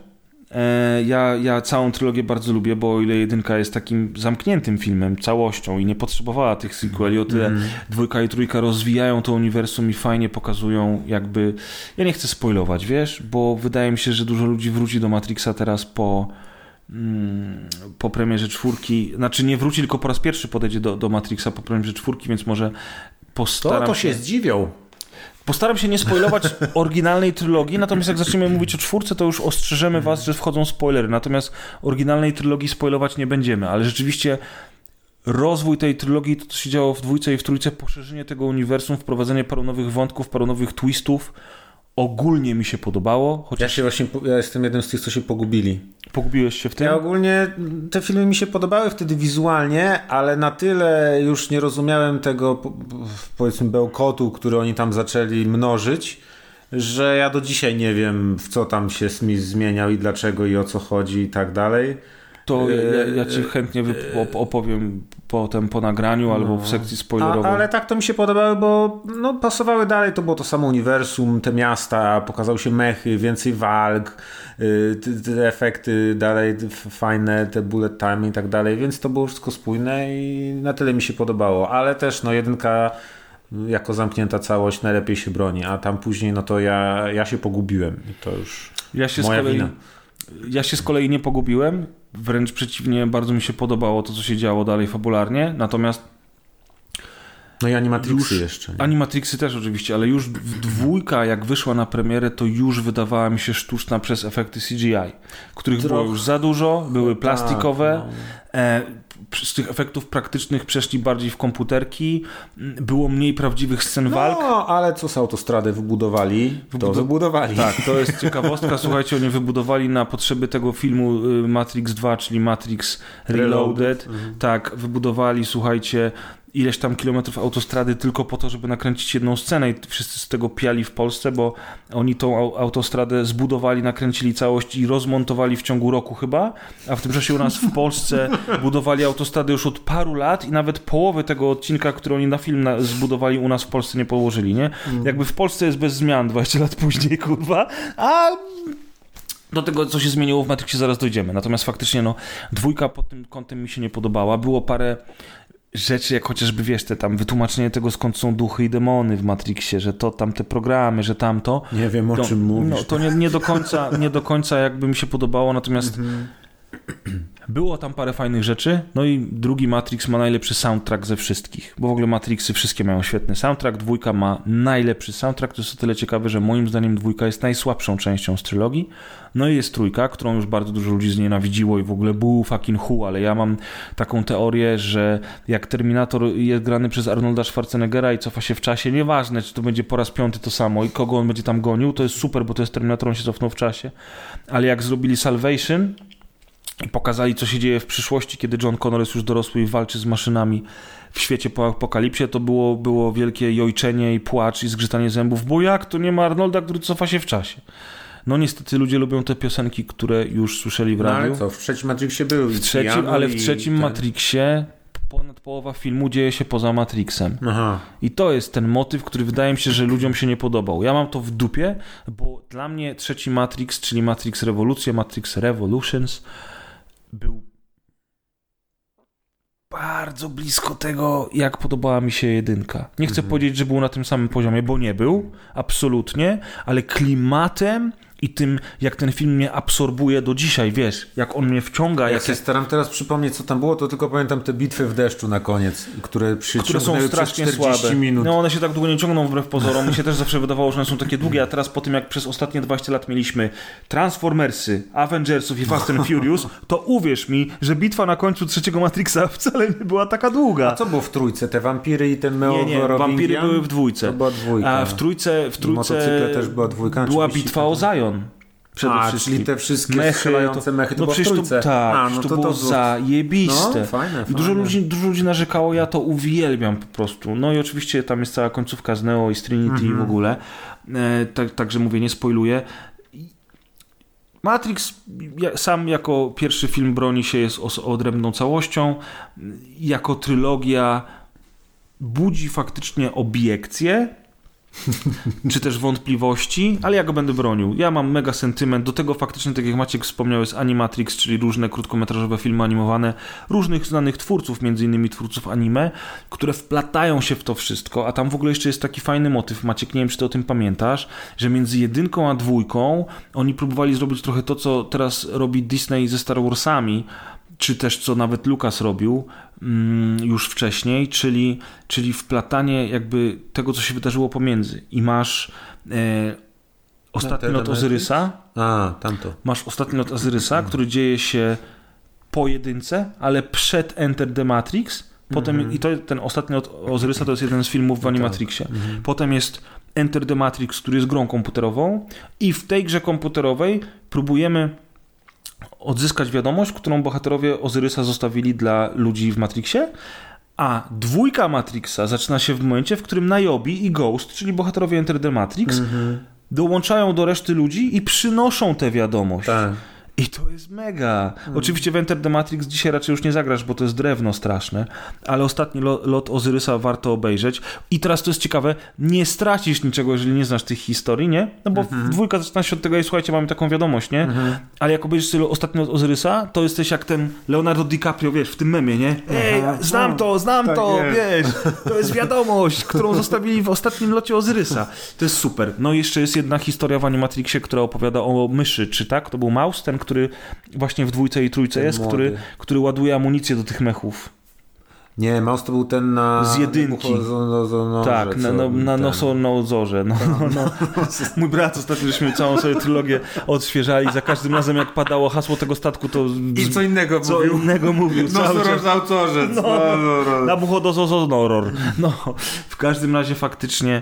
Ja całą trylogię bardzo lubię, bo o ile jedynka jest takim zamkniętym filmem, całością i nie potrzebowała tych sequeli, o tyle dwójka i trójka rozwijają to uniwersum i fajnie pokazują jakby... Ja nie chcę spoilować, wiesz? Bo wydaje mi się, że dużo ludzi wróci do Matrixa teraz po premierze czwórki, znaczy nie wróci, tylko po raz pierwszy podejdzie do Matrixa po premierze czwórki, więc może postaram się... To się zdziwią. Postaram się nie spoilować oryginalnej trylogii, natomiast jak zaczniemy mówić o czwórce, to już ostrzeżemy was, że wchodzą spoilery, natomiast oryginalnej trylogii spoilować nie będziemy, ale rzeczywiście rozwój tej trylogii, to co się działo w dwójce i w trójce, poszerzenie tego uniwersum, wprowadzenie paru nowych wątków, paru nowych twistów, ogólnie mi się podobało. Chociaż... Ja jestem jednym z tych, co się pogubili. Pogubiłeś się w tym? Ja ogólnie te filmy mi się podobały wtedy wizualnie, ale na tyle już nie rozumiałem tego, powiedzmy, bełkotu, który oni tam zaczęli mnożyć, że ja do dzisiaj nie wiem, w co tam się zmieniał i dlaczego i o co chodzi i tak dalej. To ja ci chętnie opowiem potem po nagraniu albo w sekcji spoilerowej. Ale tak to mi się podobało, bo no, pasowały dalej, to było to samo uniwersum, te miasta, pokazały się mechy, więcej walk, te efekty dalej fajne, te bullet time i tak dalej, więc to było wszystko spójne i na tyle mi się podobało, ale też no jedynka jako zamknięta całość najlepiej się broni, a tam później no to ja się pogubiłem i to już moja wina. Ja się z kolei nie pogubiłem, wręcz przeciwnie, bardzo mi się podobało to, co się działo dalej fabularnie, natomiast No i Animatrixy jeszcze. Nie? Animatrixy też oczywiście, ale już dwójka, jak wyszła na premierę, to już wydawała mi się sztuczna przez efekty CGI, których było już za dużo, były plastikowe. Tak, no. Z tych efektów praktycznych przeszli bardziej w komputerki, było mniej prawdziwych scen walk. No, ale co z autostrady wybudowali, to wybudowali. Tak, to jest ciekawostka. Słuchajcie, oni wybudowali na potrzeby tego filmu Matrix 2, czyli Matrix Reloaded. Mhm. Tak, wybudowali, słuchajcie, ileś tam kilometrów autostrady tylko po to, żeby nakręcić jedną scenę i wszyscy z tego piali w Polsce, bo oni tą autostradę zbudowali, nakręcili całość i rozmontowali w ciągu roku chyba, a w tym czasie u nas w Polsce budowali autostradę już od paru lat i nawet połowy tego odcinka, który oni na film zbudowali, u nas w Polsce nie położyli, nie? Jakby w Polsce jest bez zmian 20 lat później, kurwa, a... Do tego, co się zmieniło w Matrixie, zaraz dojdziemy. Natomiast faktycznie, no, dwójka pod tym kątem mi się nie podobała. Było parę rzeczy, jak chociażby, wiesz, te tam wytłumaczenie tego, skąd są duchy i demony w Matrixie, że to tam te programy, że tamto. Nie wiem, o czym mówisz. No, to nie do końca jakby mi się podobało, natomiast było tam parę fajnych rzeczy. No i drugi Matrix ma najlepszy soundtrack ze wszystkich, bo w ogóle Matrixy wszystkie mają świetny soundtrack, dwójka ma najlepszy soundtrack. To jest o tyle ciekawe, że moim zdaniem dwójka jest najsłabszą częścią z trylogii. No i jest trójka, którą już bardzo dużo ludzi znienawidziło i w ogóle buu, fucking hu, ale ja mam taką teorię, że jak Terminator jest grany przez Arnolda Schwarzeneggera i cofa się w czasie, nieważne, czy to będzie po raz piąty to samo i kogo on będzie tam gonił, to jest super, bo to jest Terminator, on się cofnął w czasie. Ale jak zrobili Salvation i pokazali, co się dzieje w przyszłości, kiedy John Connor jest już dorosły i walczy z maszynami w świecie po apokalipsie, to było wielkie jojczenie i płacz i zgrzytanie zębów, bo jak to nie ma Arnolda, który cofa się w czasie. No niestety ludzie lubią te piosenki, które już słyszeli w radiu. Ale co, w trzecim Matrixie był. W trzecim Matrixie ponad połowa filmu dzieje się poza Matrixem. Aha. I to jest ten motyw, który wydaje mi się, że ludziom się nie podobał. Ja mam to w dupie, bo dla mnie trzeci Matrix, czyli Matrix Revolution, Matrix Revolutions, był bardzo blisko tego, jak podobała mi się jedynka. Nie chcę powiedzieć, że był na tym samym poziomie, bo nie był, absolutnie, ale klimatem i tym, jak ten film mnie absorbuje do dzisiaj, wiesz, jak on mnie wciąga. Ja się staram teraz przypomnieć, co tam było, to tylko pamiętam te bitwy w deszczu na koniec, które są strasznie słabe. Minut. No one się tak długo nie ciągną, wbrew pozorom. Mi się też zawsze wydawało, że one są takie długie, a teraz po tym, jak przez ostatnie 20 lat mieliśmy Transformersy, Avengersów i Fast and Furious, to uwierz mi, że bitwa na końcu trzeciego Matrixa wcale nie była taka długa. A co było w trójce? Te wampiry i ten Meo Robingian? Wampiry były w dwójce. To była dwójka. A w trójce motocykle też była dwójka. Była bitwa o Zion. Czyli te wszystkie strzelające mechy, to było w trójce. Tak, no to było zajebiste. No, fajne. Dużo ludzi narzekało, ja to uwielbiam po prostu. No i oczywiście tam jest cała końcówka z Neo i z Trinity i w ogóle. Także mówię, nie spoiluję. Matrix sam jako pierwszy film broni się, jest odrębną całością. Jako trylogia budzi faktycznie obiekcje, czy też wątpliwości, ale ja go będę bronił. Ja mam mega sentyment do tego, faktycznie, tak jak Maciek wspomniał, jest Animatrix, czyli różne krótkometrażowe filmy animowane różnych znanych twórców, między innymi twórców anime, które wplatają się w to wszystko, a tam w ogóle jeszcze jest taki fajny motyw, Maciek, nie wiem, czy ty o tym pamiętasz, że między jedynką a dwójką oni próbowali zrobić trochę to, co teraz robi Disney ze Star Warsami, czy też co nawet Lucas robił już wcześniej, czyli wplatanie jakby tego, co się wydarzyło pomiędzy. I masz ostatni lot Ozyrysa. Masz ostatni lot Ozyrysa, który dzieje się po jedynce, ale przed Enter the Matrix. Potem i to ten ostatni lot Ozyrysa to jest jeden z filmów w Animatrixie. Potem jest Enter the Matrix, który jest grą komputerową i w tej grze komputerowej próbujemy odzyskać wiadomość, którą bohaterowie Ozyrysa zostawili dla ludzi w Matrixie, a dwójka Matrixa zaczyna się w momencie, w którym Niobe i Ghost, czyli bohaterowie Enter the Matrix, dołączają do reszty ludzi i przynoszą tę wiadomość. Tak. I to jest mega. Oczywiście w Enter the Matrix dzisiaj raczej już nie zagrasz, bo to jest drewno straszne, ale ostatni lot Ozyrysa warto obejrzeć. I teraz to jest ciekawe, nie stracisz niczego, jeżeli nie znasz tych historii, nie? No bo dwójka zaczyna się od tego i słuchajcie, mamy taką wiadomość, nie? Ale jak obejrzysz sobie ostatni lot Ozyrysa, to jesteś jak ten Leonardo DiCaprio, wiesz, w tym memie, nie? Ej, znam to, wiesz, to jest wiadomość, którą zostawili w ostatnim locie Ozyrysa. To jest super. No i jeszcze jest jedna historia w Animatrixie, która opowiada o myszy, czy tak? To był Maus, ten, który właśnie w dwójce i trójce jest, który ładuje amunicję do tych mechów. Nie, Maus to był ten na... Z jedynki. Tak, na Noso na Odzorze. Mój brat ostatnio, żeśmy całą sobie trylogię odświeżali. Za każdym razem, jak padało hasło tego statku, to... I co innego mówił. Nosoroż na Odzorze. Nabuchodozonoror. No, w każdym razie faktycznie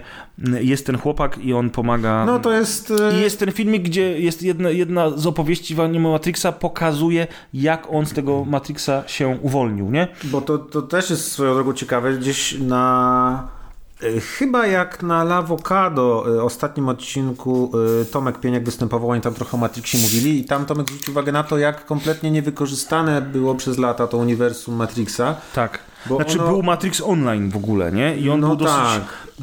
jest ten chłopak i on pomaga... No to jest... I jest ten filmik, gdzie jest jedna z opowieści w Matrixa, pokazuje, jak on z tego Matrixa się uwolnił, nie? Bo to też jest swoją drogą ciekawe, gdzieś na... Chyba jak na Lawokado, ostatnim odcinku Tomek Pieniak występował, oni tam trochę o Matrixie mówili i tam Tomek zwrócił uwagę na to, jak kompletnie niewykorzystane było przez lata to uniwersum Matrixa. Tak. Bo był Matrix Online w ogóle, nie? I on był dosyć...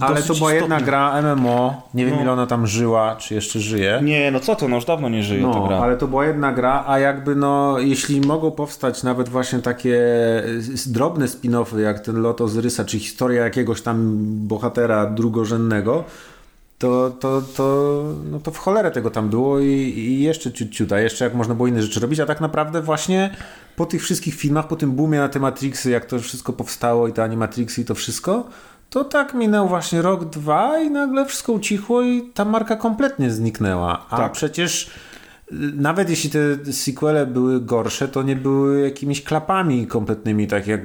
Ale dosyć to była jedna gra MMO, nie wiem ile ona tam żyła, czy jeszcze żyje. Nie, no co to, no już dawno nie żyje ta gra. Ale to była jedna gra, a jakby jeśli mogą powstać nawet właśnie takie drobne spin-offy, jak ten Lot Ozyrysa, czy historia jakiegoś tam bohatera drugorzędnego, to w cholerę tego tam było i jeszcze ciuta, jeszcze jak można było inne rzeczy robić, a tak naprawdę właśnie po tych wszystkich filmach, po tym boomie na te Matrixy, jak to wszystko powstało i te animatrixy i to wszystko, to tak minął właśnie rok, dwa i nagle wszystko ucichło i ta marka kompletnie zniknęła. A przecież nawet jeśli te sequele były gorsze, to nie były jakimiś klapami kompletnymi, tak jak...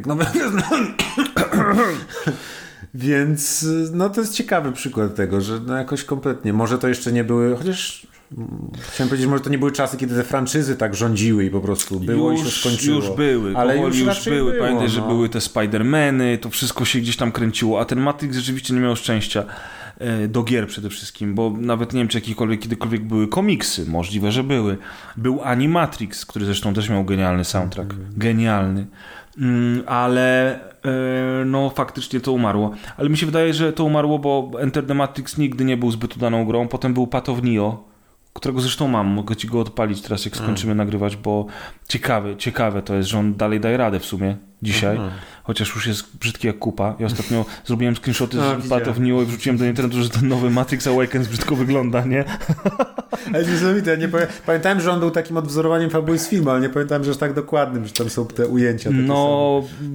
Więc to jest ciekawy przykład tego, że jakoś kompletnie, może to jeszcze nie były, chociaż chciałem powiedzieć, może to nie były czasy, kiedy te franczyzy tak rządziły i po prostu było już, i się skończyło. Już były, ale już były. Pamiętaj, że były te Spider-Many, to wszystko się gdzieś tam kręciło, a ten Matrix rzeczywiście nie miał szczęścia do gier przede wszystkim, bo nawet nie wiem, czy kiedykolwiek były komiksy, możliwe, że były. Był Animatrix, który zresztą też miał genialny soundtrack, genialny. Ale faktycznie to umarło. Ale mi się wydaje, że to umarło, bo Enter the Matrix nigdy nie był zbyt udaną grą. Potem był Path of Neo, którego zresztą mam. Mogę ci go odpalić teraz, jak skończymy nagrywać, bo ciekawe to jest, że on dalej daje radę w sumie dzisiaj. Chociaż już jest brzydki jak kupa. Ja ostatnio zrobiłem screenshoty z Path of Neo i wrzuciłem do internetu, że ten nowy Matrix Awakens brzydko wygląda, nie? Ale jest niesamowite. Ja pamiętałem, że on był takim odwzorowaniem fabuły z filmu, ale nie pamiętałem, że aż tak dokładnym, że tam są te ujęcia.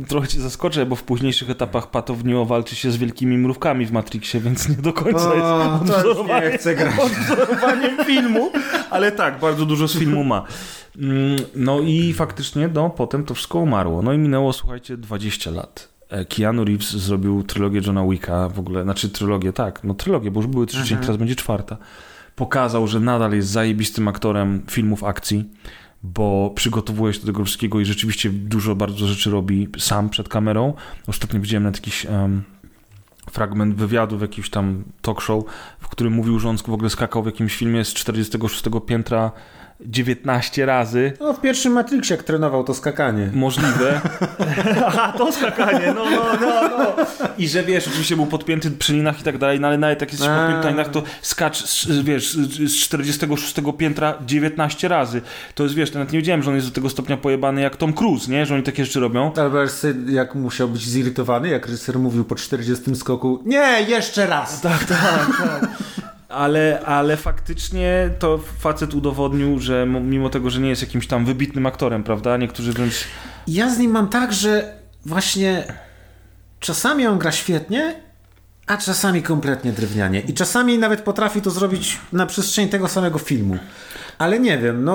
Trochę cię zaskoczę, bo w późniejszych etapach Path of Neo walczy się z wielkimi mrówkami w Matrixie, więc nie do końca jest odwzorowaniem filmu. Ale tak, bardzo dużo z filmu ma. No i faktycznie potem to wszystko umarło. No i minęło, słuchajcie, 20 lat. Keanu Reeves zrobił trylogię Johna Wicka w ogóle, trylogię, bo już były 3 części, teraz będzie 4. Pokazał, że nadal jest zajebistym aktorem filmów akcji, bo przygotowuje się do tego wszystkiego i rzeczywiście dużo bardzo rzeczy robi sam przed kamerą. Ostatnio widziałem na jakiś fragment wywiadu w jakimś tam talk show, w którym mówił, że on w ogóle skakał w jakimś filmie z 46 piętra 19 razy. W pierwszym Matrixie, jak trenował to skakanie. Możliwe. Aha, to skakanie, no. I że wiesz, oczywiście był podpięty przy linach i tak dalej, no ale nawet jak jesteś podpięty na linach, to skacz, z 46 piętra 19 razy. To jest, wiesz, nawet nie wiedziałem, że on jest do tego stopnia pojebany jak Tom Cruise, nie? Że oni takie rzeczy robią. Ale jak musiał być zirytowany, jak reżyser mówił po 40 skoku, nie, jeszcze raz! Tak. Ale faktycznie to facet udowodnił, że mimo tego, że nie jest jakimś tam wybitnym aktorem, prawda? Niektórzy wręcz... Ja z nim mam tak, że właśnie czasami on gra świetnie, a czasami kompletnie drewnianie. I czasami nawet potrafi to zrobić na przestrzeni tego samego filmu. Ale nie wiem,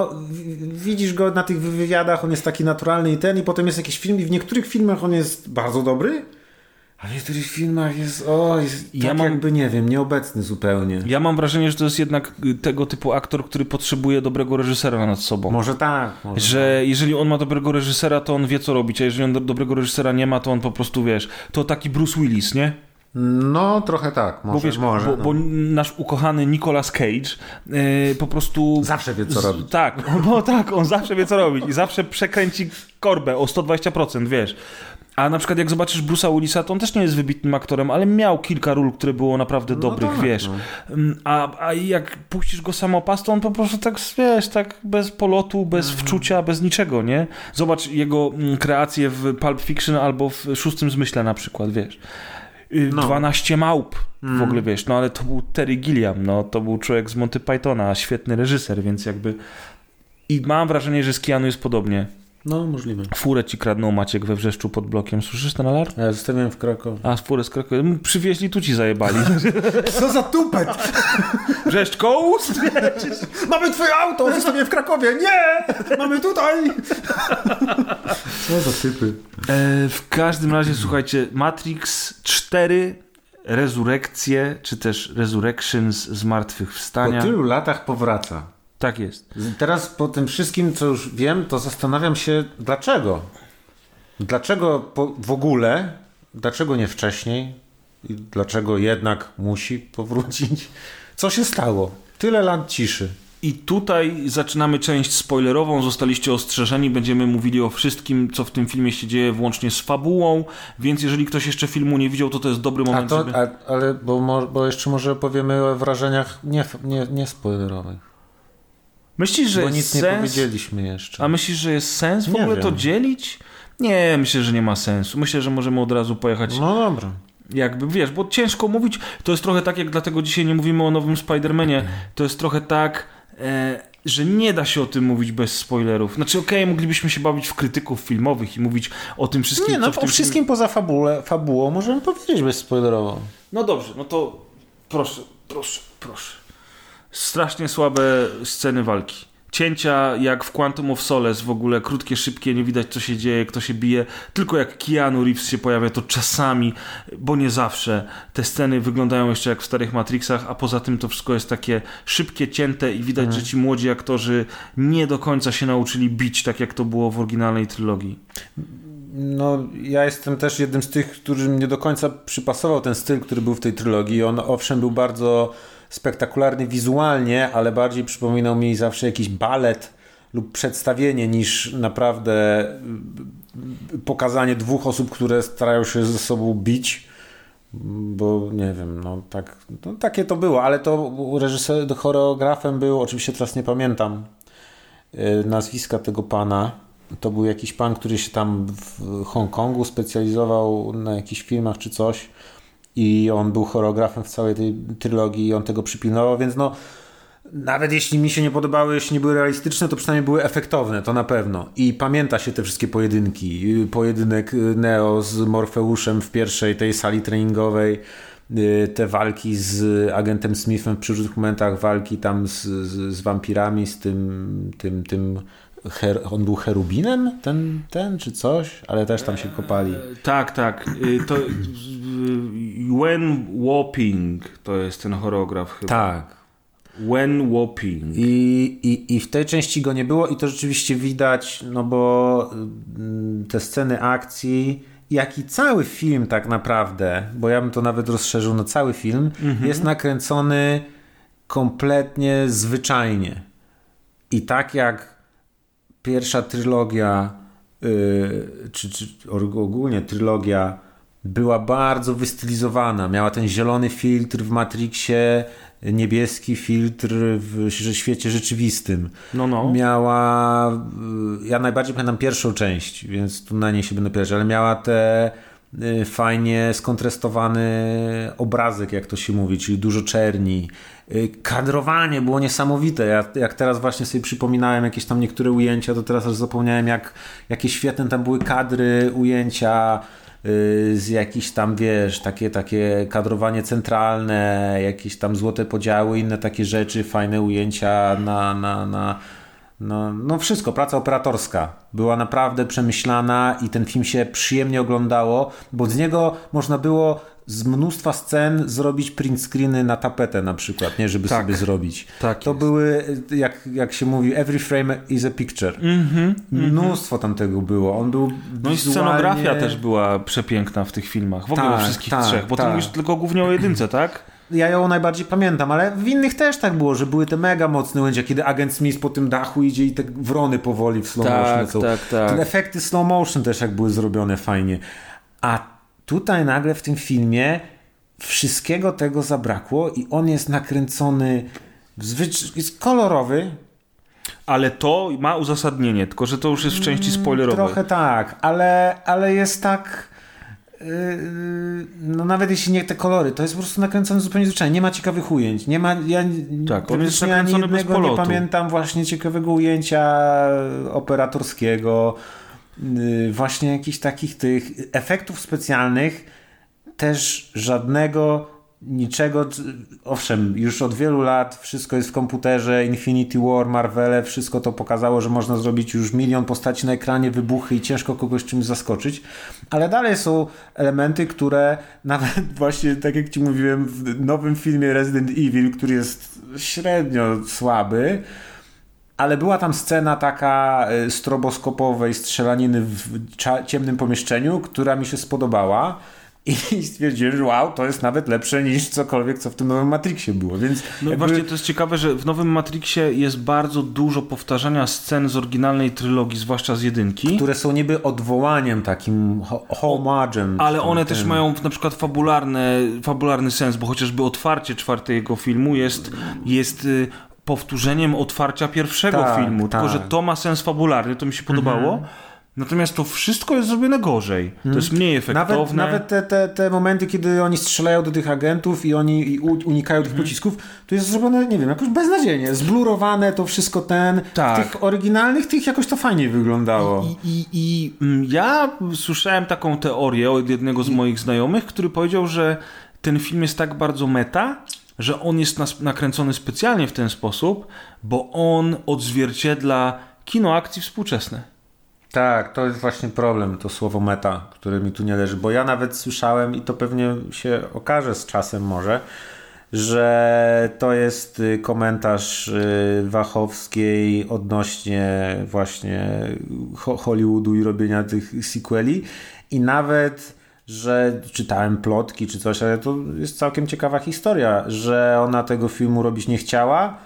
widzisz go na tych wywiadach, on jest taki naturalny i potem jest jakiś film i w niektórych filmach on jest bardzo dobry, a w niektórych filmach jest tak jakby, nie wiem, nieobecny zupełnie. Ja mam wrażenie, że to jest jednak tego typu aktor, który potrzebuje dobrego reżysera nad sobą. Może tak. Że jeżeli on ma dobrego reżysera, to on wie, co robić, a jeżeli on dobrego reżysera nie ma, to on po prostu, wiesz, to taki Bruce Willis, nie? Trochę tak. Może, bo nasz ukochany Nicolas Cage po prostu... Zawsze wie, co robić. On zawsze wie, co robić i zawsze przekręci korbę o 120%, wiesz. A na przykład jak zobaczysz Bruce'a Willisa, to on też nie jest wybitnym aktorem, ale miał kilka ról, które było naprawdę dobrych, wiesz. A jak puścisz go samopas, to on po prostu tak, wiesz, tak bez polotu, bez wczucia, bez niczego, nie? Zobacz jego kreacje w Pulp Fiction albo w Szóstym Zmyśle na przykład, wiesz. 12 małp w ogóle, wiesz. Ale to był Terry Gilliam, to był człowiek z Monty Pythona, świetny reżyser, więc jakby... I mam wrażenie, że z Keanu jest podobnie. No, możliwe. Furę ci kradną, Maciek, we Wrzeszczu pod blokiem. Słyszysz ten alarm? Ja zostawiłem w Krakowie. A, furę z Krakowa. Przywieźli, tu ci zajebali. Co za tupet! Wrzeszcz Coast? Mamy twoje auto! Zostawiłem w Krakowie. Nie! Mamy tutaj! Co za typy. W każdym razie, słuchajcie, Matrix 4... Rezurekcje, czy też Resurrections z martwych wstania. Po tylu latach powraca. Tak jest. Teraz po tym wszystkim, co już wiem, to zastanawiam się, dlaczego? Dlaczego w ogóle? Dlaczego nie wcześniej? I dlaczego jednak musi powrócić? Co się stało? Tyle lat ciszy. I tutaj zaczynamy część spoilerową, zostaliście ostrzeżeni, będziemy mówili o wszystkim, co w tym filmie się dzieje, włącznie z fabułą, więc jeżeli ktoś jeszcze filmu nie widział, to jest dobry moment, żeby... Ale bo jeszcze może powiemy o wrażeniach nie spoilerowych. Myślisz, że bo jest nic sens? Nie powiedzieliśmy jeszcze. A myślisz, że jest sens w nie ogóle wiem. To dzielić? Nie, myślę, że nie ma sensu. Myślę, że możemy od razu pojechać... No dobra. Jakby, wiesz, bo ciężko mówić, to jest trochę tak, jak dlatego dzisiaj nie mówimy o nowym Spider-Manie, to jest trochę tak... że nie da się o tym mówić bez spoilerów. Znaczy, okej, moglibyśmy się bawić w krytyków filmowych i mówić o tym wszystkim. Nie, no o wszystkim poza fabułą możemy powiedzieć bezspoilerowo. No dobrze, no to proszę. Strasznie słabe sceny walki. Cięcia jak w Quantum of Solace w ogóle, krótkie, szybkie, nie widać co się dzieje, kto się bije, tylko jak Keanu Reeves się pojawia, to czasami, bo nie zawsze, te sceny wyglądają jeszcze jak w starych Matrixach, a poza tym to wszystko jest takie szybkie, cięte i widać, że ci młodzi aktorzy nie do końca się nauczyli bić, tak jak to było w oryginalnej trylogii. No, ja jestem też jednym z tych, którym nie do końca przypasował ten styl, który był w tej trylogii. On owszem był bardzo... spektakularny wizualnie, ale bardziej przypominał mi zawsze jakiś balet lub przedstawienie niż naprawdę pokazanie dwóch osób, które starają się ze sobą bić, bo nie wiem, takie to było, ale to reżyser, choreografem był, oczywiście teraz nie pamiętam nazwiska tego pana, to był jakiś pan, który się tam w Hongkongu specjalizował na jakichś filmach czy coś. I on był choreografem w całej tej trylogii i on tego przypilnował, więc nawet jeśli mi się nie podobały, jeśli nie były realistyczne, to przynajmniej były efektowne, to na pewno. I pamięta się te wszystkie pojedynki. Pojedynek Neo z Morfeuszem w pierwszej tej sali treningowej, te walki z agentem Smithem w przyszłych momentach, walki tam z wampirami, z tym on był cherubinem? Ten czy coś? Ale też tam się kopali. Tak. To Wen Woping to jest ten choreograf chyba. Tak. Wen Woping. I w tej części go nie było i to rzeczywiście widać, no bo te sceny akcji, jak i cały film tak naprawdę, bo ja bym to nawet rozszerzył na cały film, jest nakręcony kompletnie zwyczajnie. I tak jak pierwsza trylogia, czy ogólnie trylogia była bardzo wystylizowana. Miała ten zielony filtr w Matrixie, niebieski filtr w świecie rzeczywistym. Miała, ja najbardziej pamiętam pierwszą część, więc tu na niej się będę opierać, ale miała te fajnie skontrastowany obrazek, jak to się mówi, czyli dużo czerni. Kadrowanie było niesamowite. Jak teraz właśnie sobie przypominałem jakieś tam niektóre ujęcia, to teraz już zapomniałem, jakie świetne tam były kadry, ujęcia z jakichś tam, wiesz, takie kadrowanie centralne, jakieś tam złote podziały, inne takie rzeczy, fajne ujęcia No wszystko, praca operatorska była naprawdę przemyślana i ten film się przyjemnie oglądało, bo z niego można było z mnóstwa scen zrobić print screeny na tapetę na przykład, nie, żeby sobie zrobić. Tak to jest. Były, jak się mówi, every frame is a picture. Mnóstwo tam tego było. On był i scenografia też była przepiękna w tych filmach, w ogóle wszystkich trzech, bo ty mówisz tylko głównie o jedynce, tak? Ja ją najbardziej pamiętam, ale w innych też tak było, że były te mega mocne ujęcia, kiedy agent Smith po tym dachu idzie i te wrony powoli w slow motion są. Te efekty slow motion też jak były zrobione fajnie. A tutaj nagle w tym filmie wszystkiego tego zabrakło i on jest nakręcony, jest kolorowy. Ale to ma uzasadnienie, tylko że to już jest w części spoilerowej. Trochę tak, ale jest tak... no nawet jeśli nie te kolory, to jest po prostu nakręcone zupełnie zwyczajnie, nie ma ciekawych ujęć, nie ma, ja tak, on jest ani jednego nie pamiętam właśnie ciekawego ujęcia operatorskiego, właśnie jakichś takich tych efektów specjalnych też żadnego, niczego, owszem, już od wielu lat wszystko jest w komputerze, Infinity War, Marvele, wszystko to pokazało, że można zrobić już milion postaci na ekranie, wybuchy i ciężko kogoś czymś zaskoczyć, ale dalej są elementy, które nawet właśnie, tak jak ci mówiłem, w nowym filmie Resident Evil, który jest średnio słaby, ale była tam scena taka stroboskopowej strzelaniny w ciemnym pomieszczeniu, która mi się spodobała. I stwierdziłem, że wow, to jest nawet lepsze niż cokolwiek, co w tym nowym Matrixie było. Więc no jakby... Właśnie to jest ciekawe, że w nowym Matrixie jest bardzo dużo powtarzania scen z oryginalnej trylogii, zwłaszcza z jedynki. Które są niby odwołaniem, takim homage'em. Ale one też mają na przykład fabularny sens, bo chociażby otwarcie czwartego filmu jest powtórzeniem otwarcia pierwszego filmu. Tak. Tylko, że to ma sens fabularny, to mi się podobało. Natomiast to wszystko jest zrobione gorzej. To jest mniej efektowne. Nawet te momenty, kiedy oni strzelają do tych agentów i oni unikają tych pocisków, to jest zrobione, nie wiem, jakoś beznadziejnie. Zblurowane to wszystko tak. W tych oryginalnych tych jakoś to fajnie wyglądało. I ja słyszałem taką teorię od jednego z moich znajomych, który powiedział, że ten film jest tak bardzo meta, że on jest nakręcony specjalnie w ten sposób, bo on odzwierciedla kino akcji współczesne. Tak, to jest właśnie problem, to słowo meta, które mi tu nie leży, bo ja nawet słyszałem i to pewnie się okaże z czasem może, że to jest komentarz Wachowskiej odnośnie właśnie Hollywoodu i robienia tych sequeli i nawet, że czytałem plotki czy coś, ale to jest całkiem ciekawa historia, że ona tego filmu robić nie chciała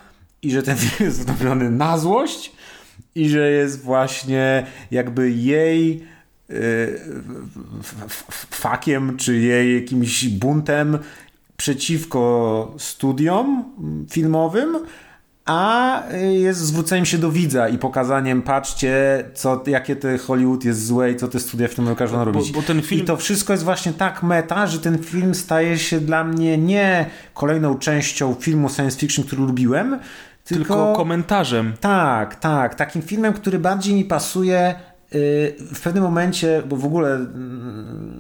i że ten film jest zrobiony na złość. I że jest właśnie jakby jej fakiem, czy jej jakimś buntem przeciwko studiom filmowym, a jest zwróceniem się do widza i pokazaniem, patrzcie, jakie to Hollywood jest złe i co te studia filmowe każą robić. Bo ten film... I to wszystko jest właśnie tak meta, że ten film staje się dla mnie nie kolejną częścią filmu science fiction, który lubiłem, tylko komentarzem. Tak. Takim filmem, który bardziej mi pasuje w pewnym momencie, bo w ogóle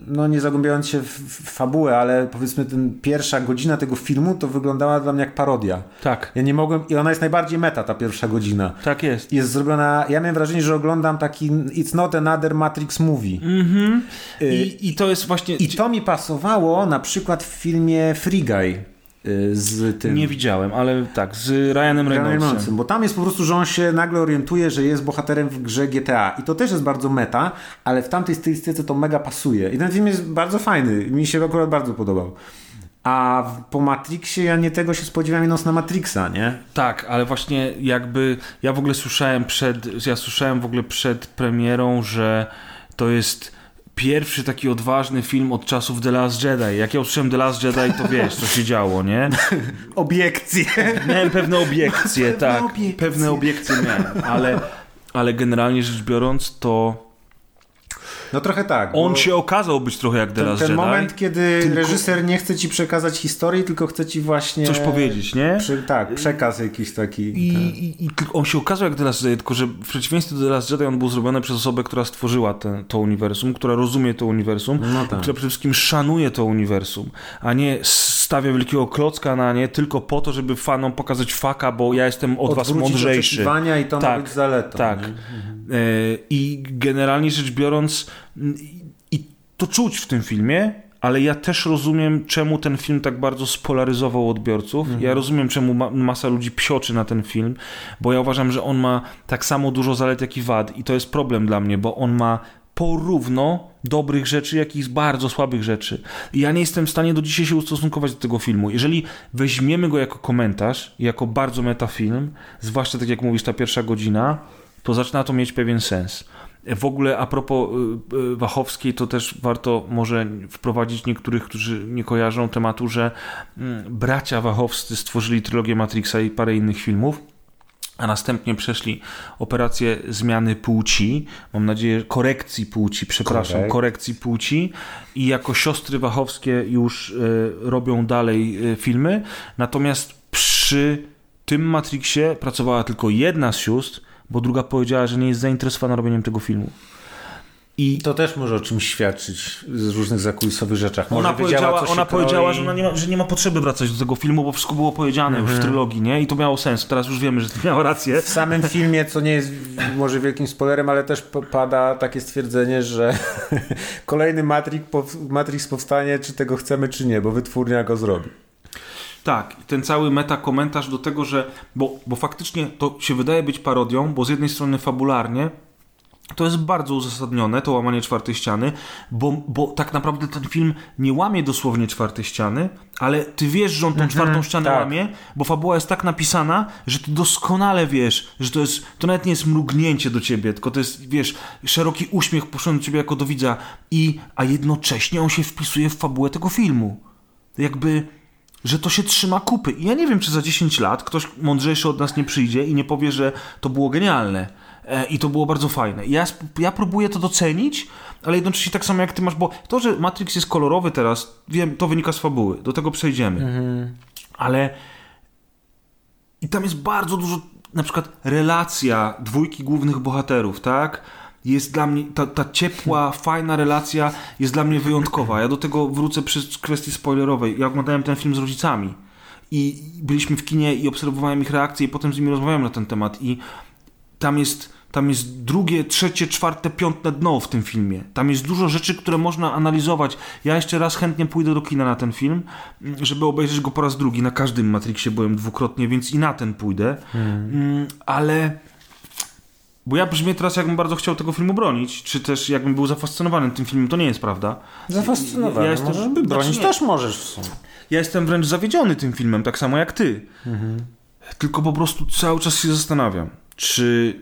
no nie zagłębiając się w fabułę, ale powiedzmy pierwsza godzina tego filmu to wyglądała dla mnie jak parodia. Tak. Ja nie mogłem, i ona jest najbardziej meta, ta pierwsza godzina. Tak jest. Jest zrobiona, ja miałem wrażenie, że oglądam taki It's Not Another Matrix Movie. Mhm. I to jest właśnie... I to mi pasowało na przykład w filmie Free Guy. Z tym. Nie widziałem, ale tak, z Ryanem Reynoldsem. Bo tam jest po prostu, że on się nagle orientuje, że jest bohaterem w grze GTA. I to też jest bardzo meta, ale w tamtej stylistyce to mega pasuje. I ten film jest bardzo fajny. Mi się akurat bardzo podobał. A po Matrixie ja nie tego się spodziewałem, idąc na Matrixa, nie? Tak, ale właśnie jakby ja w ogóle słyszałem przed premierą, że to jest pierwszy taki odważny film od czasów The Last Jedi. Jak ja usłyszałem The Last Jedi, to wiesz, co się działo, nie? Obiekcje. Miałem pewne obiekcje, Pewne obiekcje miałem, ale generalnie rzecz biorąc to... No trochę tak. On się okazał być trochę jak The Last Jedi. Ten moment, kiedy reżyser nie chce ci przekazać historii, tylko chce ci właśnie... Coś powiedzieć, nie? Przekaz jakiś taki. I on się okazał jak The Last Jedi, tylko że w przeciwieństwie do The Last Jedi on był zrobiony przez osobę, która stworzyła to uniwersum, która rozumie to uniwersum, która przede wszystkim szanuje to uniwersum, a nie stawia wielkiego klocka na nie tylko po to, żeby fanom pokazać faka, bo ja jestem od was mądrzejszy. Oczekiwania i to ma być zaletą. Tak. I generalnie rzecz biorąc i to czuć w tym filmie, ale ja też rozumiem, czemu ten film tak bardzo spolaryzował odbiorców. Ja rozumiem, czemu masa ludzi psioczy na ten film, bo ja uważam, że on ma tak samo dużo zalet, jak i wad i to jest problem dla mnie, bo on ma porówno dobrych rzeczy, jak i bardzo słabych rzeczy. I ja nie jestem w stanie do dzisiaj się ustosunkować do tego filmu. Jeżeli weźmiemy go jako komentarz, jako bardzo metafilm, zwłaszcza tak jak mówisz, ta pierwsza godzina, to zaczyna to mieć pewien sens. W ogóle a propos Wachowskiej, to też warto może wprowadzić niektórych, którzy nie kojarzą tematu, że bracia Wachowscy stworzyli trylogię Matrixa i parę innych filmów. a następnie przeszli operację zmiany płci, mam nadzieję, korekcji płci, przepraszam, korekcji płci, i jako siostry Wachowskie już robią dalej filmy, natomiast przy tym Matrixie pracowała tylko jedna z sióstr, bo druga powiedziała, że nie jest zainteresowana robieniem tego filmu. I to też może o czymś świadczyć z różnych zakulisowych rzeczach. Może ona powiedziała, że nie ma potrzeby wracać do tego filmu, bo wszystko było powiedziane już w trylogii, nie? I to miało sens. Teraz już wiemy, że to miało rację. W samym filmie, co nie jest może wielkim spoilerem, ale też pada takie stwierdzenie, że kolejny Matrix powstanie, czy tego chcemy, czy nie, bo wytwórnia go zrobi. Tak, ten cały metakomentarz do tego, że... Bo faktycznie to się wydaje być parodią, bo z jednej strony fabularnie to jest bardzo uzasadnione, to łamanie czwartej ściany, bo tak naprawdę ten film nie łamie dosłownie czwartej ściany, ale ty wiesz, że on tą czwartą ścianę łamie, bo fabuła jest tak napisana, że ty doskonale wiesz, że to nawet nie jest mrugnięcie do ciebie, tylko to jest, wiesz, szeroki uśmiech puszczony do ciebie jako do widza, a jednocześnie on się wpisuje w fabułę tego filmu. Jakby... że to się trzyma kupy. I ja nie wiem, czy za 10 lat ktoś mądrzejszy od nas nie przyjdzie i nie powie, że to było genialne i to było bardzo fajne. Ja próbuję to docenić, ale jednocześnie tak samo jak ty masz, bo to, że Matrix jest kolorowy teraz, wiem, to wynika z fabuły. Do tego przejdziemy. Ale i tam jest bardzo dużo, na przykład relacja dwójki głównych bohaterów, tak? Jest dla mnie, ta ciepła, fajna relacja jest dla mnie wyjątkowa. Ja do tego wrócę przy kwestii spoilerowej. Ja oglądałem ten film z rodzicami i byliśmy w kinie i obserwowałem ich reakcje i potem z nimi rozmawiałem na ten temat i tam jest drugie, trzecie, czwarte, piątne dno w tym filmie. Tam jest dużo rzeczy, które można analizować. Ja jeszcze raz chętnie pójdę do kina na ten film, żeby obejrzeć go po raz drugi. Na każdym Matrixie byłem dwukrotnie, więc i na ten pójdę. Ale... Bo ja brzmię teraz, jakbym bardzo chciał tego filmu bronić, czy też jakbym był zafascynowany tym filmem, to nie jest prawda. Zafascynowany? Ja jestem, możesz bronić, znaczy też możesz w sumie. Ja jestem wręcz zawiedziony tym filmem, tak samo jak ty. Tylko po prostu cały czas się zastanawiam, czy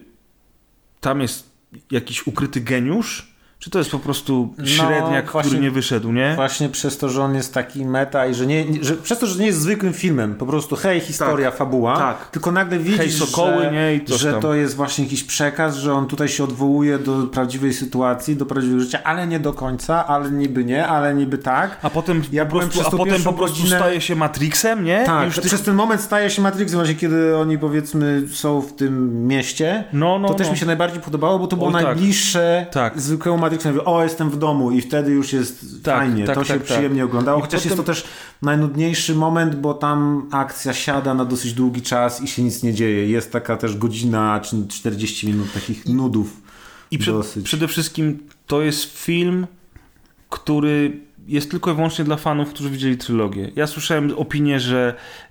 tam jest jakiś ukryty geniusz, czy to jest po prostu średniak, właśnie, który nie wyszedł, nie? Właśnie przez to, że on jest taki meta i że przez to, że nie jest zwykłym filmem, po prostu hej, historia, tak, fabuła, tak, tylko nagle widzisz, hej, sokoły, że to jest właśnie jakiś przekaz, że on tutaj się odwołuje do prawdziwej sytuacji, do prawdziwego życia, ale nie do końca, ale niby nie, ale niby tak. A potem po prostu staje się Matrixem, nie? Tak, już przez ten moment staje się Matrixem, właśnie kiedy oni, powiedzmy, są w tym mieście. To też mi się najbardziej podobało, bo to było najbliższe zwykłemu Matrix, mówię, o, jestem w domu, i wtedy już jest fajnie, przyjemnie oglądało, chociaż jest to też najnudniejszy moment, bo tam akcja siada na dosyć długi czas i się nic nie dzieje, jest taka też godzina czy 40 minut takich nudów i przede wszystkim to jest film, który jest tylko i wyłącznie dla fanów, którzy widzieli trylogię. Ja słyszałem opinię,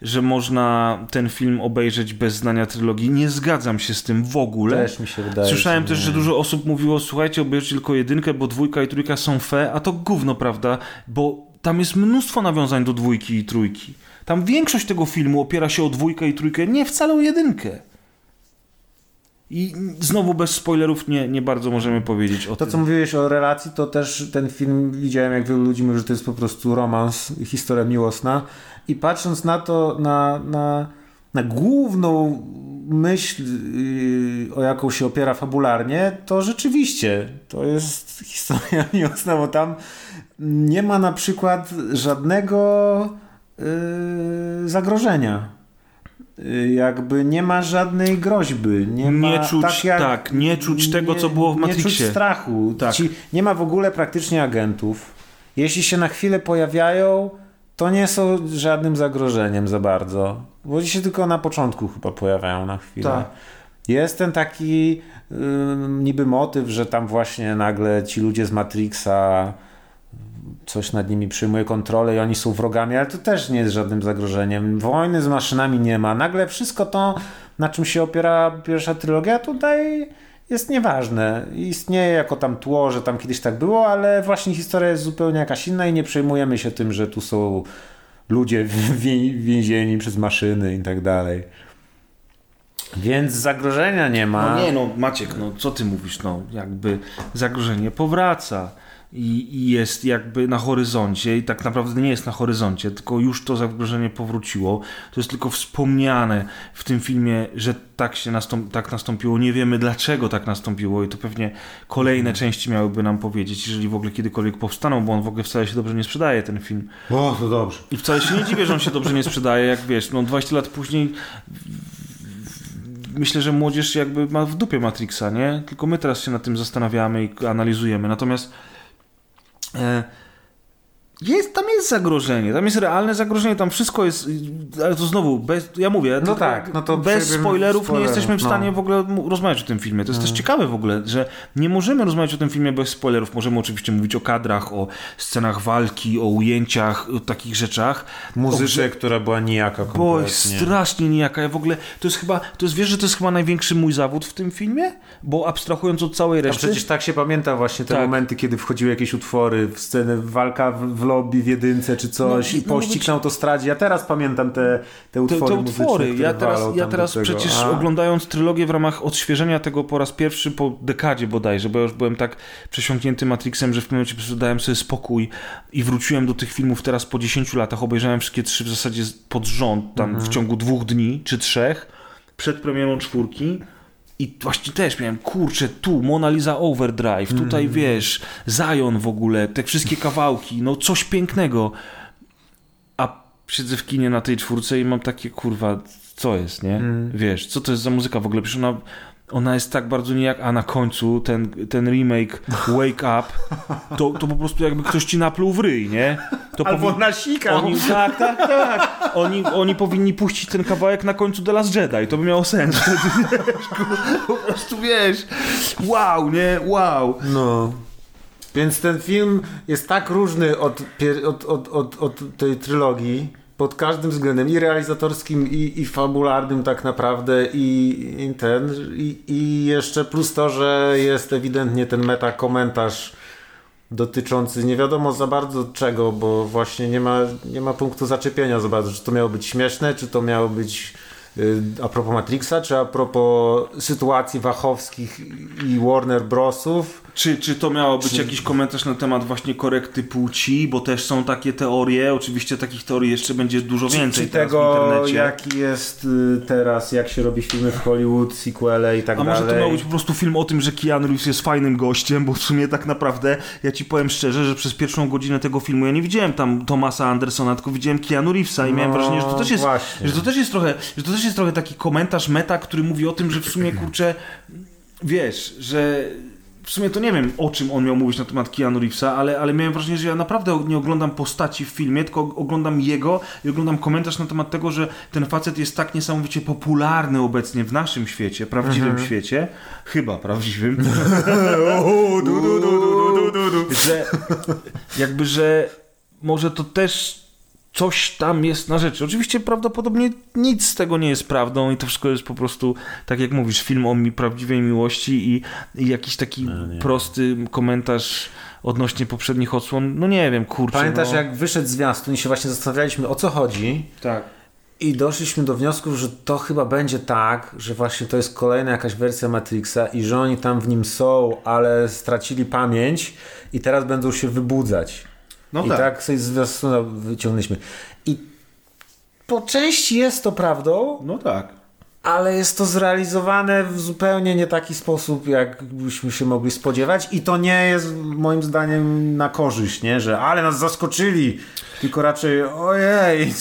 że można ten film obejrzeć bez znania trylogii. Nie zgadzam się z tym w ogóle. Też mi się wydaje. Słyszałem też, że dużo osób mówiło, słuchajcie, obejrzcie tylko jedynkę, bo dwójka i trójka są fe, a to gówno, prawda? Bo tam jest mnóstwo nawiązań do dwójki i trójki. Tam większość tego filmu opiera się o dwójkę i trójkę, nie wcale o jedynkę. I znowu bez spoilerów nie bardzo możemy powiedzieć o tym. To, co mówiłeś o relacji, to też ten film widziałem, jak wielu ludzi mówi, że to jest po prostu romans, historia miłosna. I patrząc na to, na główną myśl, o jaką się opiera fabularnie, to rzeczywiście to jest historia miłosna, bo tam nie ma na przykład żadnego zagrożenia. Jakby nie ma żadnej groźby, nie czuć tego, co było w Matrixie, nie czuć strachu, nie ma w ogóle praktycznie agentów, jeśli się na chwilę pojawiają, to nie są żadnym zagrożeniem za bardzo, bo się tylko na początku chyba pojawiają na chwilę, jest ten taki niby motyw, że tam właśnie nagle ci ludzie z Matrixa coś nad nimi przyjmuje kontrolę i oni są wrogami, ale to też nie jest żadnym zagrożeniem. Wojny z maszynami nie ma. Nagle wszystko to, na czym się opiera pierwsza trylogia, tutaj jest nieważne. Istnieje jako tam tło, że tam kiedyś tak było, ale właśnie historia jest zupełnie jakaś inna i nie przejmujemy się tym, że tu są ludzie więzieni przez maszyny i tak dalej. Więc zagrożenia nie ma. No nie, Maciek, co ty mówisz? Jakby zagrożenie powraca. i jest jakby na horyzoncie i tak naprawdę nie jest na horyzoncie, tylko już to zagrożenie powróciło. To jest tylko wspomniane w tym filmie, że tak nastąpiło. Nie wiemy, dlaczego tak nastąpiło i to pewnie kolejne części miałyby nam powiedzieć, jeżeli w ogóle kiedykolwiek powstaną, bo on w ogóle wcale się dobrze nie sprzedaje, ten film. O, to dobrze. I wcale się nie dziwię, że on się dobrze nie sprzedaje, jak wiesz, no 20 lat później... Myślę, że młodzież jakby ma w dupie Matrixa, nie? Tylko my teraz się nad tym zastanawiamy i analizujemy. Natomiast tam jest zagrożenie, tam jest realne zagrożenie, tam wszystko jest, ale to znowu, bez spoilerów nie jesteśmy w stanie w ogóle rozmawiać o tym filmie. To jest też ciekawe w ogóle, że nie możemy rozmawiać o tym filmie bez spoilerów. Możemy oczywiście mówić o kadrach, o scenach walki, o ujęciach, o takich rzeczach. Muzyce, która była nijaka kompletnie. Bo strasznie nijaka. Ja w ogóle, to jest chyba największy mój zawód w tym filmie? Bo abstrahując od całej reszty... A przecież tak się pamięta właśnie te momenty, kiedy wchodziły jakieś utwory, w scenę walka w lobby, w jedynce czy coś i pościg na autostradzie. Ja teraz pamiętam te utwory muzyczne, które ja teraz przecież oglądając trylogię w ramach odświeżenia tego po raz pierwszy po dekadzie bodajże, bo ja już byłem tak przesiąknięty Matrixem, że w pewnym momencie dałem sobie spokój i wróciłem do tych filmów teraz po 10 latach. Obejrzałem wszystkie 3 w zasadzie pod rząd tam w ciągu 2 dni czy 3 przed premierą 4. I właśnie też miałem, kurczę, tu Mona Lisa Overdrive, tutaj wiesz, Zion w ogóle, te wszystkie kawałki, no coś pięknego. A siedzę w kinie na tej 4 i mam takie, kurwa, co jest, nie? Wiesz, co to jest za muzyka w ogóle? Przecież ona jest tak bardzo nijak, a na końcu ten remake Wake Up, to po prostu jakby ktoś ci napluł w ryj, nie? Albo nasikał. Tak. Oni powinni puścić ten kawałek na końcu The Last Jedi. To by miało sens. Po prostu wiesz. Wow, nie? Wow. No. Więc ten film jest tak różny od tej trylogii pod każdym względem, i realizatorskim, i fabularnym tak naprawdę, i jeszcze plus to, że jest ewidentnie ten metakomentarz dotyczący nie wiadomo za bardzo czego, bo właśnie nie ma punktu zaczepienia za bardzo, czy to miało być śmieszne, czy to miało być a propos Matrixa, czy a propos sytuacji Wachowskich i Warner Brosów. Czy to miało być jakiś komentarz na temat właśnie korekty płci, bo też są takie teorie, oczywiście takich teorii jeszcze będzie dużo więcej czy teraz tego, w internecie. Jaki jest teraz, jak się robi filmy w Hollywood, sequele i tak dalej. A może to miał być po prostu film o tym, że Keanu Reeves jest fajnym gościem, bo w sumie tak naprawdę, ja ci powiem szczerze, że przez 1 godzinę tego filmu ja nie widziałem tam Thomasa Andersona, tylko widziałem Keanu Reevesa i miałem wrażenie, że to też jest trochę taki komentarz meta, który mówi o tym, że w sumie, kurczę, wiesz, że w sumie to nie wiem, o czym on miał mówić na temat Keanu Reevesa, ale miałem wrażenie, że ja naprawdę nie oglądam postaci w filmie, tylko oglądam jego i oglądam komentarz na temat tego, że ten facet jest tak niesamowicie popularny obecnie w naszym świecie, prawdziwym świecie, chyba prawdziwym, że jakby, że może to też coś tam jest na rzeczy. Oczywiście prawdopodobnie nic z tego nie jest prawdą i to wszystko jest po prostu, tak jak mówisz, film o prawdziwej miłości i jakiś taki prosty komentarz odnośnie poprzednich odsłon. No nie wiem, kurczę. Pamiętasz, jak wyszedł zwiastun i się właśnie zastanawialiśmy, o co chodzi? Tak. I doszliśmy do wniosku, że to chyba będzie tak, że właśnie to jest kolejna jakaś wersja Matrixa i że oni tam w nim są, ale stracili pamięć i teraz będą się wybudzać. No tak sobie zwiastuna wyciągnęliśmy. I po części jest to prawdą. No tak. Ale jest to zrealizowane w zupełnie nie taki sposób, jak byśmy się mogli spodziewać. I to nie jest moim zdaniem na korzyść, nie? Że ale nas zaskoczyli. Tylko raczej ojej,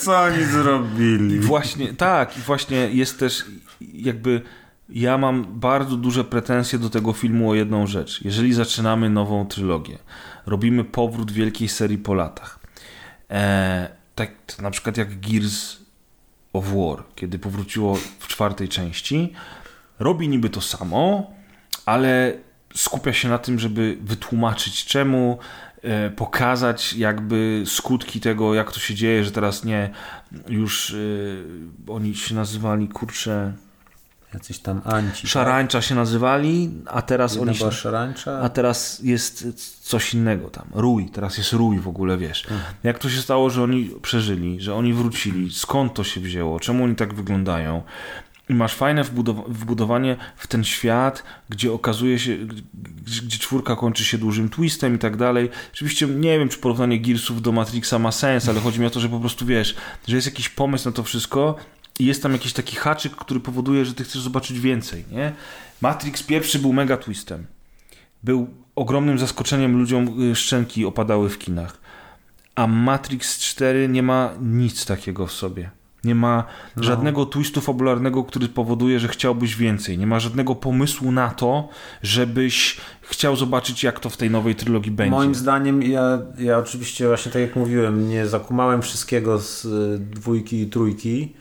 co oni zrobili. Właśnie, tak. I właśnie jest też jakby... Ja mam bardzo duże pretensje do tego filmu o jedną rzecz. Jeżeli zaczynamy nową trylogię, robimy powrót wielkiej serii po latach. Tak na przykład jak Gears of War, kiedy powróciło w 4 części, robi niby to samo, ale skupia się na tym, żeby wytłumaczyć czemu, pokazać jakby skutki tego, jak to się dzieje, że teraz nie już oni się nazywali, kurczę... Jacyś tam anci. Szarańcza się nazywali, a teraz jedna oni była szarańcza. A teraz jest coś innego tam. Rój, teraz jest rój w ogóle, wiesz. Jak to się stało, że oni przeżyli, że oni wrócili, skąd to się wzięło, czemu oni tak wyglądają. I masz fajne wbudowanie w ten świat, gdzie okazuje się, gdzie czwórka kończy się dużym twistem i tak dalej. Oczywiście nie wiem, czy porównanie Gearsów do Matrixa ma sens, ale chodzi mi o to, że po prostu wiesz, że jest jakiś pomysł na to wszystko i jest tam jakiś taki haczyk, który powoduje, że ty chcesz zobaczyć więcej, nie? Matrix pierwszy był mega twistem. Był ogromnym zaskoczeniem ludziom, szczęki opadały w kinach. A Matrix 4 nie ma nic takiego w sobie. Nie ma żadnego twistu fabularnego, który powoduje, że chciałbyś więcej. Nie ma żadnego pomysłu na to, żebyś chciał zobaczyć, jak to w tej nowej trylogii będzie. Moim zdaniem, ja oczywiście właśnie tak jak mówiłem, nie zakumałem wszystkiego z dwójki i trójki,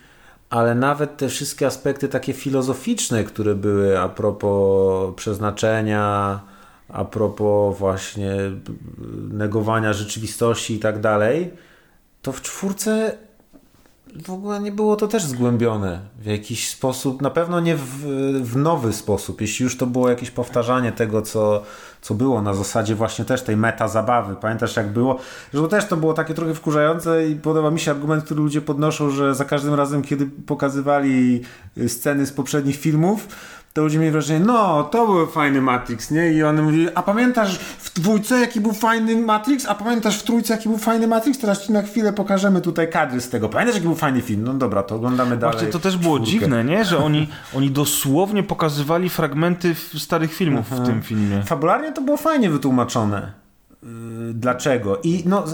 ale nawet te wszystkie aspekty takie filozoficzne, które były a propos przeznaczenia, a propos właśnie negowania rzeczywistości i tak dalej, to w czwórce w ogóle nie było to też zgłębione w jakiś sposób, na pewno nie w nowy sposób, jeśli już to było jakieś powtarzanie tego, co było na zasadzie właśnie też tej meta zabawy. Pamiętasz jak było? Że też to było takie trochę wkurzające i podoba mi się argument, który ludzie podnoszą, że za każdym razem, kiedy pokazywali sceny z poprzednich filmów, to ludzie mieli wrażenie, no to był fajny Matrix, nie? I one mówili, a pamiętasz w dwójce jaki był fajny Matrix? A pamiętasz w trójce jaki był fajny Matrix? Teraz ci na chwilę pokażemy tutaj kadry z tego. Pamiętasz jaki był fajny film? No dobra, to oglądamy dalej. Właśnie to też było dziwne, nie? Że oni dosłownie pokazywali fragmenty starych filmów w tym filmie. Fabularnie to było fajnie wytłumaczone. Dlaczego? I no,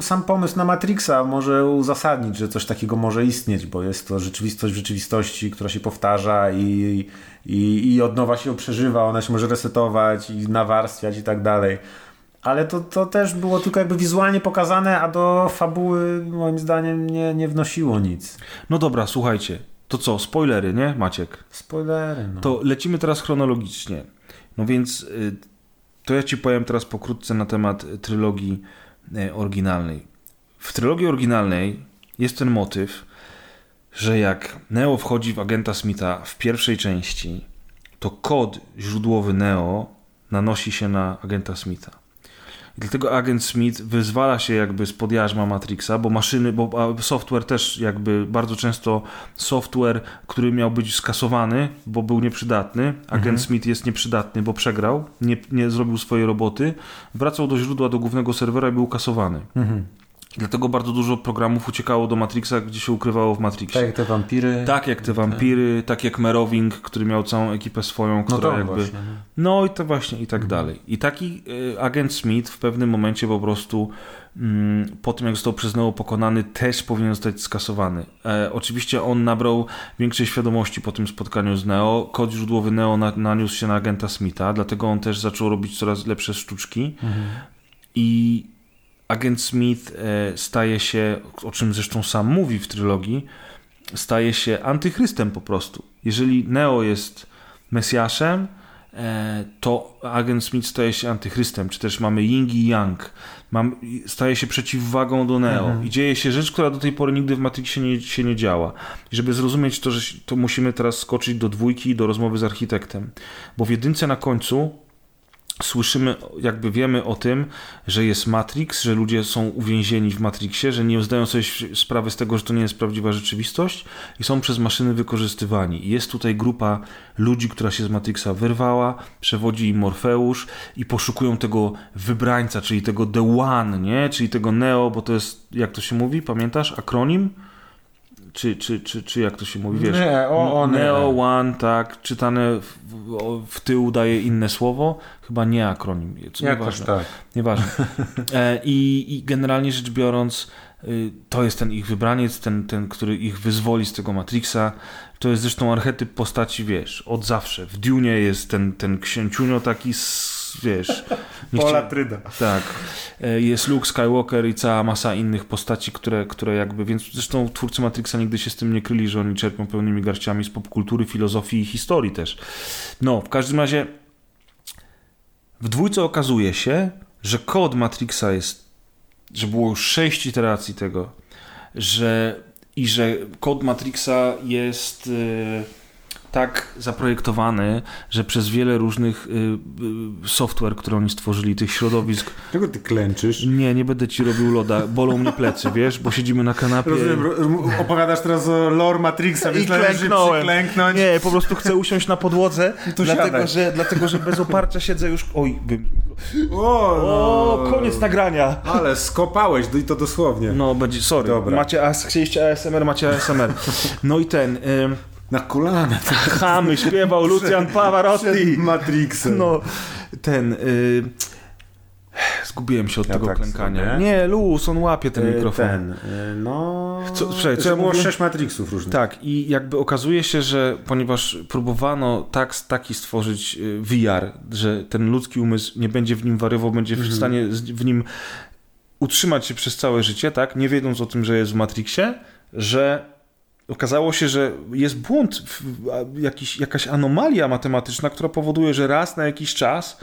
sam pomysł na Matrixa może uzasadnić, że coś takiego może istnieć, bo jest to rzeczywistość w rzeczywistości, która się powtarza i od nowa się przeżywa, ona się może resetować i nawarstwiać i tak dalej. Ale to też było tylko jakby wizualnie pokazane, a do fabuły moim zdaniem nie wnosiło nic. No dobra, słuchajcie. To co? Spoilery, nie Maciek? Spoilery, no. To lecimy teraz chronologicznie. No więc... To ja ci powiem teraz pokrótce na temat trylogii oryginalnej. W trylogii oryginalnej jest ten motyw, że jak Neo wchodzi w agenta Smitha w pierwszej części, to kod źródłowy Neo nanosi się na agenta Smitha. I dlatego agent Smith wyzwala się jakby spod jarzma Matrixa, bo maszyny, bo software też jakby bardzo często software, który miał być skasowany, bo był nieprzydatny. Agent Smith jest nieprzydatny, bo przegrał, nie zrobił swojej roboty. Wracał do źródła, do głównego serwera i był kasowany. Dlatego bardzo dużo programów uciekało do Matrixa, gdzie się ukrywało w Matrixie. Tak jak te wampiry. Tak jak Merowing, który miał całą ekipę swoją, która no jakby... Właśnie. No i to właśnie i tak dalej. I taki agent Smith w pewnym momencie po prostu po tym jak został przez Neo pokonany, też powinien zostać skasowany. Oczywiście on nabrał większej świadomości po tym spotkaniu z Neo. Kod źródłowy Neo naniósł się na agenta Smitha, dlatego on też zaczął robić coraz lepsze sztuczki. I agent Smith staje się, o czym zresztą sam mówi w trylogii, staje się antychrystem po prostu. Jeżeli Neo jest Mesjaszem, to agent Smith staje się antychrystem, czy też mamy Ying i Yang. Staje się przeciwwagą do Neo. I dzieje się rzecz, która do tej pory nigdy w Matrixie nie działa. I żeby zrozumieć to, że to musimy teraz skoczyć do dwójki i do rozmowy z architektem. Bo w jedynce na końcu słyszymy, jakby wiemy o tym, że jest Matrix, że ludzie są uwięzieni w Matrixie, że nie zdają sobie sprawy z tego, że to nie jest prawdziwa rzeczywistość i są przez maszyny wykorzystywani. Jest tutaj grupa ludzi, która się z Matrixa wyrwała, przewodzi im Morfeusz i poszukują tego wybrańca, czyli tego The One, nie? Czyli tego Neo, bo to jest, jak to się mówi, pamiętasz? Akronim? Czy jak to się mówi, wiesz? Neo, One, tak, czytane w tył daje inne słowo, chyba nie akronim, co nieważne. Tak. Nieważne. I generalnie rzecz biorąc, to jest ten ich wybraniec, ten, który ich wyzwoli z tego Matrixa. To jest zresztą archetyp postaci, wiesz, od zawsze. W Dune'ie jest ten księciunio taki, wiesz... Polatryda. Tak. Jest Luke Skywalker i cała masa innych postaci, które jakby... Więc zresztą twórcy Matrixa nigdy się z tym nie kryli, że oni czerpią pełnymi garściami z popkultury, filozofii i historii też. No, w każdym razie w dwójce okazuje się, że kod Matrixa jest... Że było już 6 iteracji tego, że... I że kod Matrixa jest tak zaprojektowany, że przez wiele różnych software, które oni stworzyli, tych środowisk... Czego ty klęczysz? Nie będę ci robił loda. Bolą mnie plecy, wiesz, bo siedzimy na kanapie. Rozumiem, opowiadasz teraz o lore Matrixa, więc klęknąłem. Nie, po prostu chcę usiąść na podłodze, dlatego że bez oparcia siedzę już... Oj, koniec nagrania. Ale skopałeś, i to dosłownie. No, będzie, sorry. Dobra. Chcieliście ASMR, macie ASMR. No i ten... Na kolana. Chamy śpiewał Lucian Pavarotti. Przed Matrixem. No, ten... Zgubiłem się od tego tak klękania. Sobie. Nie, luz, on łapie ten mikrofon. Co ja było 6 Matrixów różnych. Tak, i jakby okazuje się, że ponieważ próbowano taki stworzyć VR, że ten ludzki umysł nie będzie w nim wariował, będzie w stanie w nim utrzymać się przez całe życie, tak? Nie wiedząc o tym, że jest w Matrixie, że... Okazało się, że jest błąd, jakaś anomalia matematyczna, która powoduje, że raz na jakiś czas,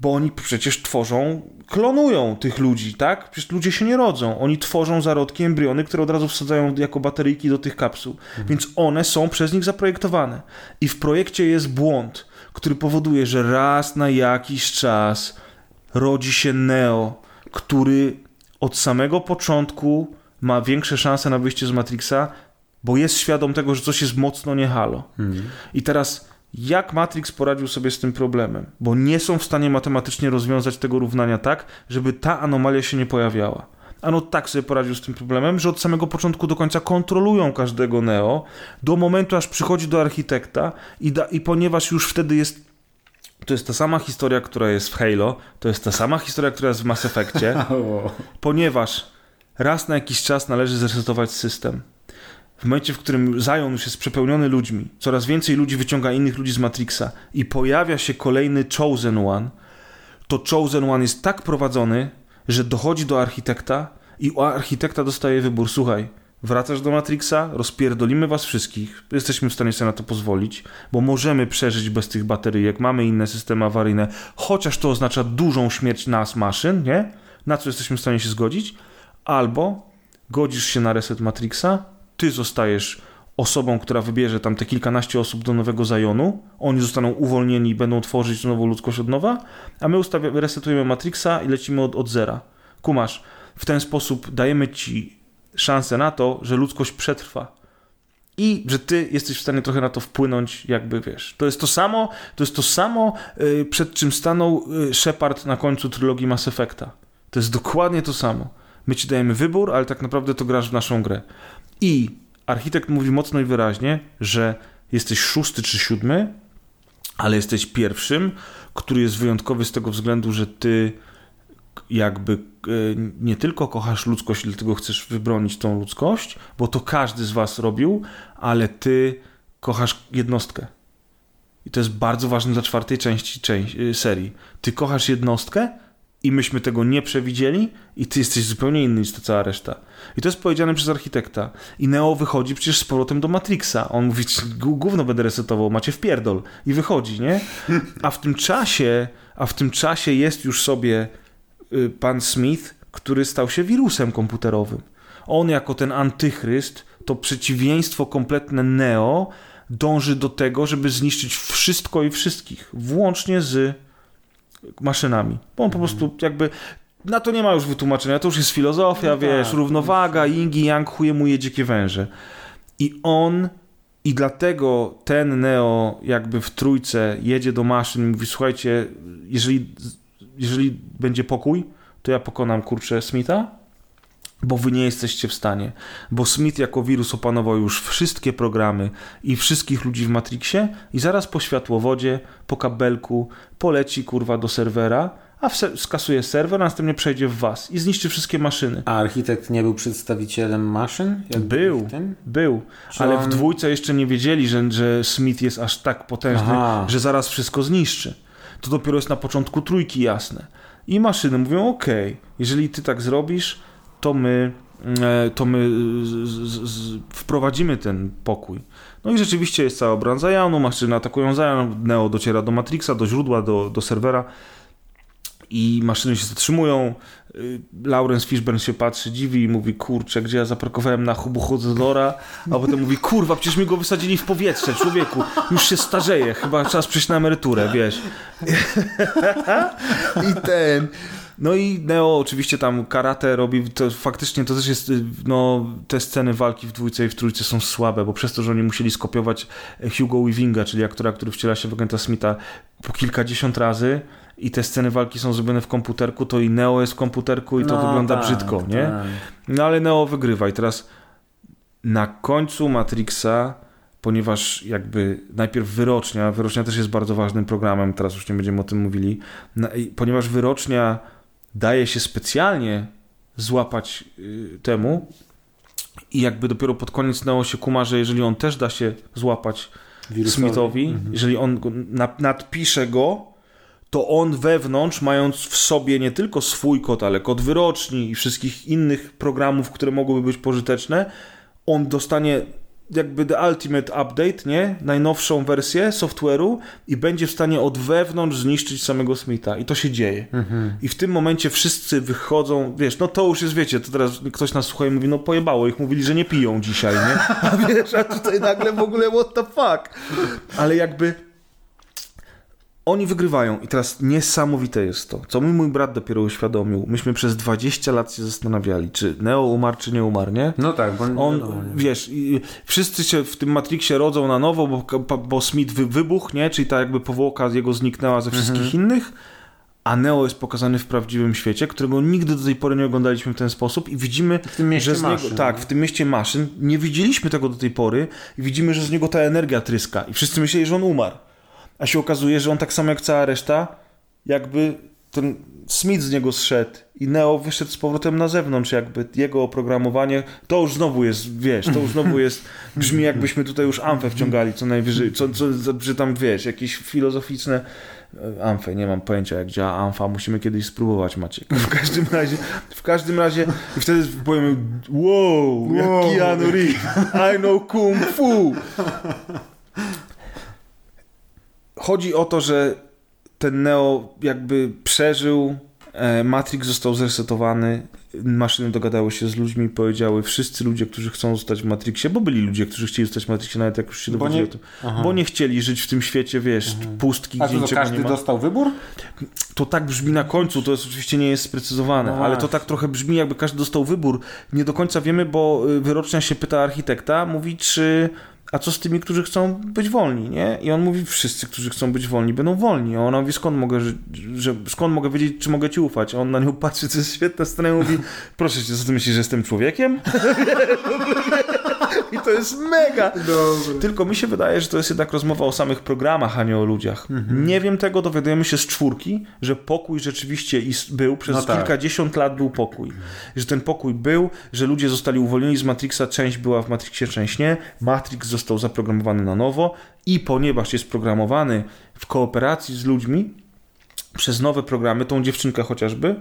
bo oni przecież klonują tych ludzi, tak? Przecież ludzie się nie rodzą. Oni tworzą zarodki, embriony, które od razu wsadzają jako bateryjki do tych kapsuł. Więc one są przez nich zaprojektowane. I w projekcie jest błąd, który powoduje, że raz na jakiś czas rodzi się Neo, który od samego początku ma większe szanse na wyjście z Matrixa, bo jest świadom tego, że coś jest mocno nie halo. I teraz jak Matrix poradził sobie z tym problemem? Bo nie są w stanie matematycznie rozwiązać tego równania tak, żeby ta anomalia się nie pojawiała. Ano tak sobie poradził z tym problemem, że od samego początku do końca kontrolują każdego Neo, do momentu aż przychodzi do architekta i ponieważ już wtedy jest... To jest ta sama historia, która jest w Halo, to jest ta sama historia, która jest w Mass Effectie, ponieważ raz na jakiś czas należy zresetować system. W momencie, w którym Zion już jest przepełniony ludźmi, coraz więcej ludzi wyciąga innych ludzi z Matrixa i pojawia się kolejny Chosen One, to Chosen One jest tak prowadzony, że dochodzi do architekta i architekta dostaje wybór. Słuchaj, wracasz do Matrixa, rozpierdolimy was wszystkich, jesteśmy w stanie sobie na to pozwolić, bo możemy przeżyć bez tych bateryjek, mamy inne systemy awaryjne, chociaż to oznacza dużą śmierć nas, maszyn, nie? Na co jesteśmy w stanie się zgodzić? Albo godzisz się na reset Matrixa, ty zostajesz osobą, która wybierze tam te kilkanaście osób do nowego Zionu, oni zostaną uwolnieni i będą tworzyć nową ludzkość od nowa, a my resetujemy Matrixa i lecimy od zera. Kumasz, w ten sposób dajemy ci szansę na to, że ludzkość przetrwa i że ty jesteś w stanie trochę na to wpłynąć, jakby wiesz. To jest to samo, przed czym stanął Shepard na końcu trylogii Mass Effecta. To jest dokładnie to samo. My ci dajemy wybór, ale tak naprawdę to grasz w naszą grę. I architekt mówi mocno i wyraźnie, że jesteś 6. czy 7, ale jesteś pierwszym, który jest wyjątkowy z tego względu, że ty jakby nie tylko kochasz ludzkość, dlatego chcesz wybronić tą ludzkość, bo to każdy z was robił, ale ty kochasz jednostkę. I to jest bardzo ważne dla 4. części serii. Ty kochasz jednostkę, i myśmy tego nie przewidzieli i ty jesteś zupełnie inny niż to cała reszta. I to jest powiedziane przez architekta. I Neo wychodzi przecież z powrotem do Matrixa. On mówi, gówno będę resetował, macie wpierdol. I wychodzi, nie? A w tym czasie jest już sobie pan Smith, który stał się wirusem komputerowym. On jako ten antychryst, to przeciwieństwo kompletne Neo, dąży do tego, żeby zniszczyć wszystko i wszystkich. Włącznie z maszynami. Bo on po prostu jakby... Na to nie ma już wytłumaczenia. To już jest filozofia, no wiesz, tak, równowaga, yin i yang, chuje mu je dzikie węże. I dlatego ten Neo jakby w trójce jedzie do maszyn i mówi, słuchajcie, jeżeli będzie pokój, to ja pokonam, kurczę, Smitha, bo wy nie jesteście w stanie. Bo Smith jako wirus opanował już wszystkie programy i wszystkich ludzi w Matrixie i zaraz po światłowodzie, po kabelku poleci, kurwa, do serwera, a skasuje serwer, a następnie przejdzie w was i zniszczy wszystkie maszyny. A architekt nie był przedstawicielem maszyn? Był. Ale w 2 jeszcze nie wiedzieli, że Smith jest aż tak potężny, że zaraz wszystko zniszczy. To dopiero jest na początku 3, jasne. I maszyny mówią, okej, jeżeli ty tak zrobisz, to my wprowadzimy ten pokój. No i rzeczywiście jest cała branża Zionu, maszyny atakują Zion, Neo dociera do Matrixa, do źródła, do serwera i maszyny się zatrzymują. Laurence Fishburne się patrzy, dziwi i mówi, kurczę, gdzie ja zaparkowałem na hubu Hodzodora, a potem mówi, kurwa, przecież mi go wysadzili w powietrze, człowieku, już się starzeje, chyba czas przejść na emeryturę, wiesz. No i Neo oczywiście tam karate robi, to faktycznie to też jest, no te sceny walki w dwójce i w trójce są słabe, bo przez to, że oni musieli skopiować Hugo Weavinga, czyli aktora, który wciela się w agenta Smitha po kilkadziesiąt razy i te sceny walki są zrobione w komputerku, to i Neo jest w komputerku i to no, wygląda tak, brzydko, tak. Nie? No ale Neo wygrywa i teraz na końcu Matrixa, ponieważ jakby najpierw Wyrocznia też jest bardzo ważnym programem, teraz już nie będziemy o tym mówili, ponieważ Wyrocznia daje się specjalnie złapać temu i jakby dopiero pod koniec Neo się kuma, że jeżeli on też da się złapać wirusowi. Smithowi, jeżeli on nadpisze go, to on wewnątrz, mając w sobie nie tylko swój kod, ale kod wyroczni i wszystkich innych programów, które mogłyby być pożyteczne, on dostanie jakby the ultimate update, nie? Najnowszą wersję software'u i będzie w stanie od wewnątrz zniszczyć samego Smitha. I to się dzieje. Mhm. I w tym momencie wszyscy wychodzą, wiesz, no to już jest, wiecie, to teraz ktoś nas słucha i mówi, no pojebało ich, mówili, że nie piją dzisiaj, nie? A wiesz, a tutaj nagle w ogóle what the fuck? Ale jakby oni wygrywają i teraz niesamowite jest to, co mi mój brat dopiero uświadomił. Myśmy przez 20 lat się zastanawiali, czy Neo umarł, czy nie umarł, nie? No tak, bo on, wiesz, wszyscy się w tym Matrixie rodzą na nowo, bo Smith wybuchł, nie? Czyli ta jakby powłoka jego zniknęła ze wszystkich innych, a Neo jest pokazany w prawdziwym świecie, którego nigdy do tej pory nie oglądaliśmy w ten sposób i widzimy, że z niego, tak, w tym mieście maszyn, nie widzieliśmy tego do tej pory i widzimy, że z niego ta energia tryska i wszyscy myśleli, że on umarł. A się okazuje, że on tak samo jak cała reszta, jakby ten Smith z niego zszedł i Neo wyszedł z powrotem na zewnątrz, jakby jego oprogramowanie, to już znowu jest, wiesz, to już znowu jest, brzmi jakbyśmy tutaj już amfę wciągali co najwyżej, że tam, wiesz, jakieś filozoficzne amfę, nie mam pojęcia jak działa amfa, musimy kiedyś spróbować, Maciek. W każdym razie i wtedy powiemy, wow, jak Keanu Reeves, I know kung fu. Chodzi o to, że ten Neo jakby przeżył, Matrix został zresetowany, maszyny dogadały się z ludźmi, powiedziały wszyscy ludzie, którzy chcą zostać w Matrixie, bo byli ludzie, którzy chcieli zostać w Matrixie, nawet jak już się dowiedzieli o tym, bo nie chcieli żyć w tym świecie, wiesz, pustki, gdzie niczego nie ma. A każdy dostał wybór? To tak brzmi na końcu, to jest, oczywiście nie jest sprecyzowane, no ale właśnie. To tak trochę brzmi, jakby każdy dostał wybór. Nie do końca wiemy, bo Wyrocznia się pyta architekta, mówi, czy... A co z tymi, którzy chcą być wolni, nie? I on mówi, wszyscy, którzy chcą być wolni, będą wolni. A ona mówi, skąd mogę wiedzieć, czy mogę ci ufać? A on na nią patrzy, co jest świetna scena i mówi, proszę cię, co ty myślisz, że jestem człowiekiem? I to jest mega! Dobry. Tylko mi się wydaje, że to jest jednak rozmowa o samych programach, a nie o ludziach. Mhm. Nie wiem tego, dowiadujemy się z czwórki, że pokój rzeczywiście był, przez kilkadziesiąt lat był pokój. Że ten pokój był, że ludzie zostali uwolnieni z Matrixa, część była w Matrixie, część nie. Matrix został zaprogramowany na nowo i ponieważ jest programowany w kooperacji z ludźmi przez nowe programy, tą dziewczynkę chociażby,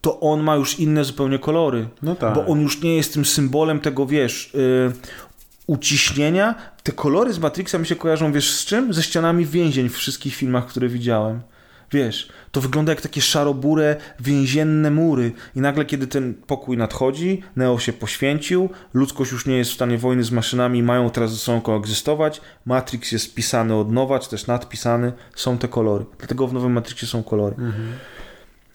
to on ma już inne zupełnie kolory. No tak. Bo on już nie jest tym symbolem tego, wiesz, uciśnienia. Te kolory z Matrixa mi się kojarzą, wiesz, z czym? Ze ścianami więzień w wszystkich filmach, które widziałem. Wiesz, to wygląda jak takie szarobure, więzienne mury. I nagle, kiedy ten pokój nadchodzi, Neo się poświęcił, ludzkość już nie jest w stanie wojny z maszynami, mają teraz ze sobą koegzystować, Matrix jest pisany od nowa, czy też nadpisany, są te kolory. Dlatego w nowym Matrixie są kolory. Mhm.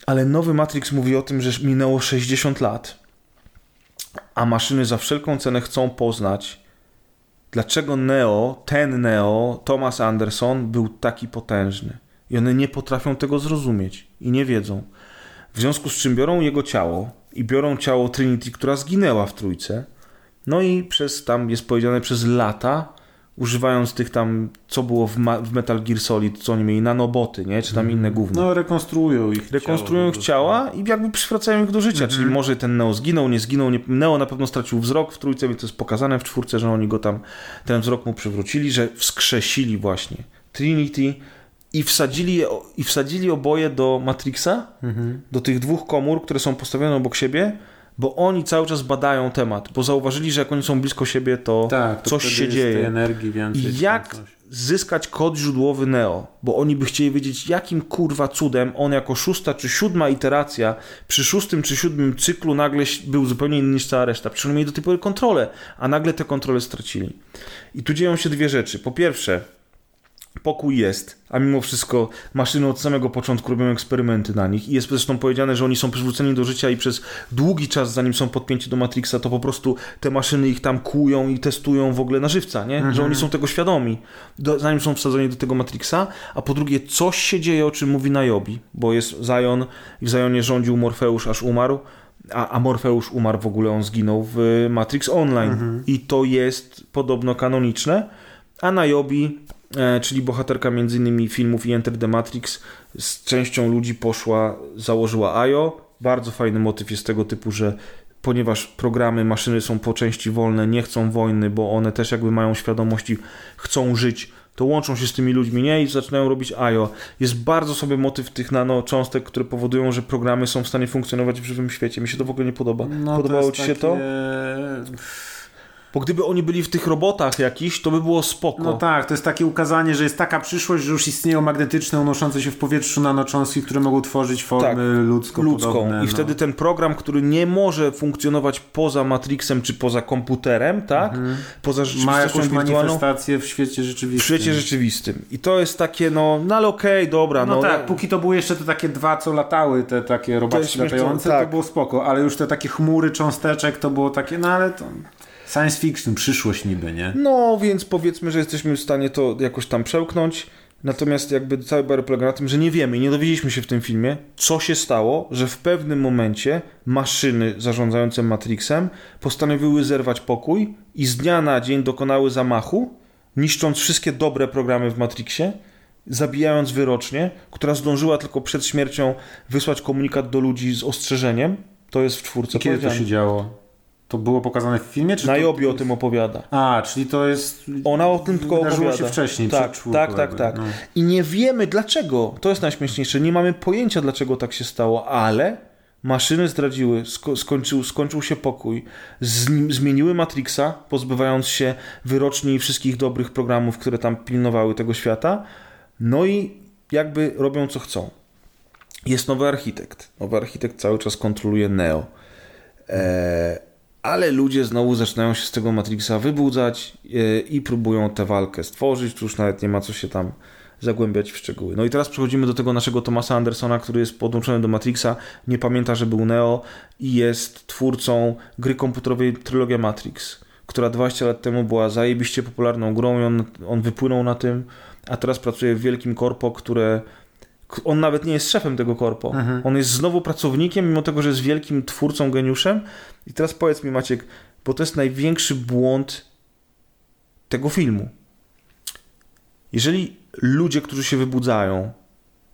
Ale nowy Matrix mówi o tym, że minęło 60 lat, a maszyny za wszelką cenę chcą poznać, dlaczego Neo, Thomas Anderson był taki potężny. I one nie potrafią tego zrozumieć i nie wiedzą. W związku z czym biorą jego ciało i biorą ciało Trinity, która zginęła w trójce. No i przez, tam jest powiedziane, przez lata, używając tych tam, co było w Metal Gear Solid, co oni mieli, nanoboty, nie? Czy tam inne gówno. No, rekonstruują ich ciała i jakby przywracają ich do życia, czyli może ten Neo zginął, nie zginął, nie... Neo na pewno stracił wzrok w trójce, więc to jest pokazane w czwórce, że oni go tam, ten wzrok mu przywrócili, że wskrzesili właśnie Trinity i wsadzili oboje do Matrixa, do tych dwóch komór, które są postawione obok siebie bo oni cały czas badają temat, bo zauważyli, że jak oni są blisko siebie, to, tak, to coś się dzieje. Tej energii więcej, jak zyskać kod źródłowy Neo, bo oni by chcieli wiedzieć, jakim kurwa cudem on jako 6. czy 7. iteracja przy 6. czy 7. cyklu nagle był zupełnie inny niż cała reszta. Przecież oni mieli do tej pory kontrolę, a nagle te kontrole stracili. I tu dzieją się dwie rzeczy. Po pierwsze, pokój jest, a mimo wszystko maszyny od samego początku robią eksperymenty na nich i jest zresztą powiedziane, że oni są przywróceni do życia i przez długi czas, zanim są podpięci do Matrixa, to po prostu te maszyny ich tam kłują i testują w ogóle na żywca, nie? Mhm. Że oni są tego świadomi, zanim są wsadzeni do tego Matrixa, a po drugie coś się dzieje, o czym mówi Niobe, bo jest Zion i w Zionie rządził Morfeusz, aż umarł, a Morfeusz umarł w ogóle, on zginął w Matrix Online i to jest podobno kanoniczne, a Niobe, czyli bohaterka między innymi filmów i Enter the Matrix, z częścią ludzi poszła, założyła IO. Bardzo fajny motyw jest tego typu, że ponieważ programy, maszyny są po części wolne, nie chcą wojny, bo one też jakby mają świadomości, chcą żyć, to łączą się z tymi ludźmi, nie? I zaczynają robić IO. Jest bardzo sobie motyw tych nanocząstek, które powodują, że programy są w stanie funkcjonować w żywym świecie. Mi się to w ogóle nie podoba. No, podobało ci się takie... to? Bo gdyby oni byli w tych robotach jakiś, to by było spoko. No tak, to jest takie ukazanie, że jest taka przyszłość, że już istnieją magnetyczne, unoszące się w powietrzu nanocząstki, które mogą tworzyć formy ludzką. I wtedy ten program, który nie może funkcjonować poza Matrixem czy poza komputerem, tak? Mhm. Poza rzeczywistością wirtualną. Ma jakąś manifestację w świecie rzeczywistym. W świecie rzeczywistym. I to jest takie, okej, dobra. No tak, póki to były jeszcze te takie dwa, co latały, te takie robaczki latające, tak, to było spoko, ale już te takie chmury cząsteczek, to było takie, science fiction, przyszłość niby, nie? No, więc powiedzmy, że jesteśmy w stanie to jakoś tam przełknąć, natomiast jakby cały bar polega na tym, że nie wiemy i nie dowiedzieliśmy się w tym filmie, co się stało, że w pewnym momencie maszyny zarządzające Matrixem postanowiły zerwać pokój i z dnia na dzień dokonały zamachu, niszcząc wszystkie dobre programy w Matrixie, zabijając wyrocznie, która zdążyła tylko przed śmiercią wysłać komunikat do ludzi z ostrzeżeniem. To jest w 4. Kiedy to się działo? To było pokazane w filmie? Czy Niobe to... o tym opowiada. A, czyli to jest... Ona o tym tylko opowiada. Wydarzyło się wcześniej. Tak. No. I nie wiemy dlaczego. To jest najśmieszniejsze. Nie mamy pojęcia, dlaczego tak się stało, ale maszyny zdradziły, skończył się pokój, zmieniły Matrixa, pozbywając się wyroczni wszystkich dobrych programów, które tam pilnowały tego świata. No i jakby robią, co chcą. Jest nowy architekt. Nowy architekt cały czas kontroluje Neo. Ale ludzie znowu zaczynają się z tego Matrixa wybudzać i próbują tę walkę stworzyć. Tu już nawet nie ma co się tam zagłębiać w szczegóły. No i teraz przechodzimy do tego naszego Thomasa Andersona, który jest podłączony do Matrixa, nie pamięta, że był Neo i jest twórcą gry komputerowej Trylogia Matrix, która 20 lat temu była zajebiście popularną grą i on wypłynął na tym, a teraz pracuje w wielkim korpo, które... On nawet nie jest szefem tego korpo. Mhm. On jest znowu pracownikiem, mimo tego, że jest wielkim twórcą, geniuszem. I teraz powiedz mi, Maciek, bo to jest największy błąd tego filmu. Jeżeli ludzie, którzy się wybudzają,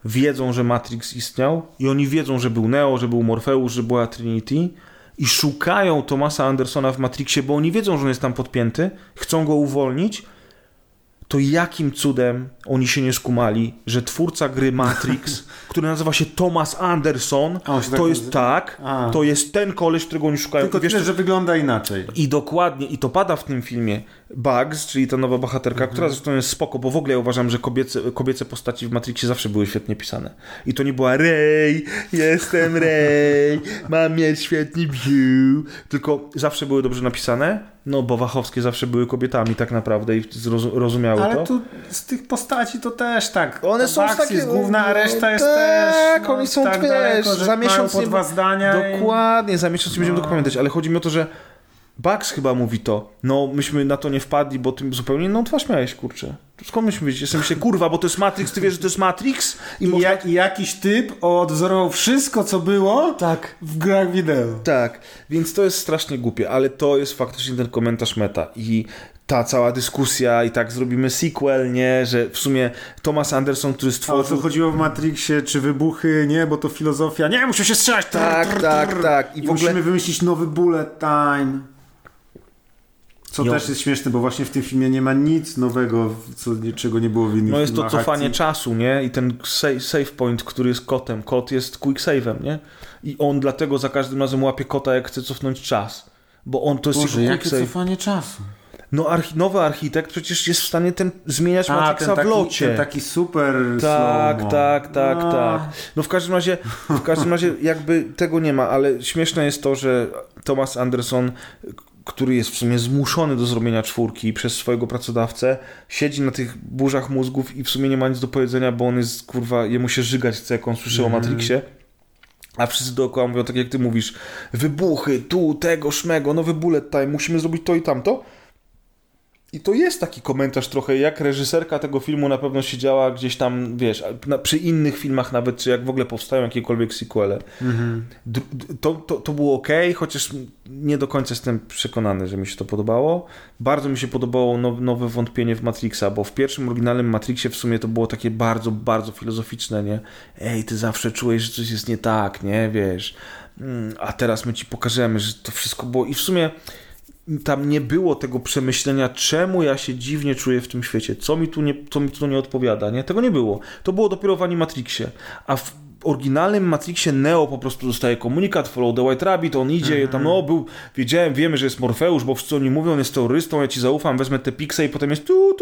wiedzą, że Matrix istniał i oni wiedzą, że był Neo, że był Morfeusz, że była Trinity i szukają Thomasa Andersona w Matrixie, bo oni wiedzą, że on jest tam podpięty, chcą go uwolnić, to jakim cudem oni się nie skumali, że twórca gry Matrix, który nazywa się Thomas Anderson, to jest ten koleś, którego oni szukają. Tylko tyle, że wygląda inaczej. I dokładnie, i to pada w tym filmie. Bugs, czyli ta nowa bohaterka, która zresztą jest spoko, bo w ogóle ja uważam, że kobiece postaci w Matrixie zawsze były świetnie pisane. I to nie była Rey, jestem Rey, mam mieć świetny view, tylko zawsze były dobrze napisane. No, bo Wachowskie zawsze były kobietami tak naprawdę i rozumiały to. Ale tu z tych postaci to też tak. One są takie... jest główna, a reszta jest też... Tak, oni są, tak daleko, że za miesiąc... po dwa zdania. Dokładnie, za miesiąc będziemy tylko pamiętać. Ale chodzi mi o to, że Bugs chyba mówi to. No, myśmy na to nie wpadli, bo ty zupełnie inną twarz miałeś, kurczę. Skąd myśmy wiedzieć? Jestem się, kurwa, bo to jest Matrix, ty wiesz, że to jest Matrix? I jakiś typ odwzorował wszystko, co było w grach wideo. Tak, więc to jest strasznie głupie, ale to jest faktycznie ten komentarz meta i ta cała dyskusja i tak zrobimy sequel, nie? Że w sumie Thomas Anderson, który stworzył... A o co chodziło w Matrixie? Czy wybuchy? Nie, bo to filozofia. Nie, muszę się strzelać! Tak. I w ogóle... musimy wymyślić nowy bullet time. Co też jest śmieszne, bo właśnie w tym filmie nie ma nic nowego, czego nie było w innych filmach. No jest to cofanie akcji. Czasu, nie? I ten save point, który jest kotem. Kot jest quick save'em, nie? I on dlatego za każdym razem łapie kota, jak chce cofnąć czas. Bo on to jest Boże, jakie quick save. Cofanie czasu. No nowy architekt przecież jest w stanie zmieniać Matrixa w locie. Ten taki super slow-mo. Tak. No w każdym razie jakby tego nie ma, ale śmieszne jest to, że Thomas Anderson, który jest w sumie zmuszony do zrobienia 4 przez swojego pracodawcę, siedzi na tych burzach mózgów i w sumie nie ma nic do powiedzenia, bo on jest, kurwa, jemu się żygać chce, jak on słyszy o Matrixie. A wszyscy dookoła mówią, tak jak ty mówisz, wybuchy, tu, tego, szmego, nowy bullet time, musimy zrobić to i tamto. I to jest taki komentarz trochę, jak reżyserka tego filmu na pewno siedziała gdzieś tam, wiesz, przy innych filmach nawet, czy jak w ogóle powstają jakiekolwiek sequele. Mm-hmm. To było okej, chociaż nie do końca jestem przekonany, że mi się to podobało. Bardzo mi się podobało nowe wątpienie w Matrixa, bo w pierwszym oryginalnym Matrixie w sumie to było takie bardzo, bardzo filozoficzne, nie? Ej, ty zawsze czułeś, że coś jest nie tak, nie? Wiesz. A teraz my ci pokażemy, że to wszystko było. I w sumie tam nie było tego przemyślenia, czemu ja się dziwnie czuję w tym świecie, co mi tu nie odpowiada, nie? Tego nie było. To było dopiero w Animatrixie. A w oryginalnym Matrixie Neo po prostu dostaje komunikat, follow the White Rabbit, on idzie i tam, wiemy, że jest Morfeusz, bo wszyscy oni mówią, on jest terrorystą, ja ci zaufam, wezmę te pikse i potem jest tu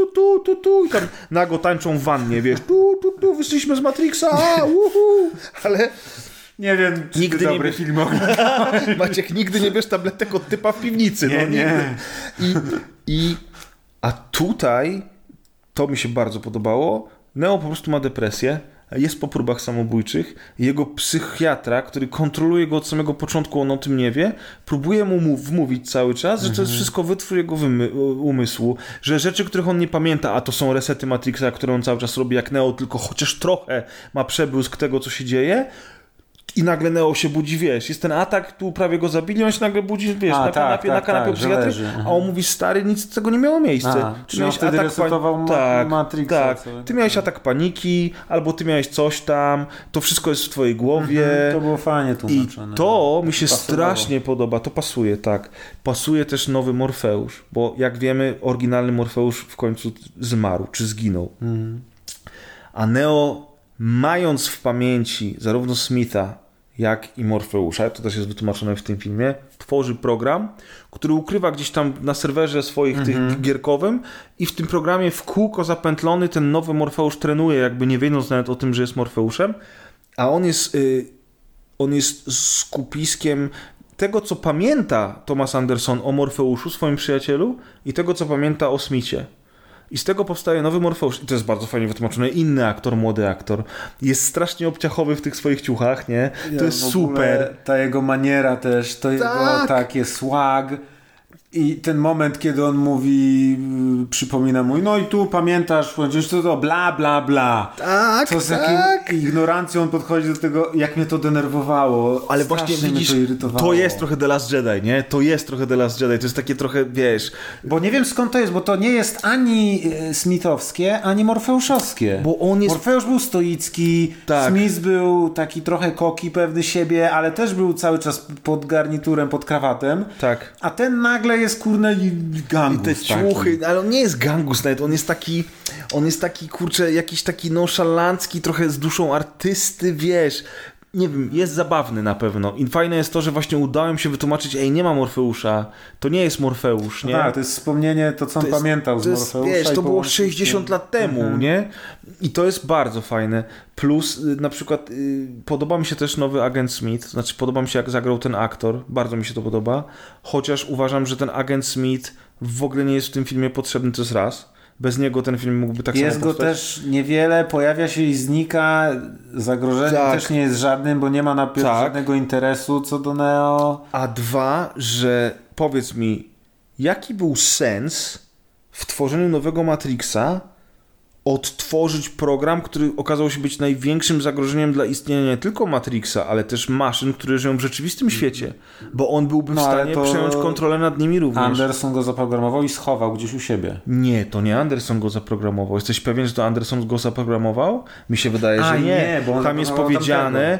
i tam nago tańczą w wannie, wiesz, wyszliśmy z Matrixa, uhu, ale... Nie wiem, czy nigdy dobry film oglądałem. Maciek, nigdy nie bierz tabletek od typa w piwnicy. Nie. A tutaj to mi się bardzo podobało. Neo po prostu ma depresję. Jest po próbach samobójczych. Jego psychiatra, który kontroluje go od samego początku, on o tym nie wie, próbuje mu wmówić cały czas, że to jest wszystko wytwór jego umysłu, że rzeczy, których on nie pamięta, a to są resety Matrixa, które on cały czas robi jak Neo, tylko chociaż trochę ma przebłysk tego, co się dzieje. I nagle Neo się budzi, wiesz, jest ten atak, tu prawie go zabili, on się nagle budzi, wiesz, na kanapie psychiatry, a on mówi, stary, nic z tego nie miało miejsca. Czyli on wtedy resetował Matrixa. Tak. Ty miałeś atak paniki, albo ty miałeś coś tam, to wszystko jest w twojej głowie. To było fajnie tłumaczone. I to mi się strasznie podoba, to pasuje, tak. Pasuje też nowy Morfeusz, bo jak wiemy, oryginalny Morfeusz w końcu zmarł, czy zginął. A Neo, mając w pamięci zarówno Smitha, jak i Morfeusza, to też jest wytłumaczone w tym filmie, tworzy program, który ukrywa gdzieś tam na serwerze swoich tych gierkowym i w tym programie w kółko zapętlony ten nowy Morfeusz trenuje, jakby nie wiedząc nawet o tym, że jest Morfeuszem, a on jest skupiskiem tego, co pamięta Thomas Anderson o Morfeuszu, swoim przyjacielu, i tego, co pamięta o Smithie. I z tego powstaje nowy Morfeusz. I to jest bardzo fajnie wytłumaczone. Inny aktor, młody aktor. Jest strasznie obciachowy w tych swoich ciuchach, nie? To jest super. Ta jego maniera też, to jego takie swag. I ten moment, kiedy on mówi, przypomina mu, no i tu pamiętasz, co to bla, bla, bla. Tak, to z jakim ignorancją on podchodzi do tego, jak mnie to denerwowało. Ale strasznie właśnie widzisz, mnie to irytowało. To jest trochę The Last Jedi, nie? To jest trochę The Last Jedi, to jest takie trochę, wiesz... Bo nie wiem skąd to jest, bo to nie jest ani smithowskie, ani morfeuszowskie. Bo on jest... Morfeusz był stoicki, tak. Smith był taki trochę koki, pewny siebie, ale też był cały czas pod garniturem, pod krawatem. Tak. A ten nagle jest, kurna, gangus. I te ciuchy, taki. Ale on nie jest gangus nawet, on jest taki, kurczę, jakiś taki nonszalancki, trochę z duszą artysty, wiesz, nie wiem, jest zabawny na pewno. I fajne jest to, że właśnie udało mi się wytłumaczyć, nie ma Morfeusza, to nie jest Morfeusz, nie? Tak, to jest wspomnienie, to co on pamiętał z Morfeusza. Wiesz, to było 60 lat temu, nie? I to jest bardzo fajne. Plus, na przykład, podoba mi się też nowy agent Smith, znaczy podoba mi się, jak zagrał ten aktor, bardzo mi się to podoba, chociaż uważam, że ten agent Smith w ogóle nie jest w tym filmie potrzebny, to jest raz. Bez niego ten film mógłby tak samo powstać. Jest go też niewiele, pojawia się i znika, zagrożenie też nie jest żadnym, bo nie ma żadnego interesu co do Neo. A dwa, że powiedz mi, jaki był sens w tworzeniu nowego Matrixa odtworzyć program, który okazał się być największym zagrożeniem dla istnienia nie tylko Matrixa, ale też maszyn, które żyją w rzeczywistym świecie, bo on byłby w stanie przejąć kontrolę nad nimi również. Anderson go zaprogramował i schował gdzieś u siebie. Nie, to nie Anderson go zaprogramował. Jesteś pewien, że to Anderson go zaprogramował? Mi się wydaje, że nie, bo tam jest powiedziane,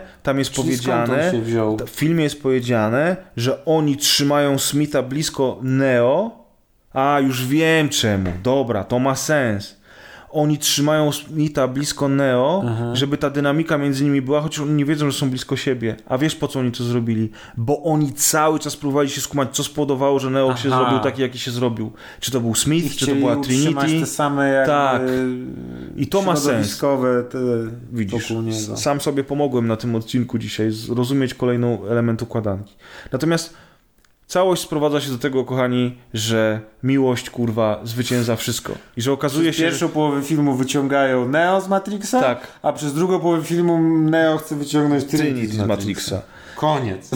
w filmie jest powiedziane, że oni trzymają Smitha blisko Neo, A, już wiem czemu. Dobra, to ma sens. Oni trzymają Nita blisko Neo, aha, żeby ta dynamika między nimi była, chociaż oni nie wiedzą, że są blisko siebie. A wiesz, po co oni to zrobili? Bo oni cały czas próbowali się skumać, co spowodowało, że Neo aha, się zrobił taki, jaki się zrobił. Czy to był Smith, czy to była Trinity. Te same jak tak. I to ma sens. Te widzisz, sam sobie pomogłem na tym odcinku dzisiaj zrozumieć kolejny element układanki. Natomiast całość sprowadza się do tego, kochani, że miłość, kurwa, zwycięża wszystko. I że okazuje się... Pierwszą połowę filmu wyciągają Neo z Matrixa, tak, a przez drugą połowę filmu Neo chce wyciągnąć Trinity z Matrixa. Koniec.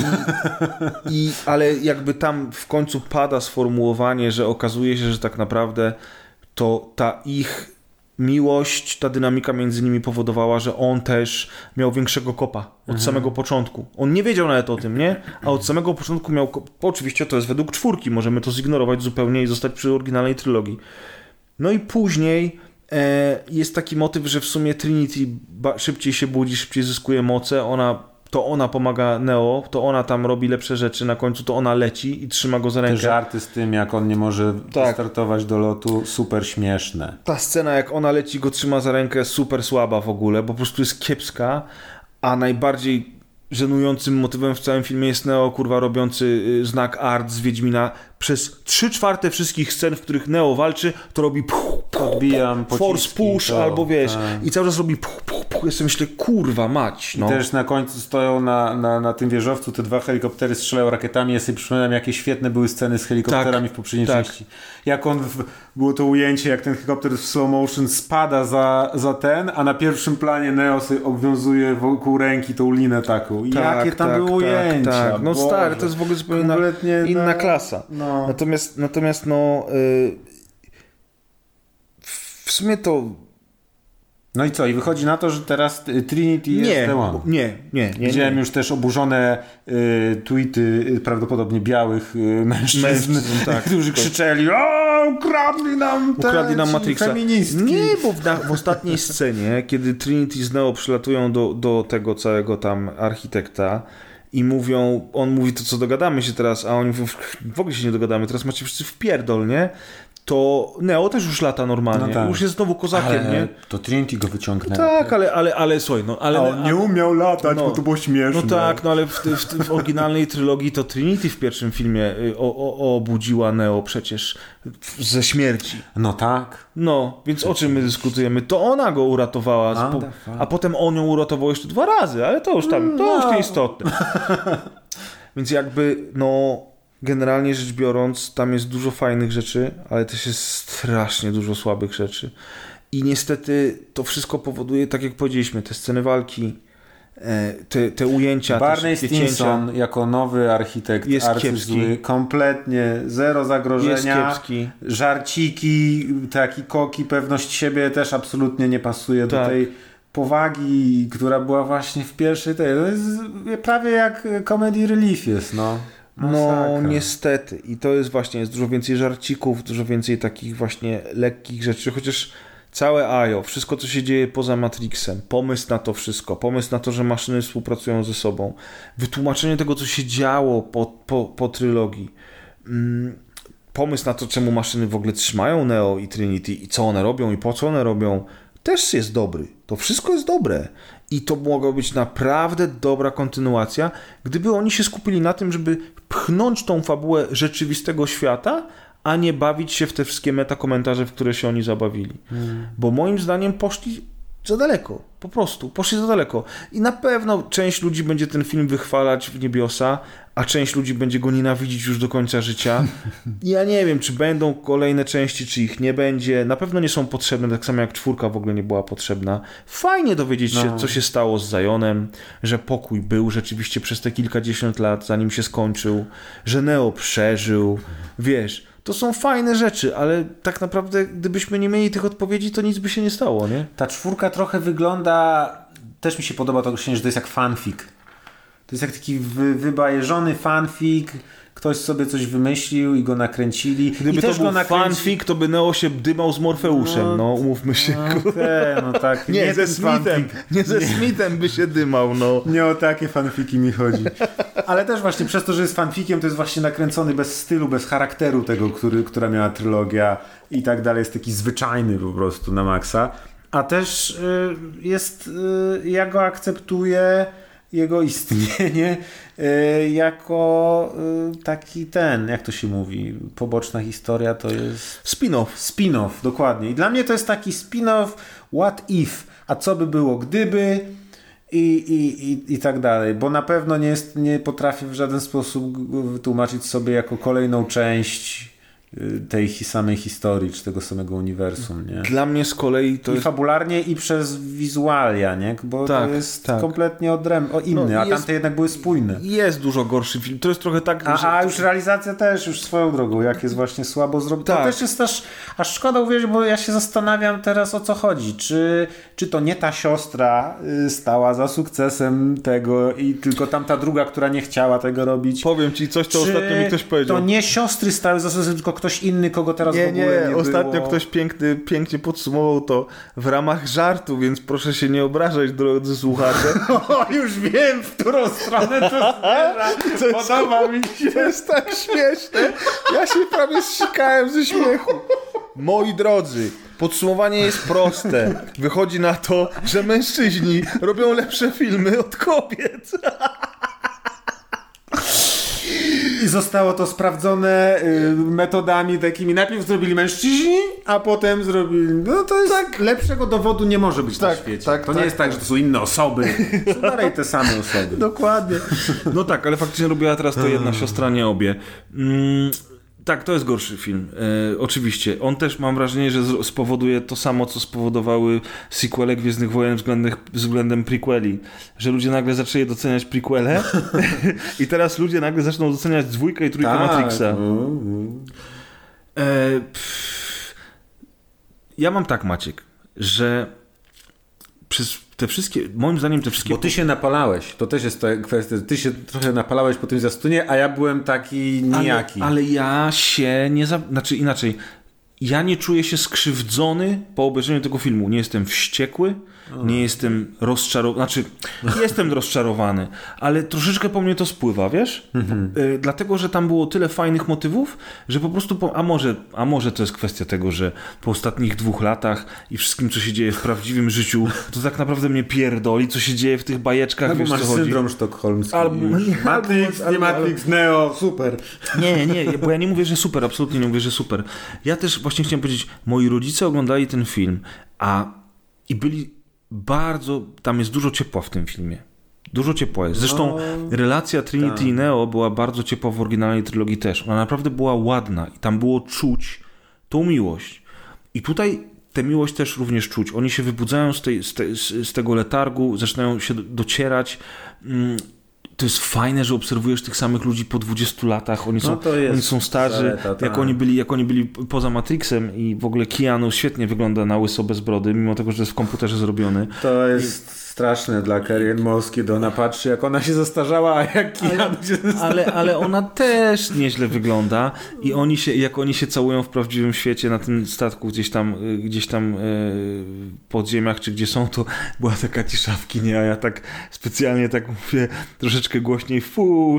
Ale jakby tam w końcu pada sformułowanie, że okazuje się, że tak naprawdę to ta ich miłość, ta dynamika między nimi powodowała, że on też miał większego kopa od samego początku. On nie wiedział nawet o tym, nie? A od samego początku miał... Oczywiście to jest według czwórki, możemy to zignorować zupełnie i zostać przy oryginalnej trylogii. No i później jest taki motyw, że w sumie Trinity szybciej się budzi, szybciej zyskuje moce, to ona pomaga Neo, to ona tam robi lepsze rzeczy, na końcu to ona leci i trzyma go za rękę. Te żarty z tym, jak on nie może tak startować do lotu, super śmieszne. Ta scena, jak ona leci, go trzyma za rękę, super słaba w ogóle, bo po prostu jest kiepska, a najbardziej żenującym motywem w całym filmie jest Neo, kurwa, robiący znak art z Wiedźmina. Przez 3/4 wszystkich scen, w których Neo walczy, to robi force push, to, albo wiesz, i cały czas robi ja sobie myślę, kurwa mać. No. I też na końcu stoją na tym wieżowcu, te dwa helikoptery strzelają rakietami. Ja sobie przypominam, jakie świetne były sceny z helikopterami w poprzedniej części. Jak on, było to ujęcie, jak ten helikopter w slow motion spada za ten, a na pierwszym planie Neo sobie obwiązuje wokół ręki tą linę taką. Jakie tam były ujęcia. Tak. No Boże, stary, to jest w ogóle zupełnie inna klasa. No. Natomiast no... w sumie to... No i co? I wychodzi na to, że teraz Trinity jest the one. Nie. Widziałem już też oburzone tweety prawdopodobnie białych mężczyzn tak, którzy krzyczeli ukradli nam Matrixa. Nie, bo w ostatniej scenie, kiedy Trinity z Neo przylatują do tego całego tam architekta i mówią, on mówi to co dogadamy się teraz, a oni mówią w ogóle się nie dogadamy, teraz macie wszyscy wpierdol, nie? To Neo też już lata normalnie. No tak. Już jest znowu kozakiem, ale nie? To Trinity go wyciągnęło. Tak, ale słuchaj, no ale... on nie umiał latać, bo to było śmieszne. No tak, no ale w oryginalnej trylogii to Trinity w pierwszym filmie obudziła Neo przecież ze śmierci. No tak. No, więc o czym my dyskutujemy? To ona go uratowała, a potem on ją uratował jeszcze 2 razy, ale to już tam, to już nieistotne. Więc jakby, no... Generalnie rzecz biorąc, tam jest dużo fajnych rzeczy, ale też jest strasznie dużo słabych rzeczy. I niestety to wszystko powoduje, tak jak powiedzieliśmy, te sceny walki, te ujęcia. Barney Stinson jako nowy architekt jest kiepski. Kompletnie zero zagrożenia. Jest kiepski. Żarciki, taki koki, pewność siebie też absolutnie nie pasuje do tej... powagi, która była właśnie w pierwszej tej. To jest prawie jak comedy relief jest, no. Masakra. No niestety. I to jest właśnie, jest dużo więcej żarcików, dużo więcej takich właśnie lekkich rzeczy, chociaż całe IO, wszystko co się dzieje poza Matrixem, pomysł na to wszystko, pomysł na to, że maszyny współpracują ze sobą, wytłumaczenie tego co się działo po trylogii, pomysł na to czemu maszyny w ogóle trzymają Neo i Trinity i co one robią i po co one robią, też jest dobry. To wszystko jest dobre. I to mogła być naprawdę dobra kontynuacja, gdyby oni się skupili na tym, żeby pchnąć tą fabułę rzeczywistego świata, a nie bawić się w te wszystkie metakomentarze, w które się oni zabawili. Bo moim zdaniem poszli za daleko. Po prostu. Poszli za daleko. I na pewno część ludzi będzie ten film wychwalać w niebiosa, a część ludzi będzie go nienawidzić już do końca życia. Ja nie wiem, czy będą kolejne części, czy ich nie będzie. Na pewno nie są potrzebne, tak samo jak 4 w ogóle nie była potrzebna. Fajnie dowiedzieć się, co się stało z Zionem, że pokój był rzeczywiście przez te kilkadziesiąt lat, zanim się skończył, że Neo przeżył. Wiesz, to są fajne rzeczy, ale tak naprawdę gdybyśmy nie mieli tych odpowiedzi, to nic by się nie stało, nie? Ta 4 trochę wygląda... Też mi się podoba to określenie, że to jest jak fanfic. To jest jak taki wybajeżony fanfic, ktoś sobie coś wymyślił i go nakręcili. Gdyby to był fanfic, to by Neo się dymał z Morfeuszem, no umówmy się. Okay, no tak. nie ze Smithem. Nie ze Smithem by się dymał, no. Nie o takie fanfiki mi chodzi. Ale też właśnie przez to, że jest fanfikiem, to jest właśnie nakręcony bez stylu, bez charakteru tego, która miała trylogia i tak dalej. Jest taki zwyczajny po prostu na maksa. A też jest, ja go akceptuję, jego istnienie jako taki ten, jak to się mówi, poboczna historia, to jest... Spin-off. Spin-off, dokładnie. I dla mnie to jest taki spin-off what if, a co by było gdyby i tak dalej, bo na pewno nie potrafię w żaden sposób wytłumaczyć sobie jako kolejną część tej samej historii, czy tego samego uniwersum, nie? Dla mnie z kolei to jest... fabularnie i przez wizualia, nie? Bo tak, to jest tak. Kompletnie odrębny, inny, a tamte jednak były spójne. Jest dużo gorszy film, to jest trochę tak... A już realizacja też, już swoją drogą, jak jest właśnie słabo zrobiona. Tak. To też jest aż szkoda uwierzyć, bo ja się zastanawiam teraz, o co chodzi. Czy to nie ta siostra stała za sukcesem tego i tylko tamta druga, która nie chciała tego robić? Powiem ci coś, co ostatnio mi ktoś powiedział. To nie siostry stały za sukcesem, tylko ktoś inny, kogo teraz w ogóle nie ostatnio było. Ktoś pięknie podsumował to w ramach żartu, więc proszę się nie obrażać, drodzy słuchacze. Już wiem, w którą stronę to zmierza. Podoba mi się. To jest tak śmieszne. Ja się prawie zsikałem ze śmiechu. Moi drodzy, podsumowanie jest proste. Wychodzi na to, że mężczyźni robią lepsze filmy od kobiet. I zostało to sprawdzone metodami takimi. Najpierw zrobili mężczyźni, a potem zrobili... No to jest... Tak. Lepszego dowodu nie może być na świecie. Tak, to nie jest tak, że to są inne osoby. Są dalej te same osoby. Dokładnie. No tak, ale faktycznie robiła teraz to jedna siostra, nie obie. Tak, to jest gorszy film. Oczywiście. On też, mam wrażenie, że spowoduje to samo, co spowodowały sequele Gwiezdnych Wojen względem prequeli. Że ludzie nagle zaczęli doceniać prequele i teraz ludzie nagle zaczną doceniać dwójkę i trójkę Matrixa. Ja mam tak, Maciek, że przez te wszystkie, moim zdaniem te wszystkie... Bo ty się napalałeś, to też jest ta kwestia, ty się trochę napalałeś po tym zastunie, a ja byłem taki nijaki. Ale ja się nie... Znaczy inaczej, ja nie czuję się skrzywdzony po obejrzeniu tego filmu. Nie jestem wściekły, nie jestem rozczarowany, znaczy jestem rozczarowany, ale troszeczkę po mnie to spływa, wiesz? Dlatego, że tam było tyle fajnych motywów, że po prostu, a może to jest kwestia tego, że po ostatnich 2 latach i wszystkim, co się dzieje w prawdziwym życiu, to tak naprawdę mnie pierdoli, co się dzieje w tych bajeczkach, albo wiesz, co chodzi. Albo masz syndrom sztokholmski. Matrix, Neo, super. Nie, bo ja nie mówię, że super, absolutnie nie mówię, że super. Ja też właśnie chciałem powiedzieć, moi rodzice oglądali ten film, i byli bardzo... Tam jest dużo ciepła w tym filmie. Dużo ciepła jest. Zresztą relacja Trinity i Neo była bardzo ciepła w oryginalnej trylogii też. Ona naprawdę była ładna i tam było czuć tą miłość. I tutaj tę miłość też również czuć. Oni się wybudzają z tego letargu, zaczynają się docierać. To jest fajne, że obserwujesz tych samych ludzi po 20 latach. Oni są starzy. Zaleta, jak oni byli poza Matrixem i w ogóle Keanu świetnie wygląda na łyso bez brody, mimo tego, że jest w komputerze zrobiony. To jest straszne dla Carrie Morski, do ona patrzy, jak ona się zastarzała, a jak Keanu się zastarzała. Ale ona też nieźle wygląda i jak oni się całują w prawdziwym świecie na tym statku gdzieś tam pod ziemiach, czy gdzie są, to była taka cisza w kinie, a ja tak specjalnie tak mówię troszeczkę głośniej,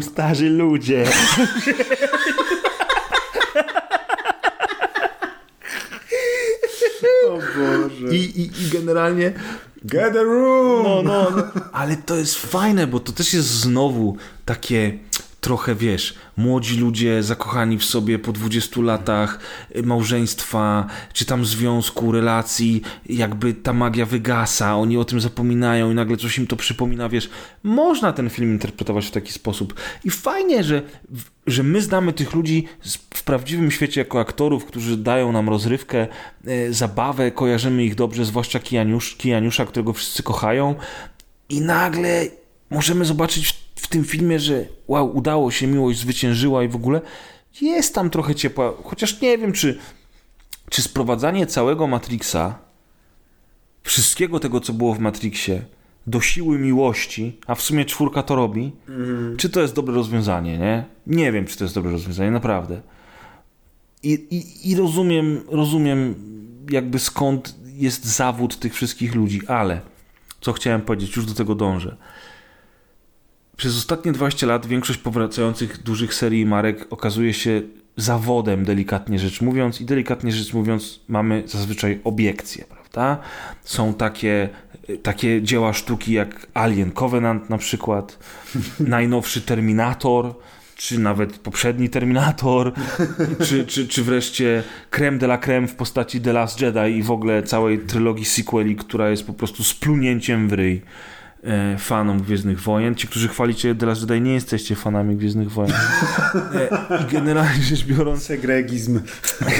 starzy ludzie. O Boże. I generalnie get a room! No. Ale to jest fajne, bo to też jest znowu takie trochę, wiesz, młodzi ludzie zakochani w sobie po 20 latach małżeństwa, czy tam związku, relacji, jakby ta magia wygasa, oni o tym zapominają i nagle coś im to przypomina, wiesz. Można ten film interpretować w taki sposób. I fajnie, że my znamy tych ludzi w prawdziwym świecie jako aktorów, którzy dają nam rozrywkę, zabawę, kojarzymy ich dobrze, zwłaszcza Kijaniusza, którego wszyscy kochają, i nagle możemy zobaczyć w tym filmie, że wow, udało się, miłość zwyciężyła i w ogóle jest tam trochę ciepła, chociaż nie wiem, czy sprowadzanie całego Matrixa, wszystkiego tego, co było w Matrixie, do siły miłości, a w sumie czwórka to robi, czy to jest dobre rozwiązanie, nie? Nie wiem, czy to jest dobre rozwiązanie, naprawdę. I rozumiem jakby skąd jest zawód tych wszystkich ludzi, ale co chciałem powiedzieć, już do tego dążę. Przez ostatnie 20 lat większość powracających dużych serii i marek okazuje się zawodem, delikatnie rzecz mówiąc, i delikatnie rzecz mówiąc mamy zazwyczaj obiekcje, prawda? Są takie dzieła sztuki jak Alien Covenant na przykład, najnowszy Terminator, czy nawet poprzedni Terminator, czy wreszcie creme de la creme w postaci The Last Jedi i w ogóle całej trylogii sequeli, która jest po prostu splunięciem w ryj fanom Gwiezdnych Wojen. Ci, którzy chwalicie The Last Jedi, nie jesteście fanami Gwiezdnych Wojen. I generalnie rzecz biorąc... Segregizm.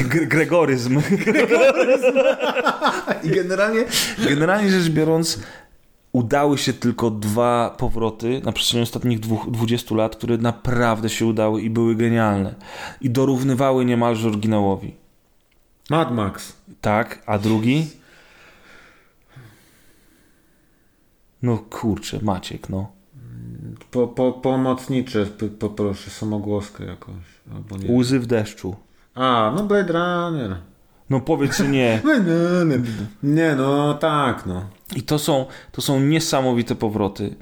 Gregoryzm. I generalnie rzecz biorąc udały się tylko dwa powroty na przestrzeni ostatnich 20 lat, które naprawdę się udały i były genialne. I dorównywały niemalże oryginałowi. Mad Max. Tak, a drugi? No kurczę, Maciek, no. Pomocnicze, poproszę samogłoskę jakąś. Albo nie. Łzy w deszczu. A, no Blade Runner. No powiedz, że nie. Nie, no tak, no. I to są niesamowite powroty.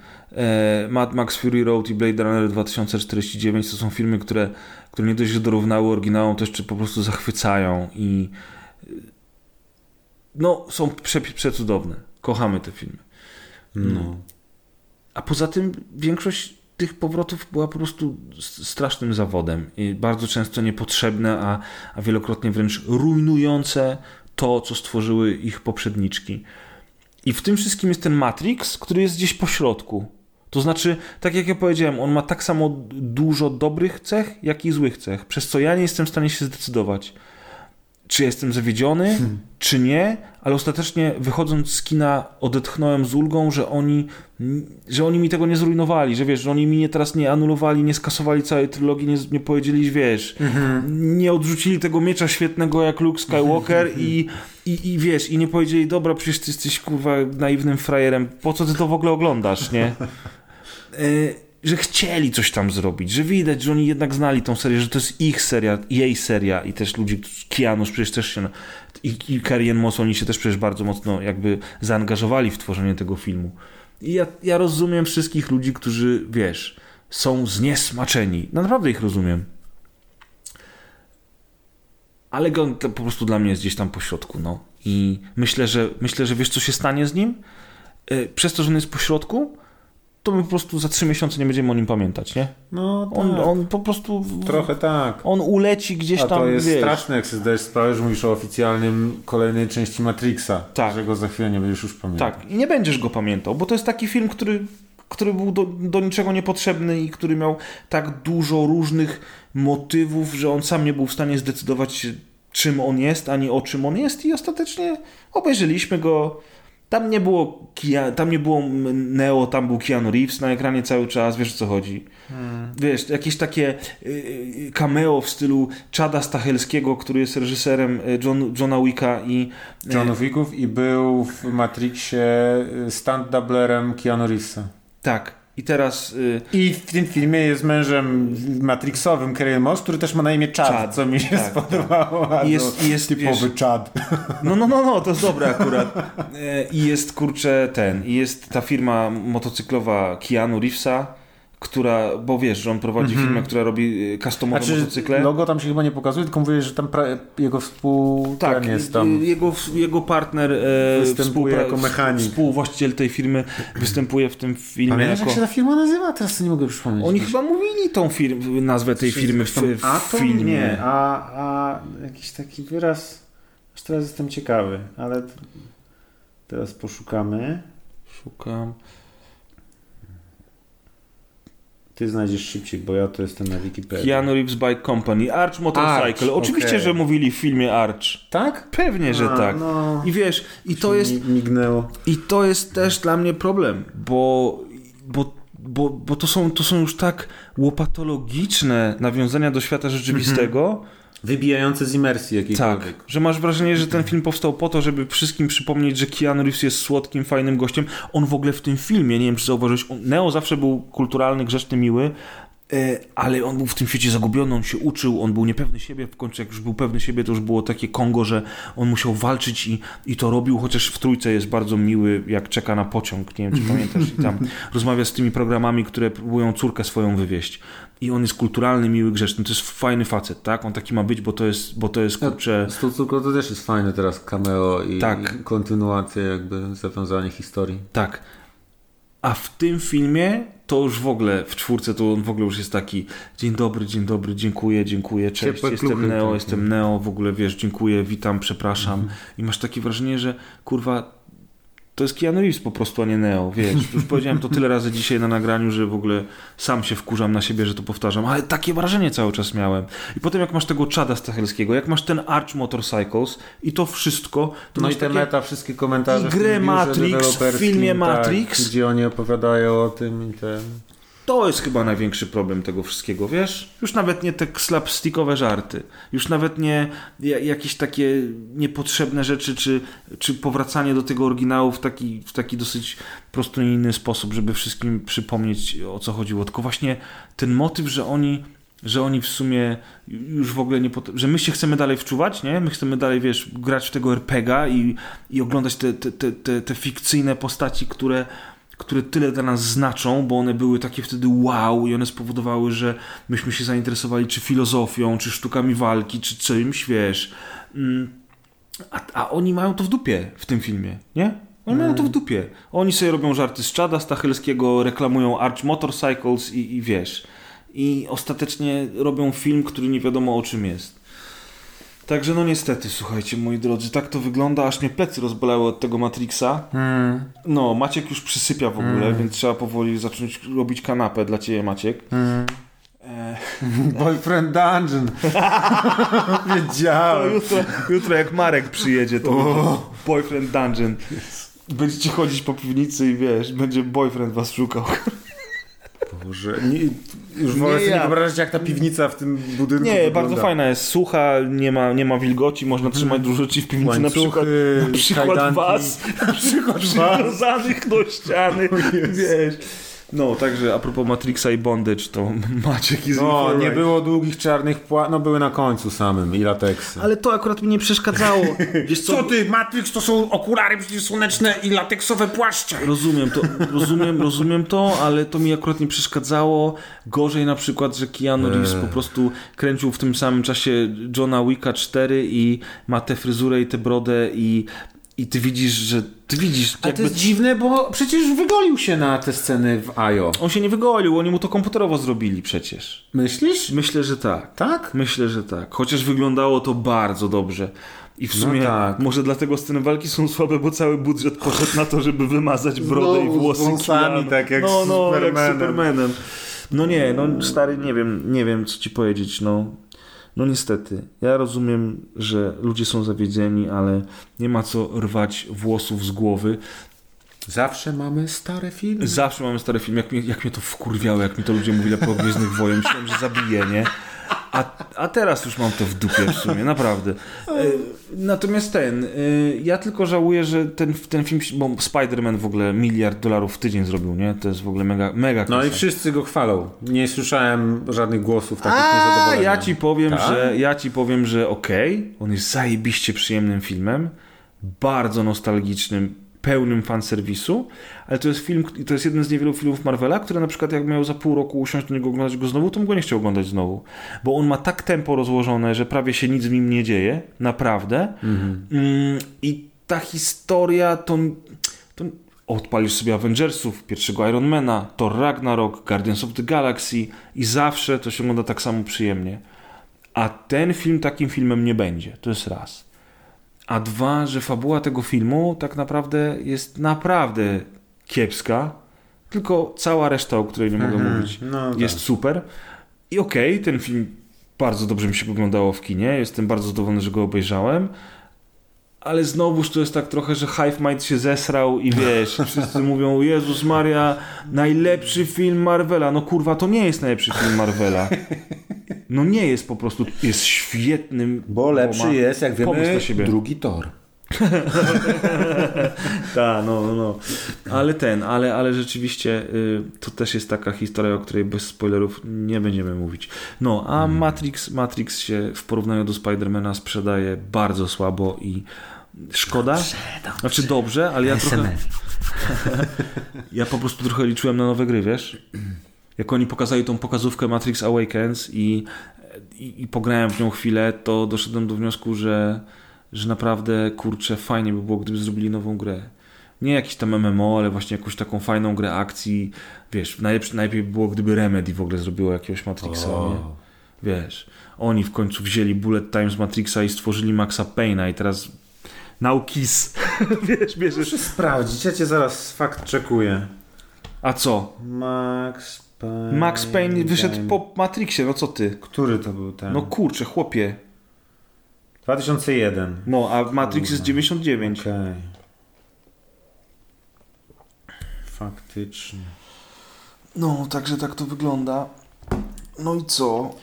Mad Max Fury Road i Blade Runner 2049 to są filmy, które nie dość, że dorównały oryginałom, to jeszcze po prostu zachwycają i no są przecudowne. Kochamy te filmy. No. A poza tym większość tych powrotów była po prostu strasznym zawodem. I bardzo często niepotrzebne, a wielokrotnie wręcz rujnujące to, co stworzyły ich poprzedniczki. I w tym wszystkim jest ten Matrix, który jest gdzieś po środku. To znaczy, tak jak ja powiedziałem, on ma tak samo dużo dobrych cech, jak i złych cech. Przez co ja nie jestem w stanie się zdecydować, czy jestem zawiedziony, czy nie, ale ostatecznie wychodząc z kina odetchnąłem z ulgą, że oni mi tego nie zrujnowali, że wiesz, że oni mi teraz nie anulowali, nie skasowali całej trylogii, nie powiedzieli, wiesz, nie odrzucili tego miecza świetnego jak Luke Skywalker i wiesz, i nie powiedzieli, dobra, przecież ty jesteś kurwa naiwnym frajerem, po co ty to w ogóle oglądasz, nie? Że chcieli coś tam zrobić, że widać, że oni jednak znali tą serię, że to jest ich seria, jej seria i też ludzie, Keanu przecież też się i Carrie Moss, oni się też przecież bardzo mocno jakby zaangażowali w tworzenie tego filmu. I ja rozumiem wszystkich ludzi, którzy, wiesz, są zniesmaczeni. No, naprawdę ich rozumiem. Ale on po prostu dla mnie jest gdzieś tam pośrodku, no. I myślę, że wiesz, co się stanie z nim? Przez to, że on jest pośrodku, to my po prostu za 3 miesiące nie będziemy o nim pamiętać, nie? No tak. On po prostu... Trochę tak. On uleci gdzieś tam, wiesz. A to jest straszne, jak sobie zdajesz sprawę, że mówisz o oficjalnym kolejnej części Matrixa. Tak. Że go za chwilę nie będziesz już pamiętał. Tak. I nie będziesz go pamiętał, bo to jest taki film, który był do niczego niepotrzebny i który miał tak dużo różnych motywów, że on sam nie był w stanie zdecydować, czym on jest, ani o czym on jest, i ostatecznie obejrzeliśmy go... Tam nie było Neo, tam był Keanu Reeves na ekranie cały czas, wiesz, o co chodzi. Wiesz, jakieś takie cameo w stylu Chada Stahelskiego, który jest reżyserem Johna Wicka i... John Wicków i był w Matrixie stand-doublerem Keanu Reevesa. Tak. I teraz... I w tym filmie jest mężem matrixowym Carrie Moss, który też ma na imię Chad, co mi się spodobało. Tak. Jest typowy Chad. No, to jest dobre akurat. I jest, kurczę, jest ta firma motocyklowa Keanu Reevesa, która, bo wiesz, że on prowadzi firmę, która robi customowe motocykle. Logo tam się chyba nie pokazuje, tylko mówię, że tam jego Tak, jest tam. Jego partner występuje jako mechanik. Współwłaściciel tej firmy występuje w tym filmie. Ale jak się ta firma nazywa? Teraz nie mogę przypomnieć. Oni chyba mówili tą nazwę tej firmy w filmie. Nie, a jakiś taki wyraz, aż teraz jestem ciekawy, ale teraz poszukamy. Ty znajdziesz szybciej, bo ja to jestem na Wikipedii. Keanu Reeves Bike Company, Arch Motorcycle. Oczywiście, że mówili w filmie Arch. Tak? Pewnie, że tak. No. I wiesz, i to jest... Mignęło. I to jest też dla mnie problem, bo to są już tak łopatologiczne nawiązania do świata rzeczywistego, wybijające z imersji jakiejkolwiek. Tak, że masz wrażenie, że ten film powstał po to, żeby wszystkim przypomnieć, że Keanu Reeves jest słodkim, fajnym gościem. On w ogóle w tym filmie, nie wiem czy zauważyłeś, Neo zawsze był kulturalny, grzeczny, miły, ale on był w tym świecie zagubiony, on się uczył, on był niepewny siebie, w końcu jak już był pewny siebie, to już było takie Kongo, że on musiał walczyć i to robił, chociaż w trójce jest bardzo miły, jak czeka na pociąg, nie wiem czy pamiętasz, i tam rozmawia z tymi programami, które próbują córkę swoją wywieźć. I on jest kulturalny, miły, grzeczny. To jest fajny facet, tak? On taki ma być, bo to jest kurczę... Z tą córką to też jest fajne teraz cameo i, tak. I kontynuacja jakby zawiązanie historii. Tak. A w tym filmie to już w ogóle, w czwórce to on w ogóle już jest taki dzień dobry, dziękuję, cześć, ciepłe jestem kluchy, Neo, tak, jestem Neo, w ogóle wiesz, dziękuję, witam, przepraszam. I masz takie wrażenie, że kurwa... To jest Keanu Reeves po prostu, a nie Neo, wiesz. Już powiedziałem to tyle razy dzisiaj na nagraniu, że w ogóle sam się wkurzam na siebie, że to powtarzam, ale takie wrażenie cały czas miałem. I potem jak masz tego Chada Stahelskiego, jak masz ten Arch Motorcycles i to wszystko... To no i te takie... meta, wszystkie komentarze... Grę Matrix, w filmie Matrix... Tak, gdzie oni opowiadają o tym i ten... To jest chyba największy problem tego wszystkiego, wiesz? Już nawet nie te slapstickowe żarty, już nawet nie jakieś takie niepotrzebne rzeczy, czy powracanie do tego oryginału w taki dosyć prosty sposób, żeby wszystkim przypomnieć, o co chodziło. Tylko właśnie ten motyw, że oni w sumie już w ogóle nie... że my się chcemy dalej wczuwać, nie? My chcemy dalej, wiesz, grać w tego RPGa i oglądać te fikcyjne postaci, które tyle dla nas znaczą, bo one były takie wtedy wow i one spowodowały, że myśmy się zainteresowali czy filozofią, czy sztukami walki, czy czymś, wiesz. A oni mają to w dupie w tym filmie, nie? Oni mają to w dupie. Oni sobie robią żarty z Chada Stahelskiego, reklamują Arch Motorcycles i wiesz. I ostatecznie robią film, który nie wiadomo o czym jest. Także no niestety, słuchajcie, moi drodzy, tak to wygląda, aż mnie plecy rozbolały od tego Matrixa. No, Maciek już przysypia w ogóle, więc trzeba powoli zacząć robić kanapę dla ciebie, Maciek. Boyfriend Dungeon. Wiedziałem. Jutro jak Marek przyjedzie, to Boyfriend Dungeon. Będziecie chodzić po piwnicy i wiesz, będzie boyfriend was szukał. Boże, już wolę sobie nie wyobrażać, jak ta piwnica w tym budynku nie, wygląda. Bardzo fajna jest, sucha, nie ma wilgoci, można trzymać dużo ci w piwnicy, łańcuchy, na przykład was, przywiązanych do ściany, wiesz. No, także a propos Matrixa i Bondage, to Maciek i no, nie było długich czarnych no były na końcu samym i lateksy. Ale to akurat mi nie przeszkadzało. Wiesz co ty, Matrix to są okulary przeciwsłoneczne i lateksowe płaszcze. Rozumiem to, ale to mi akurat nie przeszkadzało. Gorzej na przykład, że Keanu Reeves po prostu kręcił w tym samym czasie Johna Wicka 4 i ma tę fryzurę i tę brodę i ty widzisz, że... Ale to jest dziwne, bo przecież wygolił się na te sceny w IO. On się nie wygolił, oni mu to komputerowo zrobili przecież. Myślisz? Myślę, że tak. Tak? Myślę, że tak. Chociaż wyglądało to bardzo dobrze. I w sumie może dlatego sceny walki są słabe, bo cały budżet poszedł na to, żeby wymazać brodę i włosy. Z wąsami, tak jak z Supermanem. No nie, no stary, nie wiem co ci powiedzieć, No niestety, ja rozumiem, że ludzie są zawiedzeni, ale nie ma co rwać włosów z głowy. Zawsze mamy stare filmy. Jak mnie to wkurwiało, jak mi to ludzie mówili po Gwiezdnych Wojen. Myślałem, że zabiję, nie? A teraz już mam to w dupie w sumie, naprawdę. Natomiast ja tylko żałuję, że ten film, bo Spider-Man w ogóle $1 miliard w tydzień zrobił, nie? To jest w ogóle mega klasa. No i wszyscy go chwalą. Nie słyszałem żadnych głosów takich niezadowolenia. Ja ci powiem, że okej, on jest zajebiście przyjemnym filmem, bardzo nostalgicznym, pełnym fanserwisu, ale to jest jeden z niewielu filmów Marvela, który na przykład jak miał za pół roku usiąść do niego oglądać go znowu, to bym go nie chciał oglądać znowu, bo on ma tak tempo rozłożone, że prawie się nic w nim nie dzieje, naprawdę. I ta historia to odpalisz sobie Avengersów, pierwszego Ironmana, Thor Ragnarok, Guardians of the Galaxy i zawsze to się ogląda tak samo przyjemnie. A ten film takim filmem nie będzie, to jest raz. A dwa, że fabuła tego filmu tak naprawdę jest naprawdę kiepska, tylko cała reszta, o której nie mogę mówić, jest tak super. I okej, ten film bardzo dobrze mi się oglądało w kinie, jestem bardzo zadowolony, że go obejrzałem, ale znowuż to jest tak trochę, że Hive Mind się zesrał i wiesz, wszyscy mówią, Jezus Maria, najlepszy film Marvela. No kurwa, to nie jest najlepszy film Marvela. no nie jest po prostu, jest świetnym... Bo lepszy jest, jak wiemy, drugi Tor. Tak, no. Ale rzeczywiście to też jest taka historia, o której bez spoilerów nie będziemy mówić. No, a Matrix się w porównaniu do Spidermana sprzedaje bardzo słabo i szkoda. Dobrze. Znaczy dobrze, ale ja trochę... ja po prostu trochę liczyłem na nowe gry, wiesz? Jak oni pokazali tą pokazówkę Matrix Awakens i pograłem w nią chwilę, to doszedłem do wniosku, że naprawdę, kurczę, fajnie by było, gdyby zrobili nową grę. Nie jakiś tam MMO, ale właśnie jakąś taką fajną grę akcji. Wiesz, najlepiej by było, gdyby Remedy w ogóle zrobiło jakiegoś Matrixa, nie? Wiesz, oni w końcu wzięli Bullet Time z Matrixa i stworzyli Maxa Payne'a i teraz naukis. Wiesz, bierzesz. Muszę sprawdzić, ja cię zaraz fakt czekuję. A co? Max Payne wyszedł po Matrixie, no co ty? Który to był ten? No kurczę, chłopie. 2001. No, a Matrix jest 99. Okej. Faktycznie. No, także tak to wygląda. No i co?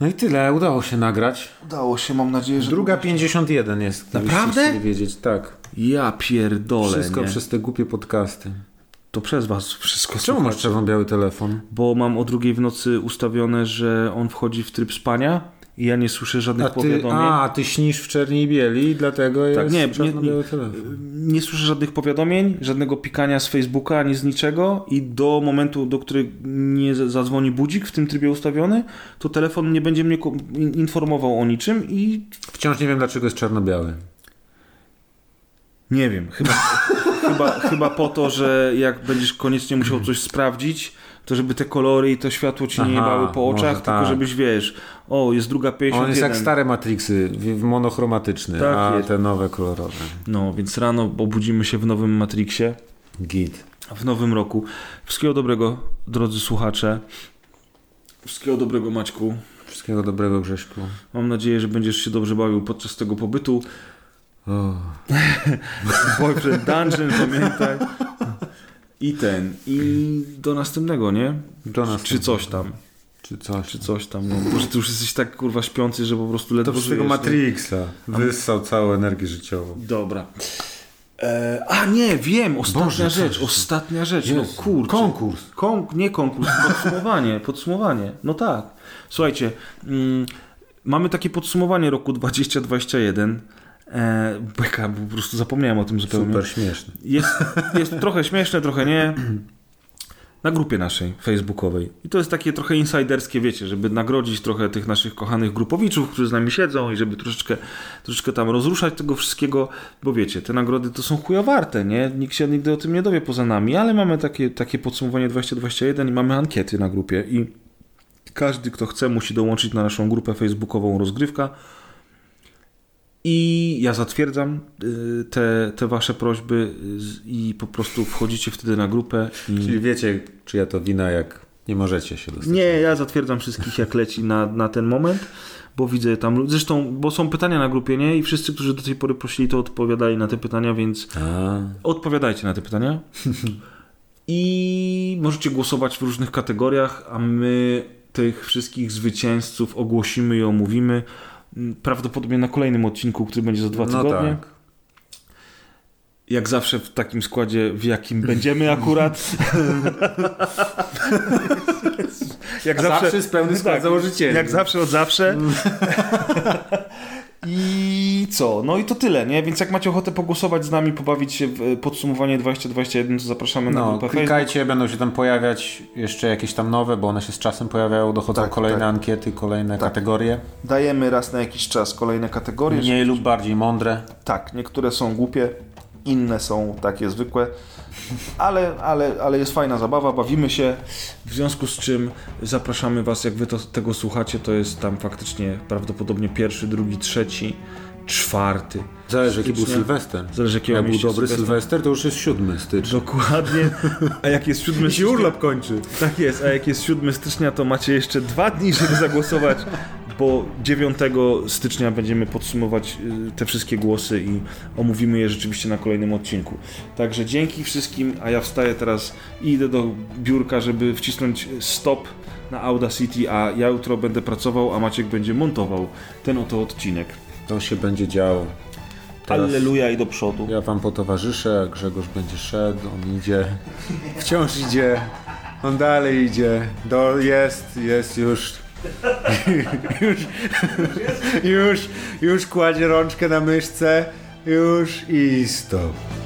No i tyle, udało się nagrać. Udało się, mam nadzieję, że... Druga 51 jest. Naprawdę? Chcieli wiedzieć, tak. Ja pierdolę, wszystko nie? Przez te głupie podcasty. To przez was wszystko. Czemu masz czerwony-biały telefon? Bo mam o 2:00 w nocy ustawione, że on wchodzi w tryb spania i ja nie słyszę żadnych powiadomień. A, ty śnisz w czerni i bieli, dlatego tak, jest czerwony-biały telefon. Nie słyszę żadnych powiadomień, żadnego pikania z Facebooka, ani z niczego i do momentu, do którego nie zadzwoni budzik w tym trybie ustawiony, to telefon nie będzie mnie informował o niczym i... Wciąż nie wiem, dlaczego jest czarno-biały. Nie wiem, chyba po to, że jak będziesz koniecznie musiał coś sprawdzić, to żeby te kolory i to światło ci nie jebały po oczach, tylko tak. Żebyś, wiesz, o, jest druga 51. On jest jak stare Matrixy, monochromatyczny, tak, a jest. Te nowe kolorowe. No, więc rano obudzimy się w nowym Matrixie. Git. W nowym roku. Wszystkiego dobrego, drodzy słuchacze. Wszystkiego dobrego, Maćku. Wszystkiego dobrego, Grześku. Mam nadzieję, że będziesz się dobrze bawił podczas tego pobytu. Oh. Boyfriend Dungeon, pamiętaj. I do następnego, nie? Do następnego. Czy coś tam. No. Boże, ty już jesteś tak kurwa śpiący, że po prostu ledwo żyjesz. To z tego Matrixa wyssał całą energię życiową. Dobra. A nie, wiem, ostatnia rzecz. No kurczę. Konkurs. Podsumowanie. No tak. Słuchajcie, mamy takie podsumowanie roku 2021. Beka, bo po prostu zapomniałem o tym zupełnie. Super śmieszne. Jest trochę śmieszne, trochę nie. Na grupie naszej facebookowej. I to jest takie trochę insiderskie, wiecie, żeby nagrodzić trochę tych naszych kochanych grupowiczów, którzy z nami siedzą i żeby troszeczkę tam rozruszać tego wszystkiego, bo wiecie, te nagrody to są chuja warte, nie? Nikt się nigdy o tym nie dowie poza nami, ale mamy takie podsumowanie 2021 i mamy ankiety na grupie i każdy, kto chce, musi dołączyć na naszą grupę facebookową Rozgrywka. I ja zatwierdzam te wasze prośby i po prostu wchodzicie wtedy na grupę. Czyli wiecie, czyja to wina, jak nie możecie się dostać. Nie, ja zatwierdzam wszystkich, jak leci na ten moment, bo widzę tam... Zresztą, bo są pytania na grupie, nie? I wszyscy, którzy do tej pory prosili, to odpowiadali na te pytania, więc odpowiadajcie na te pytania. I możecie głosować w różnych kategoriach, a my tych wszystkich zwycięzców ogłosimy i omówimy. Prawdopodobnie na kolejnym odcinku, który będzie za 2 tygodnie. Tak. Jak zawsze w takim składzie, w jakim będziemy akurat. Jak zawsze jest pełny skład założycieli. Jak zawsze od zawsze. I co? No i to tyle, nie? Więc jak macie ochotę pogłosować z nami, pobawić się w podsumowanie 2021, to zapraszamy na grupę Facebook. Klikajcie, będą się tam pojawiać jeszcze jakieś tam nowe, bo one się z czasem pojawiają, dochodzą kolejne ankiety, kolejne kategorie. Dajemy raz na jakiś czas kolejne kategorie. Mniej lub bardziej mądre. Tak, niektóre są głupie, inne są takie zwykłe, ale jest fajna zabawa, bawimy się, w związku z czym zapraszamy was, jak wy tego słuchacie, to jest tam faktycznie prawdopodobnie 1, 2, 3, 4. Zależy, jaki był Sylwester. Jak był dobry Sylwester, to już jest 7 stycznia. Dokładnie. A jak jest 7 stycznia... I urlop kończy. Tak jest, a jak jest 7 stycznia, to macie jeszcze 2 dni, żeby zagłosować, bo 9 stycznia będziemy podsumować te wszystkie głosy i omówimy je rzeczywiście na kolejnym odcinku. Także dzięki wszystkim, a ja wstaję teraz i idę do biurka, żeby wcisnąć stop na Audacity, a ja jutro będę pracował, a Maciek będzie montował ten oto odcinek. To się będzie działo. Alleluja i do przodu. Ja wam potowarzyszę, Grzegorz będzie szedł, on idzie, wciąż idzie, on dalej idzie, jest już... już kładzie rączkę na myszce, już i stop.